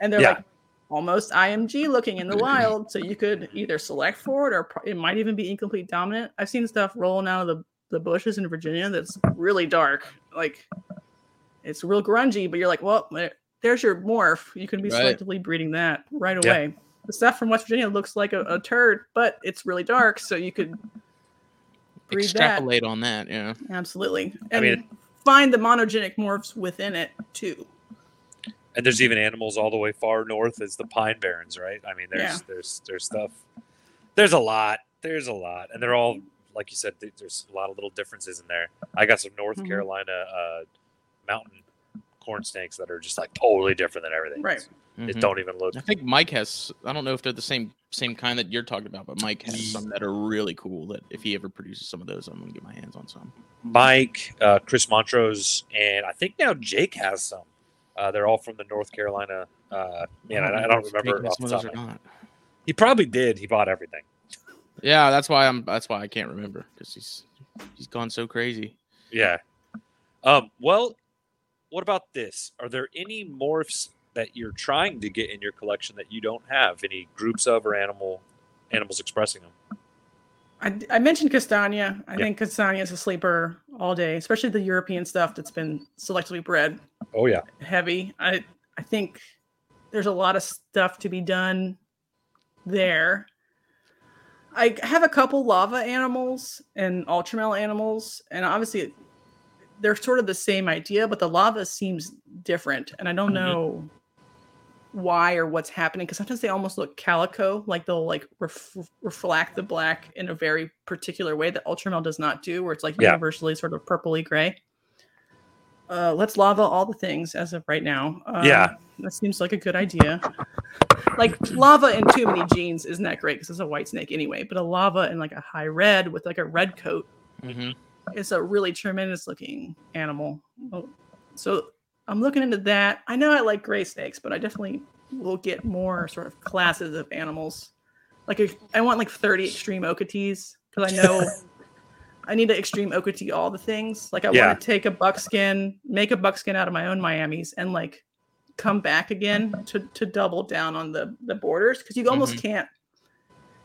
and they're yeah. like almost I M G looking in the wild. So you could either select for it or pro- it might even be incomplete dominant. I've seen stuff rolling out of the, the bushes in Virginia that's really dark. Like it's real grungy, but you're like, well, there's your morph. You can be right. selectively breeding that right yeah. away. The stuff from West Virginia looks like a, a turd, but it's really dark, so you could breed extrapolate that. on that. Yeah, absolutely. And I mean, find the monogenic morphs within it too. And there's even animals all the way far north as the Pine Barrens, right? I mean, there's yeah. there's there's stuff. There's a lot. There's a lot, and they're all like you said. There's a lot of little differences in there. I got some North mm-hmm. Carolina uh, mountain corn snakes that are just like totally different than everything. Right. So, Mm-hmm. It don't even look. I think Mike has. I don't know if they're the same same kind that you're talking about, but Mike has some that are really cool. That if he ever produces some of those, I'm gonna get my hands on some. Mike, uh, Chris Montrose, and I think now Jake has some. Uh, they're all from the North Carolina. Uh, man, I don't, I, I don't remember off the top. Or not. He probably did. He bought everything. Yeah, that's why I'm. That's why I can't remember because he's he's gone so crazy. Yeah. Um. Well, what about this? Are there any morphs that you're trying to get in your collection that you don't have any groups of or animal animals expressing them? I, I mentioned Castania. I yeah. think Castania is a sleeper all day, especially the European stuff that's been selectively bred. Oh yeah. Heavy. I, I think there's a lot of stuff to be done there. I have a couple lava animals and ultramel animals. And obviously they're sort of the same idea, but the lava seems different. And I don't know mm-hmm. why or what's happening, because sometimes they almost look calico, like they'll like ref- reflect the black in a very particular way that ultramel does not do, where it's like yeah. universally sort of purpley gray. Uh, let's lava all the things as of right now. Um, yeah, that seems like a good idea. Like lava in too many genes isn't that great because it's a white snake anyway, but a lava in like a high red with like a red coat. Mm-hmm. It's a really tremendous looking animal. So I'm looking into that. I know I like gray snakes, but I definitely will get more sort of classes of animals. Like a, I want like thirty extreme okatees because I know I need to extreme okatee all the things. Like I yeah. want to take a buckskin, make a buckskin out of my own Miamis and like come back again to, to double down on the, the borders, because you almost mm-hmm. can't.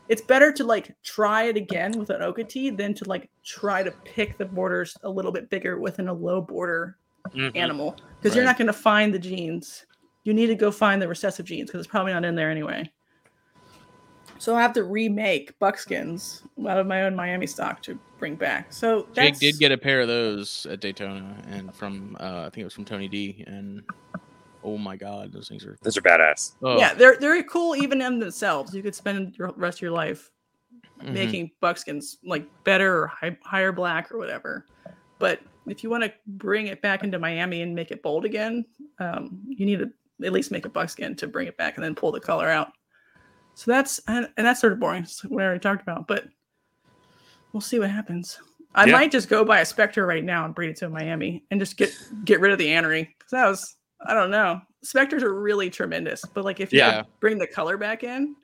It's better to like try it again with an Oka tea than to like try to pick the borders a little bit bigger within a low border mm-hmm. animal, because right. you're not going to find the genes. You need to go find the recessive genes because it's probably not in there anyway. So I have to remake buckskins out of my own Miami stock to bring back. So that's... Jake did get a pair of those at Daytona, and from uh, I think it was from Tony D. And oh my God, those things are those are badass. Oh. Yeah, they're they're cool even in themselves. You could spend the rest of your life mm-hmm. making buckskins like better or high, higher black or whatever. But if you want to bring it back into Miami and make it bold again, um, you need to at least make a buckskin to bring it back and then pull the color out. So that's, and, and that's sort of boring. It's what I already talked about, but we'll see what happens. I yeah. might just go buy a Spectre right now and breed it to Miami and just get, get rid of the anery. Cause that was, I don't know. Spectres are really tremendous, but like if you yeah. bring the color back in,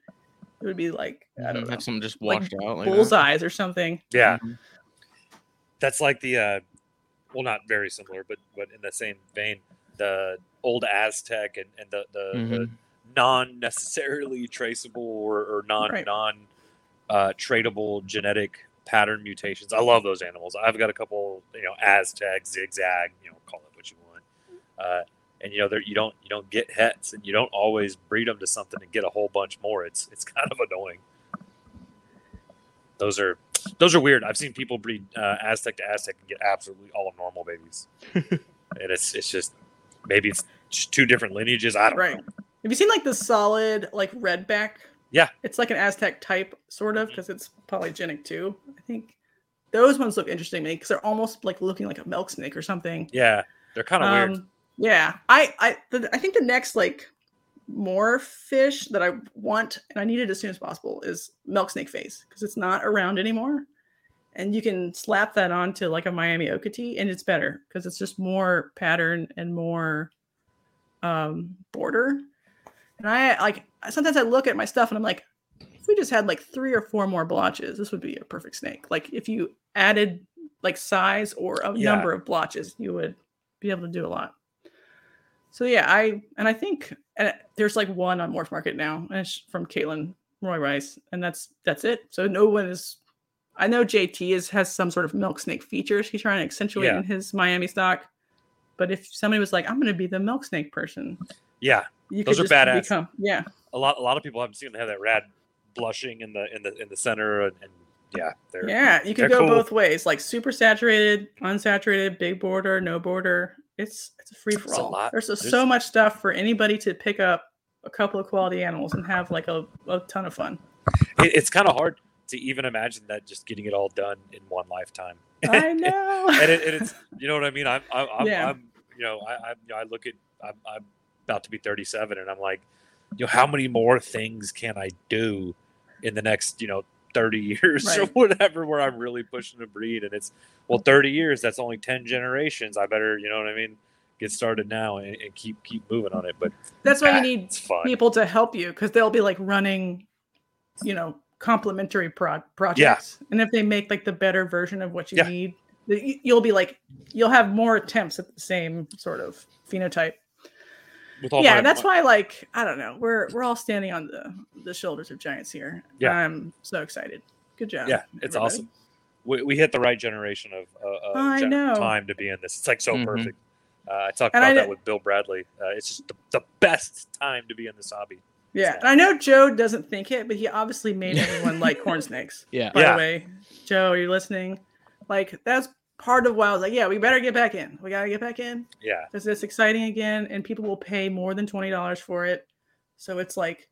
it would be like, I don't know. Have some just washed like out. Like bullseyes that. Or something. Yeah. Mm-hmm. That's like the, uh, well, not very similar, but, but in the same vein, the old Aztec and, and the, the, mm-hmm. the non necessarily traceable or, or non right. non uh, tradable genetic pattern mutations. I love those animals. I've got a couple, you know, Aztec, Zigzag, you know, call it what you want. Uh, and you know, you don't you don't get hets, and you don't always breed them to something and get a whole bunch more. It's it's kind of annoying. Those are those are weird. I've seen people breed uh, Aztec to Aztec and get absolutely all of normal babies, and it's it's just maybe it's just two different lineages. I don't right. know. Have you seen like the solid like redback? Yeah, it's like an Aztec type sort of because it's polygenic too. I think those ones look interesting to me because they're almost like looking like a milk snake or something. Yeah, they're kind of um, weird. Yeah, I I the, I think the next like more fish that I want and I need it as soon as possible is milk snake face because it's not around anymore, and you can slap that onto like a Miami Oka tea and it's better because it's just more pattern and more um, border. And I like sometimes I look at my stuff and I'm like, if we just had like three or four more blotches, this would be a perfect snake. Like if you added like size or a yeah. number of blotches, you would be able to do a lot. So yeah, I and I think and there's like one on Morph Market now, and it's from Caitlin Roy Rice, and that's that's it. So no one is. I know J T is has some sort of milk snake features he's trying to accentuate yeah. in his Miami stock, but if somebody was like, I'm going to be the milk snake person, yeah. You those are badass. Become, yeah, a lot. A lot of people haven't seen them have that rad blushing in the in the in the center, and, and yeah, they're yeah. You can go cool. both ways, like super saturated, unsaturated, big border, no border. It's it's a free for all. There's, There's so much stuff for anybody to pick up a couple of quality animals and have like a, a ton of fun. It, it's kind of hard to even imagine that just getting it all done in one lifetime. I know, and it, it, it's you know what I mean. I'm I'm, I'm, yeah. I'm you know I I, you know, I look at I'm. I'm about to be thirty-seven, and I'm like, you know, how many more things can I do in the next, you know, thirty years right. or whatever, where I'm really pushing a breed? And it's well, thirty years, that's only ten generations. I better, you know what I mean, get started now and, and keep keep moving on it. But that's why that, you need people to help you because they'll be like running, you know, complementary pro- projects, yeah. and if they make like the better version of what you yeah. need, you'll be like, you'll have more attempts at the same sort of phenotype. Yeah, my, that's my, why, like, I don't know. We're we're all standing on the, the shoulders of giants here. Yeah. I'm so excited. Good job. Yeah, it's everybody. Awesome. We we hit the right generation of, uh, of I gen- know. time to be in this. It's, like, so mm-hmm. perfect. Uh, I talked and about I that with Bill Bradley. Uh, it's just the, the best time to be in this hobby. Yeah, and I know Joe doesn't think it, but he obviously made everyone like corn snakes. Yeah. By yeah. the way, Joe, are you listening? Like, that's part of why I was like, yeah, we better get back in. We got to get back in. Yeah. Because it's exciting again, and people will pay more than twenty dollars for it. So it's like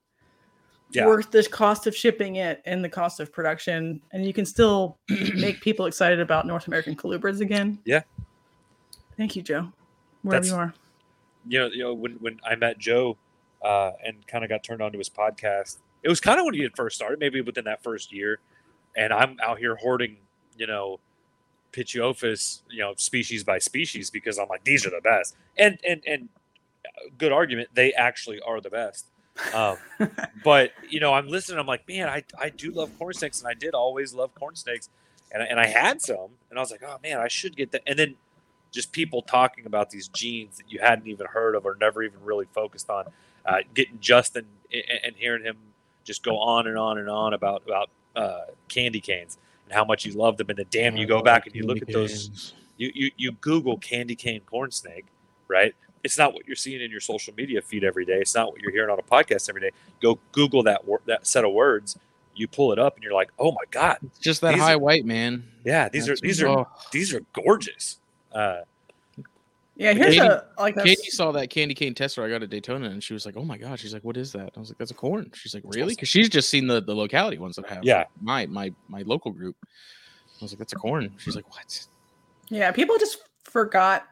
yeah. worth the cost of shipping it and the cost of production. And you can still make people excited about North American colubrids again. Yeah. Thank you, Joe. Wherever That's, you are. You know, you know when, when I met Joe uh, and kind of got turned on to his podcast, it was kind of when he had first started, maybe within that first year. And I'm out here hoarding, you know, Pitiophis, you know, species by species, because I'm like, these are the best, and and and good argument, they actually are the best. Um, but you know, I'm listening, I'm like, man, I, I do love corn snakes, and I did always love corn snakes, and and I had some, and I was like, oh man, I should get that, and then just people talking about these genes that you hadn't even heard of or never even really focused on. Uh, getting Justin and hearing him just go on and on and on about about uh, candy canes and how much he loved them. And then, damn, you go back and you look at those. You, you you Google candy cane corn snake, right? It's not what you're seeing in your social media feed every day. It's not what you're hearing on a podcast every day. Go Google that wor- that set of words. You pull it up and you're like, oh my god, it's just that high are, white man. Yeah, these That's are these cool. are these are gorgeous. Uh, yeah, here's Katie, a like Katie that's... saw that candy cane tester I got at Daytona, and she was like, oh my god, she's like, what is that? I was like, that's a corn. She's like, really? Because she's just seen the the locality ones that I have. Yeah, like my my my local group. I was like, that's a corn. She's like, what? Yeah, people just forgot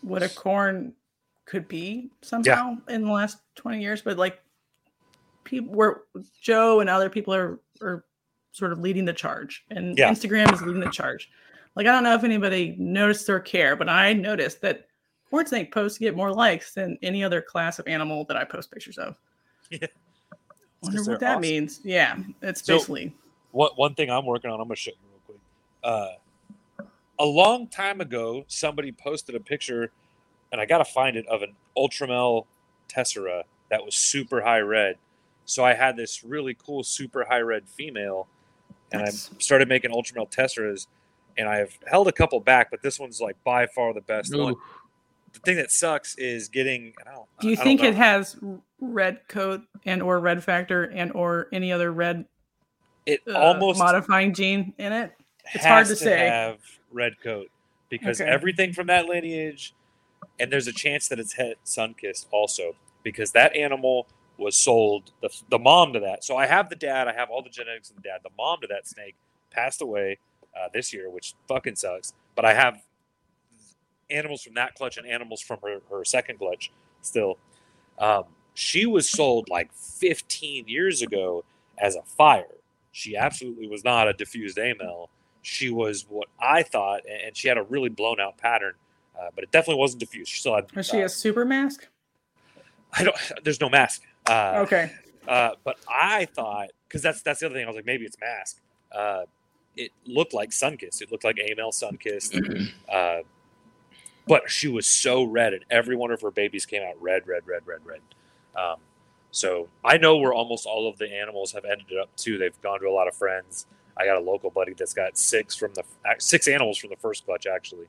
what a corn could be somehow yeah. in the last twenty years, but like people were Joe and other people are are sort of leading the charge, and yeah. Instagram is leading the charge. Like, I don't know if anybody noticed or care, but I noticed that corn snake posts get more likes than any other class of animal that I post pictures of. Yeah. Wonder what that awesome. means. Yeah, it's so basically what one thing I'm working on. I'm gonna show you real quick. Uh, A long time ago, somebody posted a picture, and I got to find it, of an Ultramel tessera that was super high red. So I had this really cool super high red female, and nice. I started making Ultramel tesseras, and I have held a couple back, but this one's like by far the best Ooh. one. The thing that sucks is getting. I don't, Do you I think don't know. It has red coat and or red factor and or any other red it uh, almost modifying gene in it? It's hard to, to say. Have red coat because okay. everything from that lineage, and there's a chance that it's het sun-kissed also because that animal was sold the, the mom to that. So I have the dad, I have all the genetics of the dad. The mom to that snake passed away uh, this year, which fucking sucks. But I have animals from that clutch and animals from her, her second clutch still. Um, she was sold like fifteen years ago as a fire. She absolutely was not a diffused amel. She was what I thought, and she had a really blown out pattern, uh, but it definitely wasn't diffused. She still had. Was uh, she a super mask? I don't. There's no mask. Uh, okay. Uh, but I thought, because that's that's the other thing. I was like, maybe it's mask. Uh, it looked like sun-kissed. It looked like amel sun-kissed. uh, but she was so red, and every one of her babies came out red, red, red, red, red. Um, so I know where almost all of the animals have ended up too. They've gone to a lot of friends. I got a local buddy that's got six from the six animals from the first clutch, actually.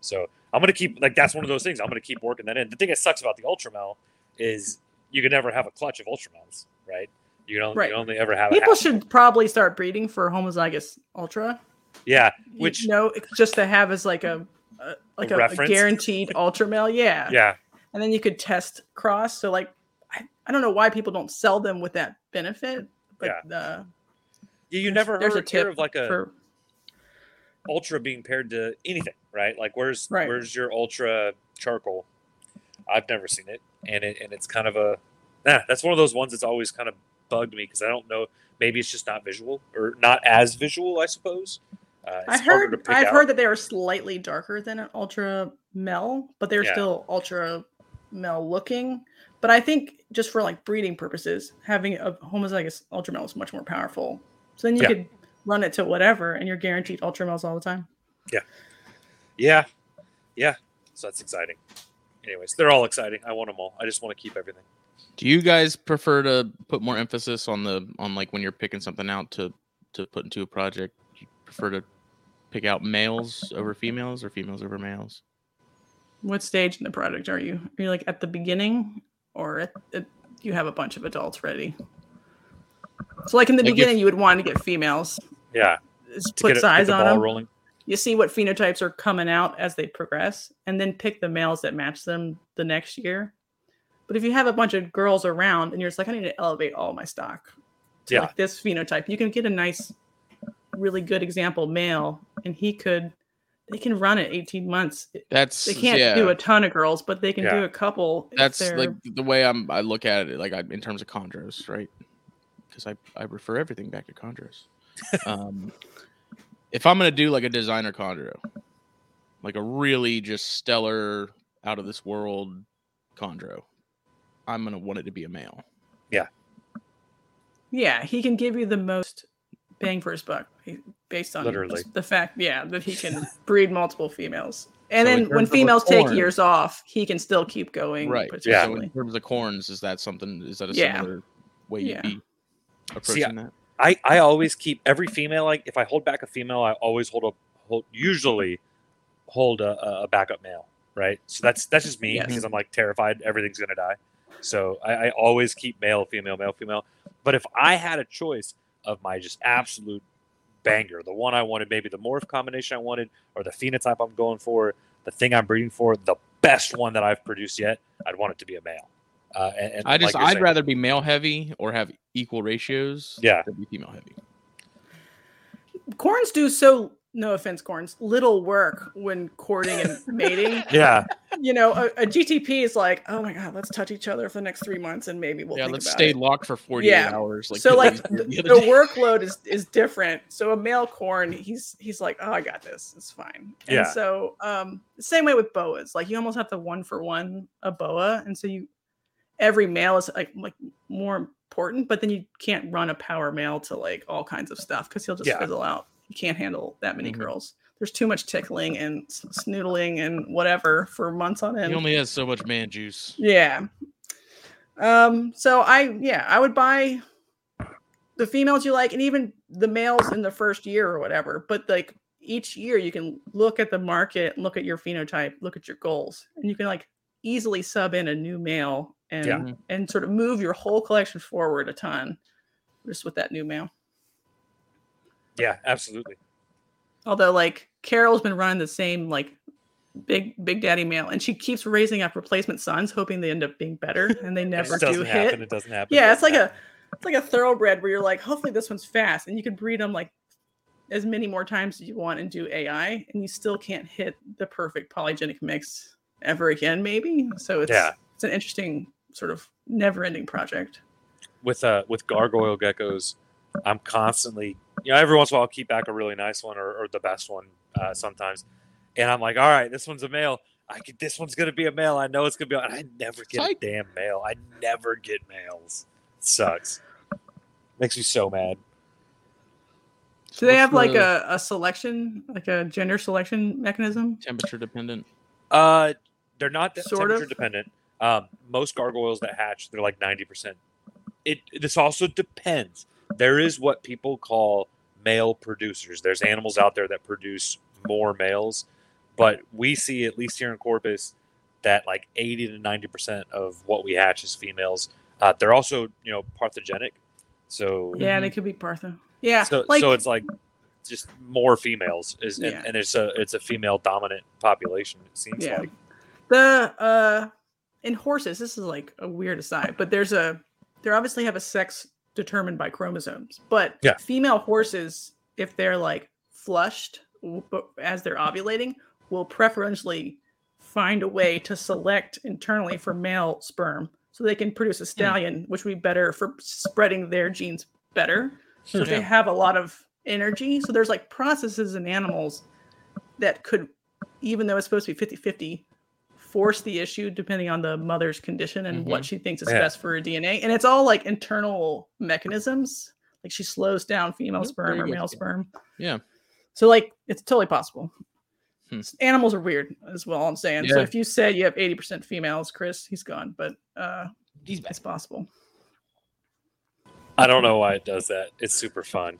So I'm gonna keep like that's one of those things. I'm gonna keep working that in. The thing that sucks about the Ultramel is you can never have a clutch of Ultramels, right? You don't. Right. You only ever have. People a should probably start breeding for homozygous Ultra. Yeah, which you know, just to have as like a, a like a, a, a guaranteed Ultramel. Yeah. Yeah. And then you could test cross. So like, I, I don't know why people don't sell them with that benefit, but yeah. the You, you never heard hear of like a for... Ultra being paired to anything, right? Like where's right. where's your Ultra charcoal? I've never seen it, and it and it's kind of a nah, that's one of those ones that's always kind of bugged me because I don't know. Maybe it's just not visual or not as visual, I suppose. Uh, I heard I've out. heard that they were slightly darker than an Ultra Mel, but they're yeah. still Ultra Mel looking. But I think just for like breeding purposes, having a homozygous Ultra Mel is much more powerful. So then you yeah. could run it to whatever, and you're guaranteed Ultramels all the time. Yeah. Yeah. Yeah. So that's exciting. Anyways, they're all exciting. I want them all. I just want to keep everything. Do you guys prefer to put more emphasis on the on like when you're picking something out to, to put into a project? Do you prefer to pick out males over females or females over males? What stage in the project are you? Are you like at the beginning, or at, at, you have a bunch of adults ready? So, like in the beginning, you would want to get females. Yeah. Just put size on them. Rolling. You see what phenotypes are coming out as they progress, and then pick the males that match them the next year. But if you have a bunch of girls around, and you're just like, I need to elevate all my stock to yeah. like this phenotype, you can get a nice, really good example male, and he could, they can run it eighteen months. That's they can't yeah. do a ton of girls, but they can yeah. do a couple. That's like the way I'm. I look at it, like I, in terms of chondros, right? Because I, I refer everything back to chondros. Um, if I'm going to do like a designer chondro, like a really just stellar, out of this world chondro, I'm going to want it to be a male. Yeah. Yeah. He can give you the most bang for his buck based on Literally. the fact, yeah, that he can breed multiple females. And so then when females take corn, years off, he can still keep going. Right. Yeah. So in terms of corns, is that something? Is that a yeah. similar way you'd yeah. be approaching See, that? I, I always keep every female. Like if I hold back a female, I always hold a hold, usually hold a, a backup male. Right. So that's that's just me yes. because I'm like terrified everything's gonna die. So I, I always keep male, female, male, female. But if I had a choice of my just absolute banger, the one I wanted, maybe the morph combination I wanted, or the phenotype I'm going for, the thing I'm breeding for, the best one that I've produced yet, I'd want it to be a male. Uh, and, and I just like I'd saying, rather be male heavy or have equal ratios. Yeah, than be female heavy. Corns do so. No offense, corns. Little work when courting and mating. Yeah, you know, a, a G T P is like, oh my god, let's touch each other for the next three months, and maybe we'll. Yeah, think let's about stay it. locked for forty-eight yeah. hours. Like so, like the, the, the workload is is different. So a male corn, he's he's like, oh, I got this. It's fine. And yeah. So, um, same way with boas. Like you almost have to one for one a boa, and so you every male is like like more important, but then you can't run a power male to like all kinds of stuff because he'll just yeah. fizzle out. You can't handle that many mm-hmm. girls. There's too much tickling and snoodling and whatever for months on end. He only has so much man juice. Yeah. Um. So I, yeah, I would buy the females you like and even the males in the first year or whatever. But like each year you can look at the market, look at your phenotype, look at your goals, and you can like easily sub in a new male and, yeah. and sort of move your whole collection forward a ton just with that new male. Yeah, absolutely. Although, like, Carol's been running the same, like, big big daddy male, and she keeps raising up replacement sons, hoping they end up being better, and they never it do happen, hit. It doesn't happen. Yeah, it doesn't it's happen. like a it's like a thoroughbred where you're like, hopefully this one's fast, and you can breed them, like, as many more times as you want and do A I, and you still can't hit the perfect polygenic mix ever again, maybe? So it's yeah. it's an interesting sort of never-ending project. With uh with gargoyle geckos, I'm constantly... You know, every once in a while I'll keep back a really nice one or, or the best one uh, sometimes. And I'm like, all right, this one's a male. I could, this one's going to be a male. I know it's going to be. And I never get Psych. a damn male. I never get males. It sucks. Makes me so mad. Do they What's have the, like a, a selection, like a gender selection mechanism? Temperature dependent. Uh, They're not that sort temperature of. dependent. Um, most gargoyles that hatch, they're like ninety percent. It. This also depends. There is what people call male producers. There's animals out there that produce more males, but we see, at least here in Corpus, that like eighty to ninety percent of what we hatch is females. Uh, they're also, you know, parthogenic. So yeah, they could be partho. Yeah. So, like, so it's like just more females is, yeah. and, and it's a, it's a female dominant population. It seems yeah. like the, uh, in horses, this is like a weird aside, but there's a, they obviously have a sex determined by chromosomes, but yeah. female horses, if they're like flushed as they're ovulating, will preferentially find a way to select internally for male sperm so they can produce a stallion, which would be better for spreading their genes better. So yeah. they have a lot of energy. So there's like processes in animals that could, even though it's supposed to be fifty-fifty, force the issue depending on the mother's condition and mm-hmm. what she thinks is yeah. best for her D N A. And it's all like internal mechanisms. Like she slows down female That's sperm or male good. sperm. Yeah. So like it's totally possible. Hmm. Animals are weird is what I'm saying. Yeah. So if you said you have eighty percent females, Chris, he's gone, but uh, he's it's possible. I don't know why it does that. It's super fun.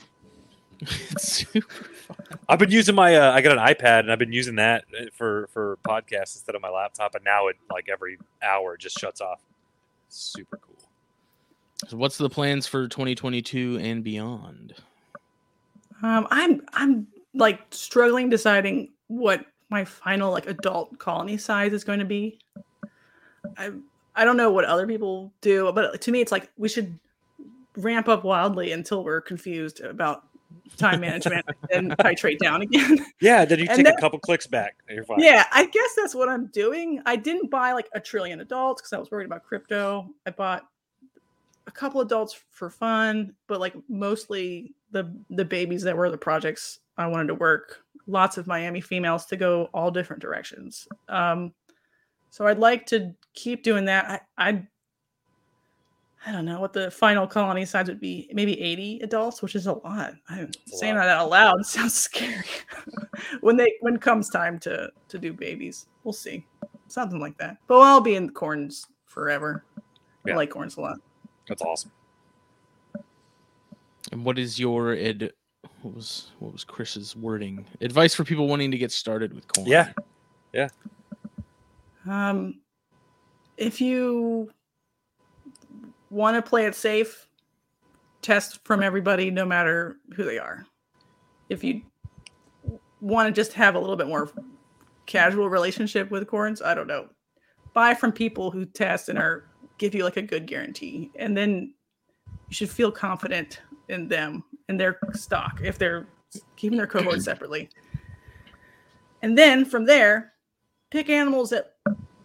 It's super fun. I've been using my uh, I got an iPad and I've been using that for, for podcasts instead of my laptop, and now it like every hour just shuts off. Super cool. So what's the plans for twenty twenty-two and beyond? Um, I'm I'm like struggling deciding what my final like adult colony size is going to be. I I don't know what other people do, but to me it's like we should ramp up wildly until we're confused about time management and titrate down again. Yeah, then you and take then, a couple clicks back. You're fine. Yeah, I guess that's what I'm doing. I didn't buy like a trillion adults because I was worried about crypto. I bought a couple adults for fun, but like mostly the the babies that were the projects I wanted to work. Lots of Miami females to go all different directions. Um, so I'd like to keep doing that. I, I I don't know what the final colony size would be. Maybe eighty adults, which is a lot. I'm a saying lot. that out loud. It sounds scary. when they when comes time to to do babies, we'll see. Something like that. But I'll be in corns forever. Yeah. I like corns a lot. That's awesome. And what is your ed? What was what was Chris's wording? Advice for people wanting to get started with corn? Yeah, yeah. Um, if you want to play it safe, test from everybody, no matter who they are. If you want to just have a little bit more casual relationship with corns, I don't know, buy from people who test and are give you like a good guarantee, and then you should feel confident in them and their stock if they're keeping their cohorts separately. And then from there, pick animals that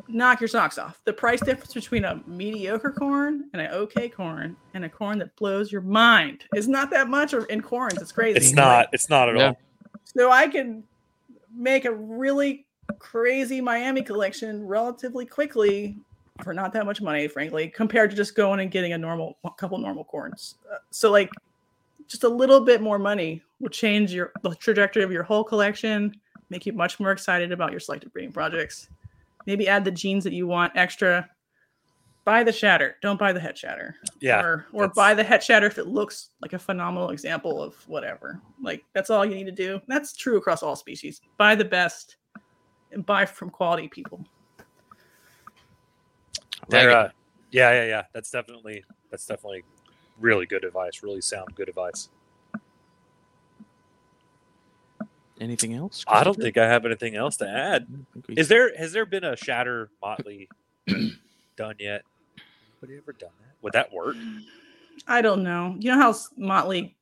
knock your socks off. The price difference between a mediocre corn and an okay corn and a corn that blows your mind is not that much in corns. It's crazy. It's not. It's not at all. So I can make a really crazy Miami collection relatively quickly for not that much money, frankly, compared to just going and getting a normal, a couple normal corns. Uh, so like, just a little bit more money will change your the trajectory of your whole collection, make you much more excited about your selected breeding projects. Maybe add the genes that you want extra. Buy the shatter. Don't buy the head shatter. Yeah. Or, or buy the head shatter if it looks like a phenomenal example of whatever. Like, that's all you need to do. That's true across all species. Buy the best and buy from quality people. There, uh, yeah, yeah, yeah. That's definitely, that's definitely really good advice. Really sound good advice. Anything else? I don't think I have anything else to add. Is there? Has there been a shatter motley done yet? Anybody ever done that? Would that work? I don't know. You know how motley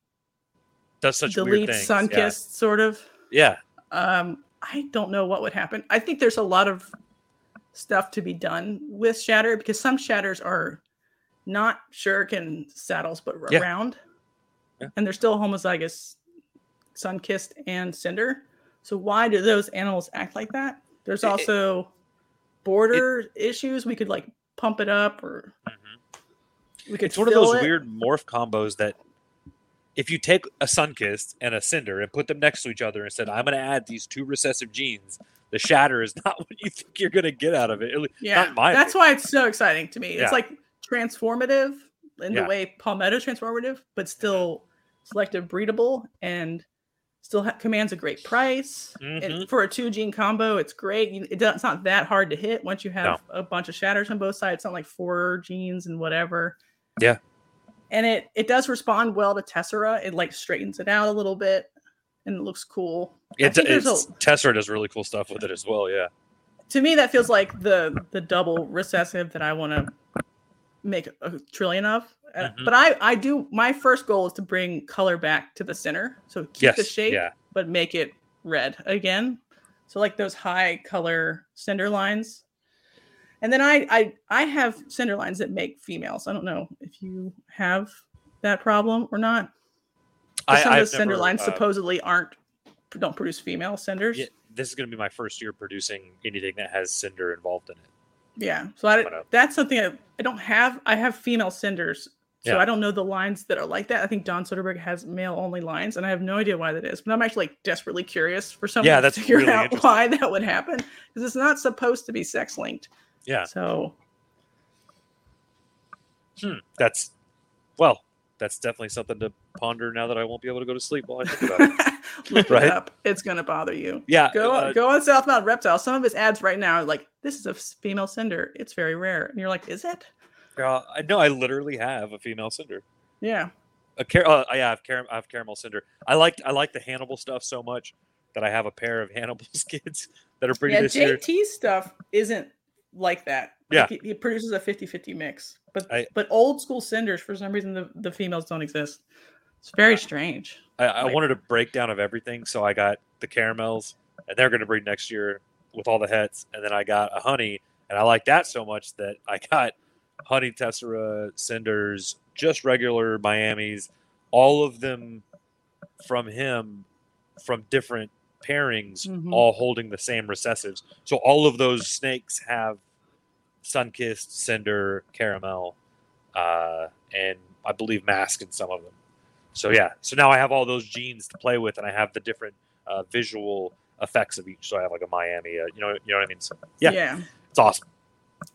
does such weird things. Sunkist, yeah. Sort of. Yeah. Um, I don't know what would happen. I think there's a lot of stuff to be done with shatter because some shatters are not shuriken saddles, but yeah. round, yeah. and they're still homozygous. Sunkist and Cinder. So why do those animals act like that? There's also it, border it, issues. We could like pump it up, or mm-hmm. we could. It's one of those it. weird morph combos that if you take a Sunkist and a Cinder and put them next to each other and said, "I'm going to add these two recessive genes," the shatter is not what you think you're going to get out of it. At yeah, not my that's opinion. Why it's so exciting to me. Yeah. It's like transformative in yeah. the way Palmetto's transformative, but still selective breedable and. Still ha- commands a great price. Mm-hmm. And for a two gene combo, it's great. You, it does, it's not that hard to hit once you have no. a bunch of shatters on both sides. It's not like four genes and whatever. Yeah. And it, it does respond well to Tessera. It like straightens it out a little bit and it looks cool. It, it's, a, Tessera does really cool stuff with it as well. Yeah. To me, that feels like the, the double recessive that I want to make a trillion of. Mm-hmm. But I, I do, my first goal is to bring color back to the center. So keep yes, the shape, yeah. but make it red again. So like those high color cinder lines. And then I, I, I have cinder lines that make females. I don't know if you have that problem or not. I, some I've of the cinder never, lines uh, supposedly aren't, don't produce female cinders. Yeah, this is going to be my first year producing anything that has cinder involved in it. Yeah. So I, that's something I, I don't have. I have female cinders. So yeah. I don't know the lines that are like that. I think Don Soderberg has male-only lines, and I have no idea why that is. But I'm actually like desperately curious for someone yeah, to figure really out why that would happen, because it's not supposed to be sex-linked. Yeah. So hmm. that's well, that's definitely something to ponder. Now that I won't be able to go to sleep while I think about it, look right? it up. It's gonna bother you. Yeah. Go uh, go on South Mountain Reptile. Some of his ads right now are like, "This is a female cinder. It's very rare," and you're like, "Is it?" Uh, I know I literally have a female cinder. Yeah. A car- uh, yeah, I have, car- I have caramel cinder. I like I like the Hannibal stuff so much that I have a pair of Hannibal's kids that are pretty yeah, this year. J T's stuff isn't like that. Yeah. Like, he, he produces a fifty-fifty mix. But I, but old school cinders, for some reason, the, the females don't exist. It's very strange. I, I like, wanted a breakdown of everything, so I got the caramels, and they're going to breed next year with all the hets. And then I got a honey, and I like that so much that I got honey Tessera, cinders, just regular Miamis, all of them from him, from different pairings, mm-hmm. all holding the same recessives. So all of those snakes have Sunkist, cinder, caramel, uh, and I believe Mask in some of them. So yeah, so now I have all those genes to play with, and I have the different uh, visual effects of each. So I have like a Miami, uh, you know, you know what I mean. So yeah, yeah, it's awesome.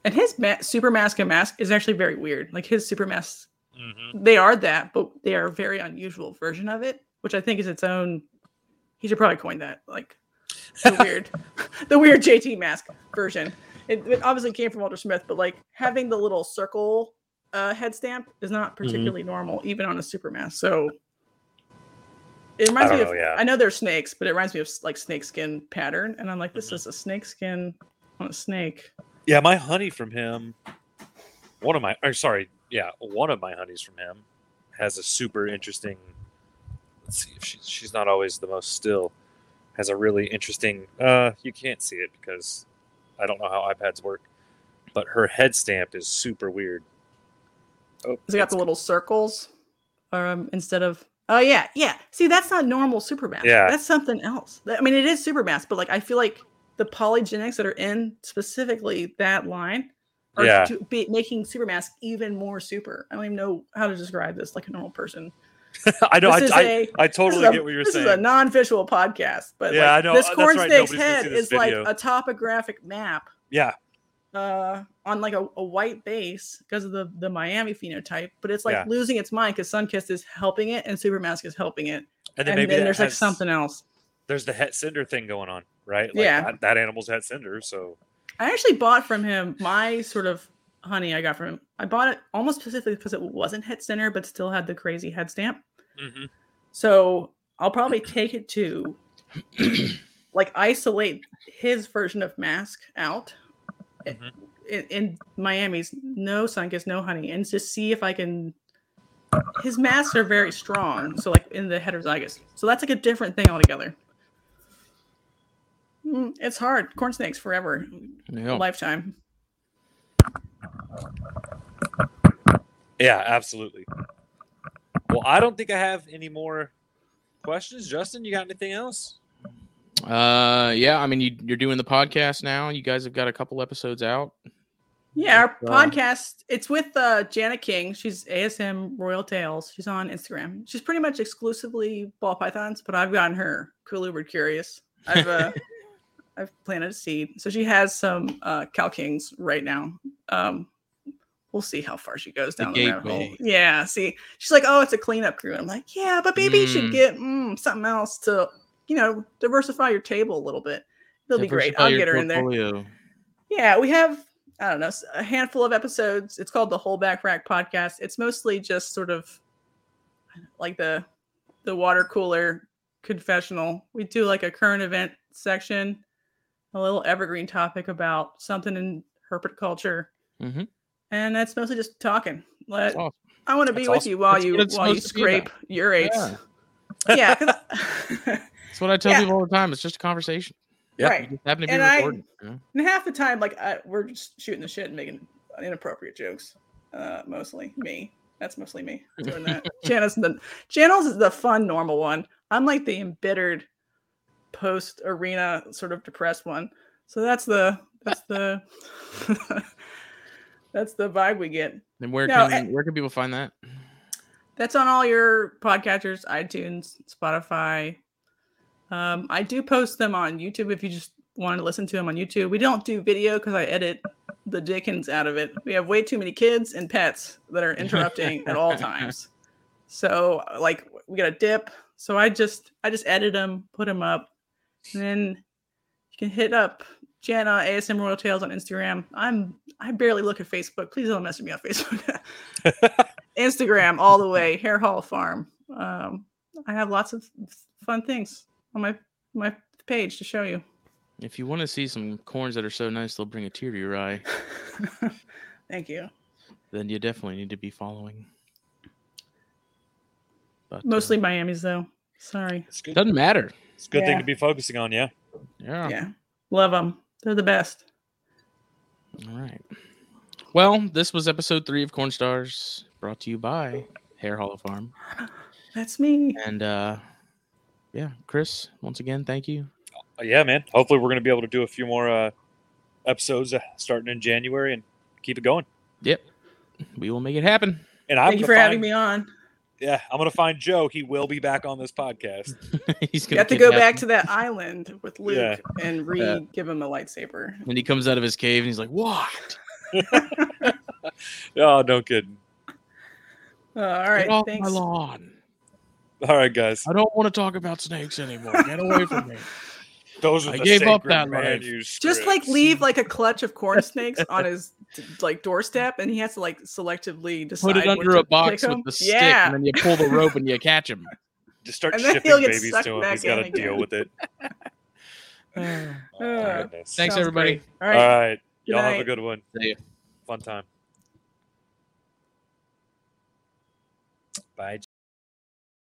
And his ma- super mask and mask is actually very weird. Like his super mask, mm-hmm. they are that, but they are a very unusual version of it, which I think is its own. He should probably coin that, like the weird, the weird J T mask version. It, it obviously came from Walter Smith, but like having the little circle uh, head stamp is not particularly mm-hmm. normal, even on a super mask. So it reminds I me of, know, yeah. I know they're snakes, but it reminds me of like snake skin pattern. And I'm like, this mm-hmm. is a snake skin on a snake. Yeah, my honey from him, one of my, or sorry, yeah, one of my honeys from him has a super interesting, let's see if she, she's not always the most still, has a really interesting, uh, you can't see it because I don't know how iPads work, but her head stamp is super weird. Oh, it's got the cool. little circles um, instead of, oh yeah, yeah. See, that's not normal Supermask. Yeah. That's something else. I mean, it is Supermask, but like, I feel like the polygenics that are in specifically that line are yeah. to be making Supermask even more super. I don't even know how to describe this like a normal person. I know. I, I, a, I totally a, get what you're this saying. This is a non-visual podcast, but yeah, like, I know. This corn right. snake's Nobody's head is video. Like a topographic map. Yeah. Uh, on like a, a white base because of the, the Miami phenotype, but it's like yeah. losing its mind because Sunkist is helping it and Supermask is helping it. And then, and maybe then there's has, like something else. There's the Het Cinder thing going on. Right? Like yeah. That, that animal's had cinder, so... I actually bought from him my sort of honey I got from him. I bought it almost specifically because it wasn't head cinder, but still had the crazy head stamp. Mm-hmm. So I'll probably take it to, like, isolate his version of Mask out mm-hmm. in, in Miami's no Sunkist, no honey, and just see if I can... His masks are very strong, so, like, in the heterozygous. So that's, like, a different thing altogether. It's hard. Corn snakes forever. Yeah. A lifetime. Yeah, absolutely. Well, I don't think I have any more questions. Justin, you got anything else? Uh, yeah, I mean, you, you're doing the podcast now. You guys have got a couple episodes out. Yeah, our uh, podcast, it's with uh, Janet King. She's A S M Royal Tales. She's on Instagram. She's pretty much exclusively ball pythons, but I've gotten her coolubered curious. I've... Uh, I've planted a seed. So she has some uh, cow kings right now. Um, we'll see how far she goes down the, the rabbit hole. Yeah, see. She's like, oh, it's a cleanup crew. And I'm like, yeah, but maybe mm. you should get mm, something else to, you know, diversify your table a little bit. It'll diversify be great. I'll get her portfolio. In there. Yeah, we have, I don't know, a handful of episodes. It's called the Whole Back Rack Podcast. It's mostly just sort of like the the water cooler confessional. We do like a current event section. A little evergreen topic about something in herpet culture. Mm-hmm. And that's mostly just talking. Let, awesome. I want to be that's with awesome. You while that's you while you scrape your apes. Yeah. yeah that's what I tell yeah. people all the time. It's just a conversation. Yeah. Right. Just happen to be and recorded. I, yeah. And half the time, like I, we're just shooting the shit and making inappropriate jokes. Uh, mostly me. That's mostly me doing that. Channel's the Channel's is the fun normal one. I'm like the embittered post arena sort of depressed one, so that's the that's the that's the vibe we get. And where now, can where can people find that? That's on all your podcatchers, iTunes, Spotify. Um, I do post them on YouTube if you just want to listen to them on YouTube. We don't do video because I edit the dickens out of it. We have way too many kids and pets that are interrupting at all times. So like we got a dip. So I just I just edit them, put them up. And then you can hit up Jana, A S M Royal Tales on Instagram. I'm I barely look at Facebook. Please don't message me on Facebook. Instagram all the way. Hare Hall Farm. Um, I have lots of fun things on my my page to show you. If you want to see some corns that are so nice, they'll bring a tear to your eye. Thank you. Then you definitely need to be following. But, mostly uh, Miami's though. Sorry. Doesn't matter. It's a good yeah. thing to be focusing on, yeah. Yeah. Yeah. Love them. They're the best. All right. Well, this was episode three of Corn Stars, brought to you by Hare Hollow Farm. That's me. And uh, yeah, Chris, once again, thank you. Uh, yeah, man. Hopefully we're going to be able to do a few more uh, episodes uh, starting in January and keep it going. Yep. We will make it happen. And I'm Thank you for find, having me on. Yeah, I'm going to find Joe. He will be back on this podcast. He's going to have to go back him. to that island with Luke yeah. and re yeah. give him a lightsaber. When he comes out of his cave and he's like, what? Oh, no kidding. Uh, all right. Get off thanks. my lawn. All right, guys. I don't want to talk about snakes anymore. Get away from me. Those are I the gave up that life. Just like leave like a clutch of corn snakes on his like doorstep, and he has to like selectively decide. Put it under a box with the stick, yeah. and then you pull the rope and you catch him. Just start and shipping babies to him. He's got to deal with it. uh, uh, Thanks, Sounds everybody. All right. All right, y'all have a good one. See you. Fun time. Bye.